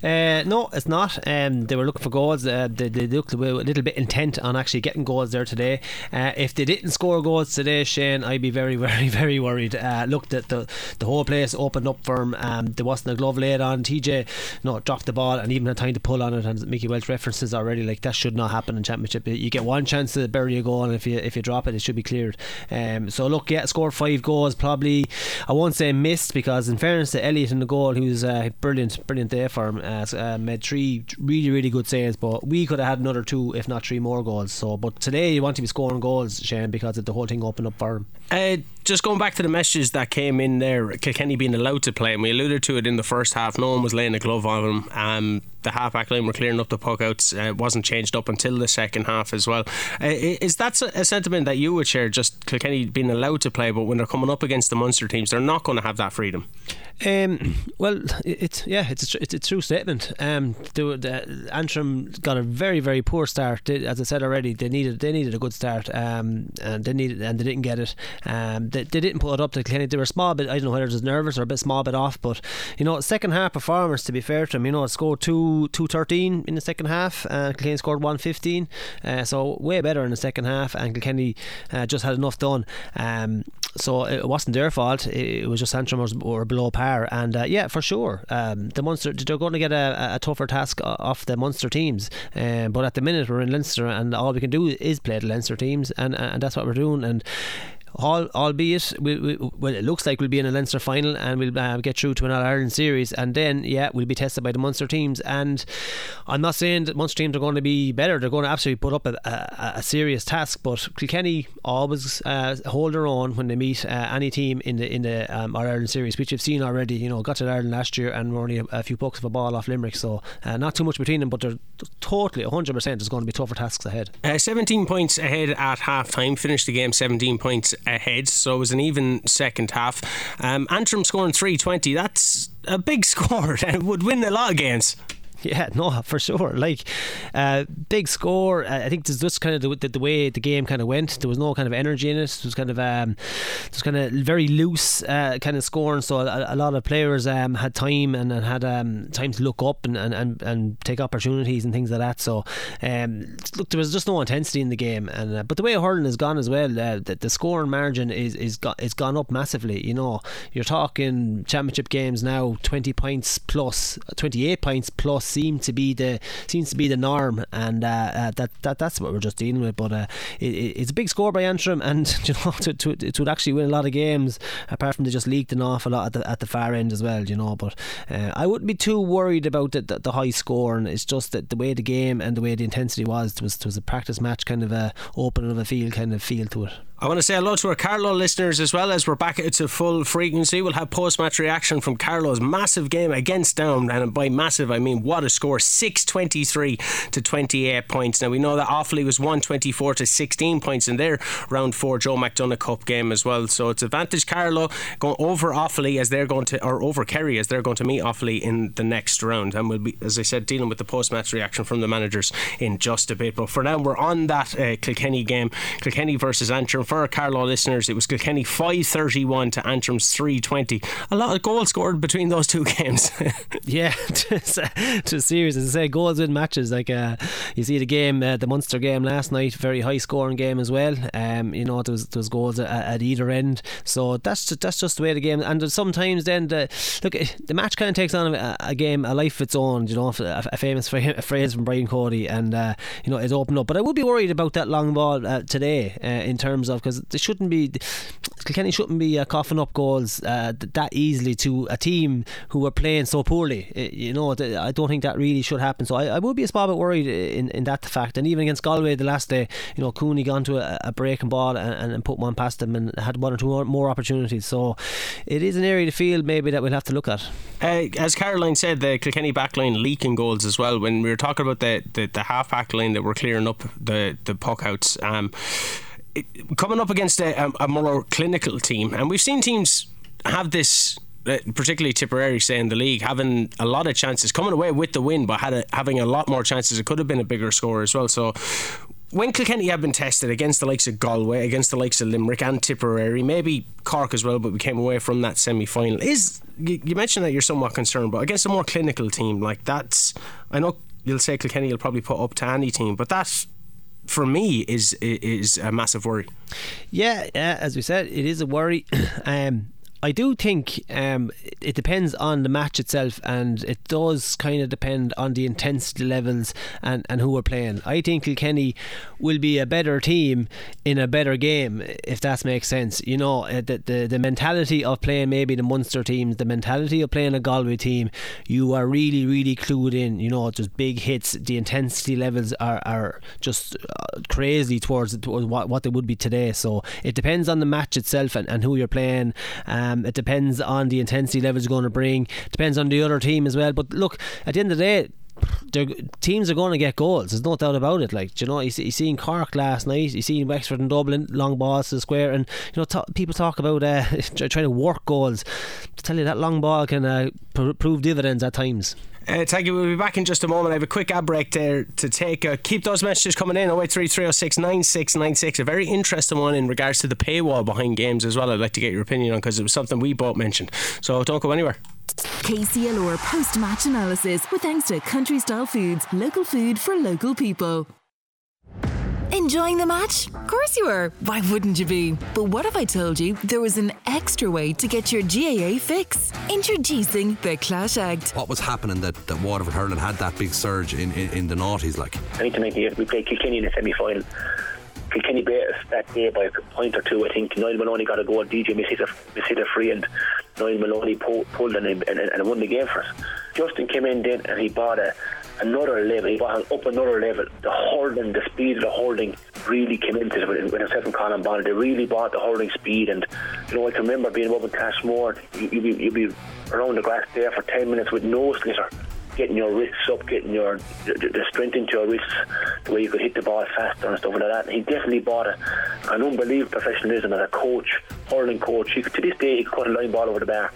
No, it's not. They were looking for goals. They looked a little bit intent on actually getting goals there today. If they didn't score goals today, Shane, I'd be very, very, very worried. Look, the whole place opened up for him. There wasn't a glove laid on. TJ dropped the ball and even had time to pull on it. And Mickey Welch references already, like, that should not happen in championship. You get one chance to bury a goal, and if you drop it, it should be cleared. Scored 5 goals, probably, I won't say missed, because in fairness to Elliott in the goal, who's brilliant day for him, made 3 really, really good saves, but we could have had another 2 if not 3 more goals. So, but today you want to be scoring goals, Shane, because the whole thing opened up for him. Just going back to the messages that came in there, Kilkenny being allowed to play, and we alluded to it in the first half, no one was laying a glove on him. The half back line were clearing up the puck outs. It wasn't changed up until the second half as well. Is that a sentiment that you would share, just Kilkenny being allowed to play, but when they're coming up against the Munster teams, they're not going to have that freedom? It's a true statement. Antrim got a very, very poor start. As I said already, they needed a good start, and they didn't get it. They didn't put it up to Kilkenny. They were a small bit, I don't know whether it was nervous or a bit small bit off, but you know, second half performance, to be fair to them, you know, it scored 213 in the second half, and Kilkenny scored 115, so way better in the second half, and Kilkenny just had enough done. So it wasn't their fault, it was just Antrim were below par, and for sure, the Munster, they're going to get a tougher task off the Munster teams, but at the minute we're in Leinster, and all we can do is play the Leinster teams, and that's what we're doing. And albeit it looks like we'll be in a Leinster final, and we'll get through to an All-Ireland series, and then we'll be tested by the Munster teams. And I'm not saying that Munster teams are going to be better, they're going to absolutely put up a serious task, but Kilkenny always hold their own when they meet any team in the All-Ireland series, which we've seen already. You know, got to Ireland last year and we're only a few bucks of a ball off Limerick, so not too much between them, but they're totally 100% there's going to be tougher tasks ahead. 17 points ahead at half time, finished the game 17 points ahead, so it was an even second half. Antrim scoring 320, that's a big score and would win a lot of games. Yeah, no, for sure. Like, big score. I think there's just kind of the way the game kind of went. There was no kind of energy in it. It was kind of very loose kind of scoring. So a lot of players had time and had time to look up and take opportunities and things like that. So look, there was just no intensity in the game. And but the way hurling has gone as well, the scoring margin is gone up massively. You know, you're talking championship games now, 20 points plus, 28 points plus seems to be the norm, and that's what we're just dealing with. But it's a big score by Antrim, and you know, it would actually win a lot of games, apart from they just leaked an awful lot at the far end as well, you know. But I wouldn't be too worried about the high score, and it's just that the way the game and the way the intensity was, it was a practice match kind of a opening of a field kind of feel to it. I want to say hello to our Carlow listeners as well, as we're back to full frequency. We'll have post-match reaction from Carlow's massive game against Down, and by massive I mean what a score, 623 to 28 points. Now we know that Offaly was 124 to 16 points in their round 4 Joe McDonagh Cup game as well, so it's advantage Carlow going over Offaly over Kerry as they're going to meet Offaly in the next round, and we'll be, as I said, dealing with the post-match reaction from the managers in just a bit. But for now, we're on that Kilkenny game, Kilkenny versus Antrim. For our Carlow listeners, it was Kilkenny 531 to Antrim's 320. A lot of goals scored between those two games. Yeah, it's serious. As I say, goals win matches. Like you see the game, the Munster game last night, very high scoring game as well. You know, there was goals at either end. So that's just the way the game. And sometimes then the match kind of takes on a game, a life of its own. You know, a famous phrase from Brian Cody, and you know, it's opened up. But I would be worried about that long ball today in terms of. Because they shouldn't be, Kilkenny shouldn't be coughing up goals that easily to a team who were playing so poorly. You know, I don't think that really should happen. So I would be a small bit worried in that fact. And even against Galway the last day, you know, Cooney gone to a breaking ball and put one past them and had one or two more opportunities. So it is an area of the field maybe that we'll have to look at. As Caroline said, the Kilkenny backline leaking goals as well. When we were talking about the half back line that were clearing up the puck outs. Coming up against a more clinical team, and we've seen teams have this, particularly Tipperary, say in the league, having a lot of chances, coming away with the win, but having a lot more chances. It could have been a bigger score as well. So when Kilkenny have been tested against the likes of Galway, against the likes of Limerick and Tipperary, maybe Cork as well, but we came away from that semi-final, you mentioned that you're somewhat concerned, but against a more clinical team like that's, I know you'll say Kilkenny will probably put up to any team, but that's, for me, is a massive worry. Yeah, as we said, it is a worry. I do think it depends on the match itself, and it does kind of depend on the intensity levels and who are playing. I think Kilkenny will be a better team in a better game, if that makes sense. You know, the mentality of playing maybe the Munster teams, the mentality of playing a Galway team, you are really, really clued in. You know, just big hits, the intensity levels are just crazy towards what they would be today. So it depends on the match itself and who you're playing. It depends on the intensity levels you're going to bring. Depends on the other team as well. But look, at the end of the day, teams are going to get goals. There's no doubt about it. Like, you know, you seen Cork last night. You seen Wexford and Dublin, long balls to the square, and you know, people talk about trying to work goals. I tell you, that long ball can prove dividends at times. Taggy, we'll be back in just a moment. I have a quick ad break there to take. Keep those messages coming in. 083 306 9696. A very interesting one in regards to the paywall behind games as well. I'd like to get your opinion on, because it was something we both mentioned. So don't go anywhere. KCLR post-match analysis with thanks to Country Style Foods, local food for local people. Enjoying the match? Of course you are. Why wouldn't you be? But what if I told you there was an extra way to get your GAA fix? Introducing the Clash Act. What was happening that Waterford Hurling had that big surge in the noughties like? 1998, we played Kilkenny in the semi-final. Kilkenny beat us that day by a point or two, I think. Niall Maloney got a goal, DJ missed a free, and Niall Maloney pulled and won the game for us. Justin came in then and he bought another level. He bought up another level. The hurling, the speed of the hurling really came into it with himself and Colin Bonner. They really bought the hurling speed, and you know, I can remember being up in Cashmore. You'd be around the grass there for 10 minutes with no slitter, getting your wrists up, getting the strength into your wrists, the way you could hit the ball faster and stuff like that. And he definitely bought an unbelievable professionalism as a coach, hurling coach. To this day, he could cut a line ball over the bar.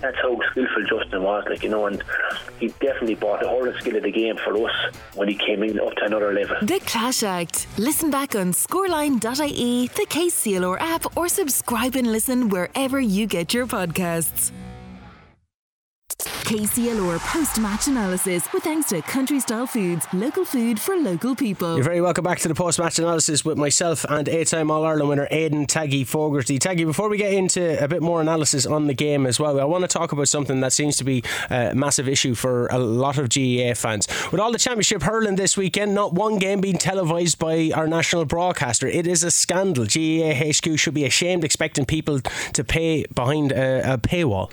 that's how skillful Justin was, like, you know, and he definitely brought the whole skill of the game for us when he came in up to another level. The Clash Act. Listen back on scoreline.ie, the KCLR app, or subscribe and listen wherever you get your podcasts. KCLR post-match analysis with thanks to Country Style Foods, local food for local people. You're very welcome back to the post-match analysis with myself and eight-time All-Ireland winner Aidan Taggy Fogarty. Taggy, before we get into a bit more analysis on the game as well, I want to talk about something that seems to be a massive issue for a lot of GAA fans. With all the championship hurling this weekend, not one game being televised by our national broadcaster. It is a scandal. GAA HQ should be ashamed, expecting people to pay behind a paywall.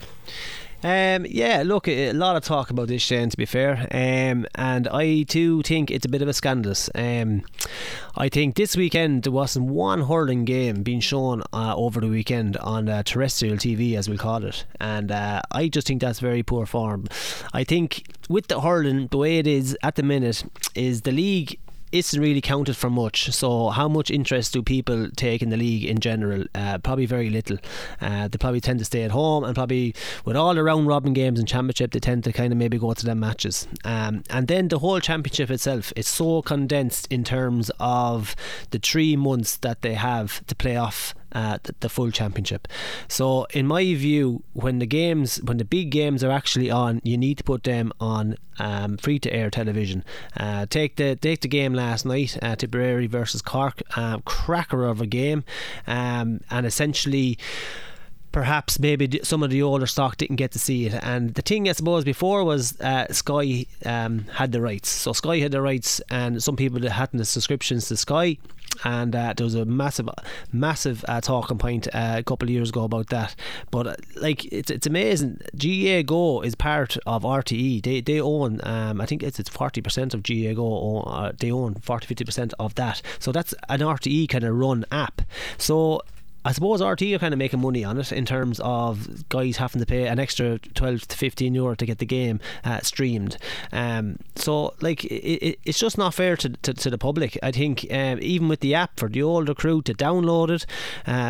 Yeah, look, a lot of talk about this, Shane, to be fair, and I too think it's a bit of a scandalous. I think this weekend there wasn't one hurling game being shown over the weekend on terrestrial TV, as we call it, and I just think that's very poor form. I think with the hurling, the way it is at the minute, is the league isn't really counted for much. So how much interest do people take in the league in general? Probably very little. They probably tend to stay at home, and probably with all the round robin games and championship, they tend to kind of maybe go to them matches, and then the whole championship itself is so condensed in terms of the 3 months that they have to play off the full championship. So in my view, when the big games are actually on, you need to put them on free to air television. Take the game last night, Tipperary versus Cork, cracker of a game, and essentially perhaps maybe some of the older stock didn't get to see it. And the thing, I suppose, before was Sky had the rights. So Sky had the rights, and some people that hadn't the subscriptions to Sky, and there was a massive talking point a couple of years ago about that. But like, it's amazing. GAA Go is part of RTE. They own, I think it's 40% of GAA Go, they own 40-50% of that. So that's an RTE kind of run app. So I suppose RT are kind of making money on it in terms of guys having to pay an extra 12 to 15 euro to get the game streamed. So like, it's just not fair to the public. I think even with the app, for the older crew to download it,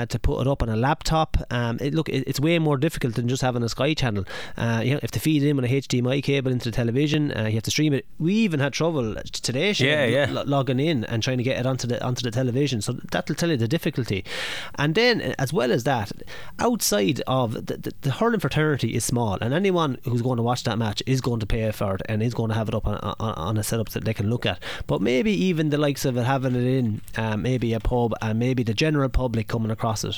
to put it up on a laptop, it's way more difficult than just having a Sky channel. You have to feed it in with a HDMI cable into the television. You have to stream it. We even had trouble today, Shane, logging in and trying to get it onto the television. So that'll tell you the difficulty. And then, as well as that, outside of the hurling fraternity is small, and anyone who's going to watch that match is going to pay for it and is going to have it up on a setup that they can look at. But maybe even the likes of it having it in maybe a pub, and maybe the general public coming across it.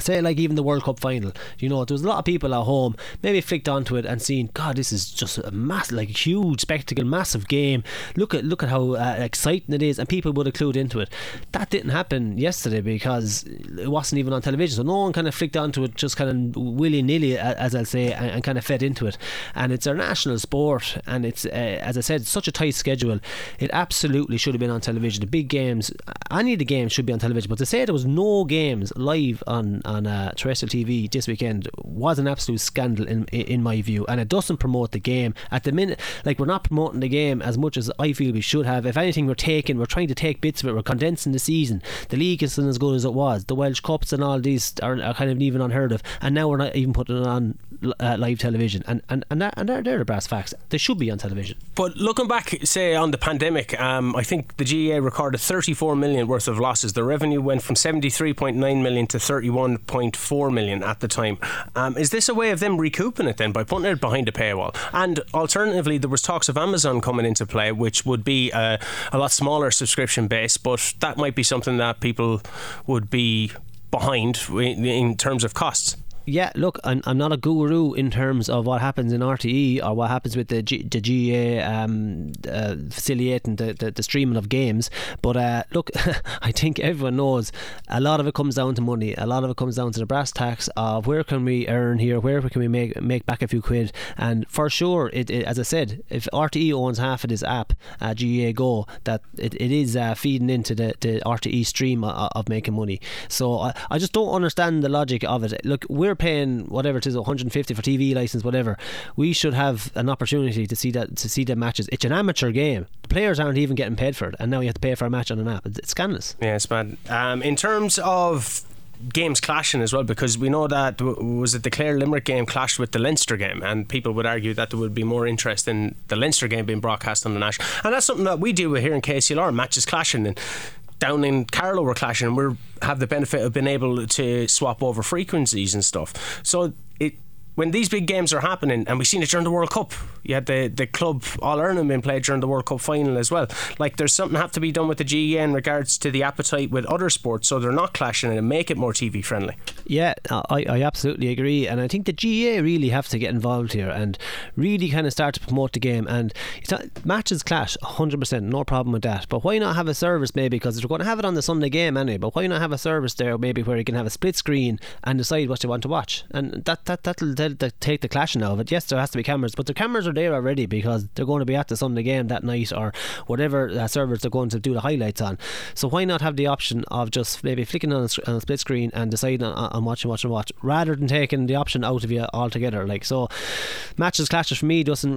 Say, like, even the World Cup final, you know, there was a lot of people at home maybe flicked onto it and seen, God, this is just a massive, like, huge spectacle, massive game. Look at how exciting it is, and people would have clued into it. That didn't happen yesterday because it wasn't even on television, so no one kind of flicked onto it just kind of willy nilly, as I'll say, and kind of fed into it. And it's our national sport, and it's as I said, such a tight schedule. It absolutely should have been on television. The big games, any of the games should be on television, but to say there was no games live on terrestrial TV this weekend was an absolute scandal in my view, and it doesn't promote the game at the minute. Like, we're not promoting the game as much as I feel we should have. If anything, we're trying to take bits of it. We're condensing the season. The league isn't as good as it was. The Welsh Cups and all these are kind of even unheard of, and now we're not even putting it on live television, and they're the brass facts. They should be on television. But looking back, say, on the pandemic, I think the GAA recorded 34 million worth of losses. The revenue went from 73.9 million to 31.4 million at the time. Is this a way of them recouping it then by putting it behind a paywall? And alternatively, there was talks of Amazon coming into play, which would be a lot smaller subscription base, but that might be something that people would be behind in terms of costs. Yeah, look, I'm not a guru in terms of what happens in RTE or what happens with the GAA facilitating the streaming of games, but look, I think everyone knows a lot of it comes down to money. A lot of it comes down to the brass tacks of where can we earn here, where can we make back a few quid. And for sure, it as I said, if RTE owns half of this app, GAA Go, that it is feeding into the RTE stream of making money. So I just don't understand the logic of it. Look, we're paying whatever it is, 150 for TV license, whatever. We should have an opportunity to see the matches. It's an amateur game. The players aren't even getting paid for it, and now you have to pay for a match on an app. It's scandalous. Yeah, it's bad. In terms of games clashing as well, because we know that was it the Clare Limerick game clashed with the Leinster game, and people would argue that there would be more interest in the Leinster game being broadcast on the national, and that's something that we deal with here in KCLR, matches clashing, and down in Carlow we're clashing, and we have the benefit of being able to swap over frequencies and stuff. So when these big games are happening, and we've seen it during the World Cup, you had the club All-Ireland being played during the World Cup final as well. Like, there's something have to be done with the GAA in regards to the appetite with other sports, so they're not clashing and make it more TV friendly. Yeah, I absolutely agree, and I think the GAA really have to get involved here and really kind of start to promote the game. And matches clash 100%, no problem with that, but why not have a service maybe, because they're going to have it on the Sunday game anyway, but why not have a service there maybe where you can have a split screen and decide what you want to watch, and that'll take the clashing out of it. Yes, there has to be cameras, but the cameras are there already because they're going to be at the Sunday game that night or whatever servers they're going to do the highlights on. So why not have the option of just maybe flicking on a split screen and deciding on watch rather than taking the option out of you altogether. Like, so matches clashes for me doesn't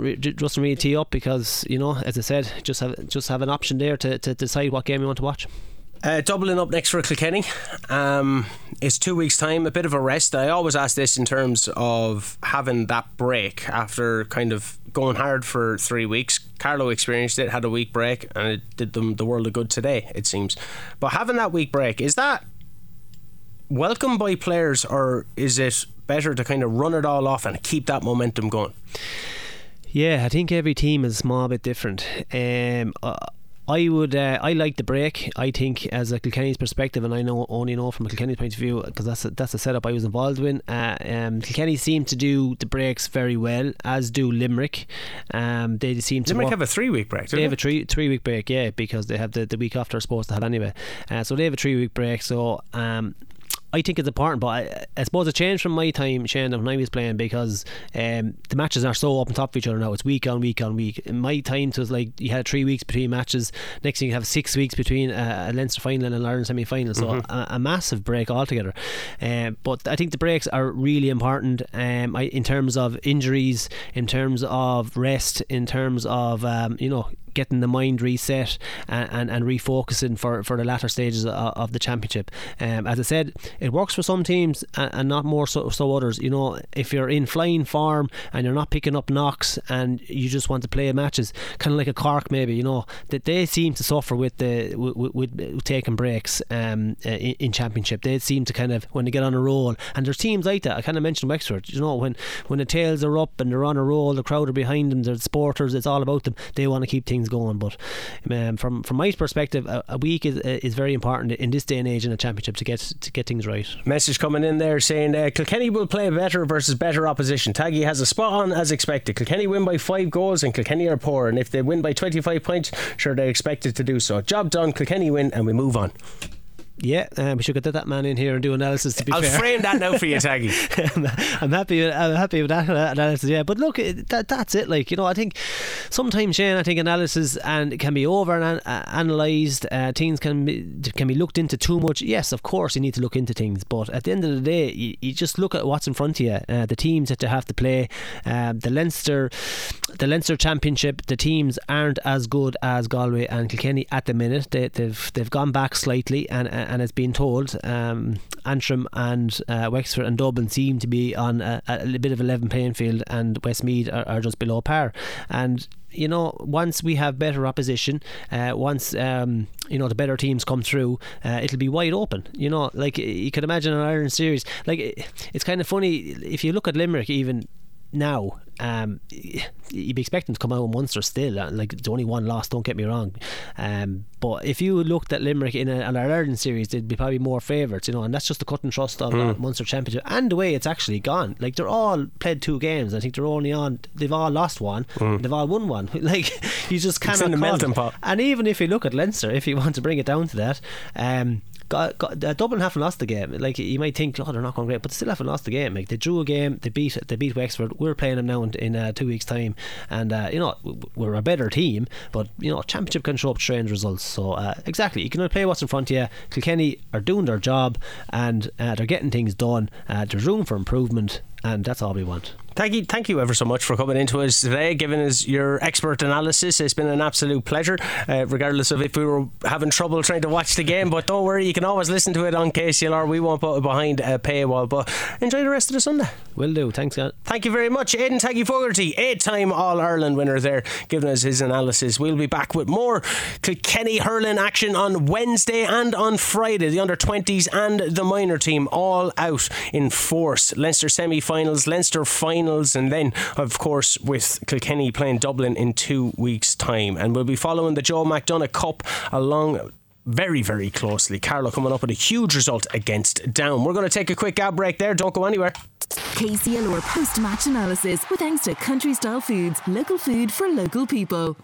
really tee up, because, you know, as I said, just have an option there to decide what game you want to watch. Doubling up next for Kilkenny, it's 2 weeks time, a bit of a rest. I always ask this in terms of having that break after kind of going hard for 3 weeks. Carlow experienced it, had a week break, and it did them the world of good today, it seems. But having that week break, is that welcomed by players, or is it better to kind of run it all off and keep that momentum going? Yeah, I think every team is a small bit different. I like the break. I think as a Kilkenny's perspective, and I only know from a Kilkenny point of view, because that's the setup I was involved in. Kilkenny seem to do the breaks very well, as do Limerick. They seem to Limerick have a 3 week break. They have a three week break, yeah, because they have the week off they're supposed to have anyway. So they have a 3 week break. So I think it's important, but I suppose it changed from my time, Shane, when I was playing, because the matches are so up on top of each other now. It's week on week on week. In my time, it was like you had 3 weeks between matches. Next thing you have 6 weeks between a Leinster final and an Ireland semi-final. So a massive break altogether. But I think the breaks are really important in terms of injuries, in terms of rest, in terms of getting the mind reset and refocusing for the latter stages of the championship. As I said, it works for some teams and not more so others. You know, if you're in flying form and you're not picking up knocks and you just want to play matches, kind of like a Cork maybe, you know, that they seem to suffer with taking breaks in championship. They seem to kind of, when they get on a roll, and there's teams like that. I kind of mentioned Wexford, you know, when the tails are up and they're on a roll, the crowd are behind them, they're the supporters, it's all about them. They want to keep things going, but from my perspective, a week is very important in this day and age in a championship to get things right. Message coming in there saying Kilkenny will play better versus better opposition. Taggy has a spot on as expected. Kilkenny win by 5 goals and Kilkenny are poor, and if they win by 25 points, sure, they're expected to do so. Job done, Kilkenny win and we move on. Yeah, we should get that man in here and do analysis, to be fair. I'll frame that now for you, Taggy. I'm happy with that analysis, yeah. But look, that's it. Like, you know, I think sometimes, Shane, analysis and can be over-analysed. Things can be looked into too much. Yes, of course, you need to look into things. But at the end of the day, you just look at what's in front of you. The teams that you have to play. The Leinster Championship, the teams aren't as good as Galway and Kilkenny at the minute. They've gone back slightly, and it's been told Antrim and Wexford and Dublin seem to be on a bit of a level playing field, and Westmeath are just below par. And you know, once we have better opposition, once the better teams come through, it'll be wide open. You know, like you could imagine an Ireland series. Like it's kind of funny if you look at Limerick even now. You'd be expecting to come out in Munster still, like it's only one loss, don't get me wrong, but if you looked at Limerick in an Ireland series, they'd be probably more favourites, you know, and that's just the cut and thrust of Munster Championship and the way it's actually gone. Like they're all played 2 games. I think they've all lost one, they've all won one. Like you just cannot, it's in the melting pot. And even if you look at Leinster, if you want to bring it down to that, Dublin haven't lost the game. Like you might think, oh, they're not going great, but they still haven't lost the game. Like they drew a game, they beat Wexford. We're playing them now in 2 weeks time, and we're a better team, but you know, championship can show up strange results. So exactly, you can play what's in front of you. Kilkenny are doing their job, and they're getting things done. There's room for improvement. and that's all we want. Taggy, thank you ever so much for coming into us today, giving us your expert analysis. It's been an absolute pleasure, regardless of if we were having trouble trying to watch the game. But don't worry, you can always listen to it on KCLR. We won't put it behind a paywall. But enjoy the rest of the Sunday. Will do. Thanks, God. Thank you very much. Aidan Taggy Fogarty, 8-time All-Ireland winner there, giving us his analysis. We'll be back with more Kilkenny hurling action on Wednesday and on Friday. The under-20s and the minor team all out in force. Leinster semi-finals, Leinster final, and then of course with Kilkenny playing Dublin in 2 weeks time, and we'll be following the Joe McDonagh Cup along very, very closely. Carlow coming up with a huge result against Down. We're going to take a quick ad break there. Don't go anywhere. KCLR post-match analysis with thanks to Country Style Foods, local food for local people.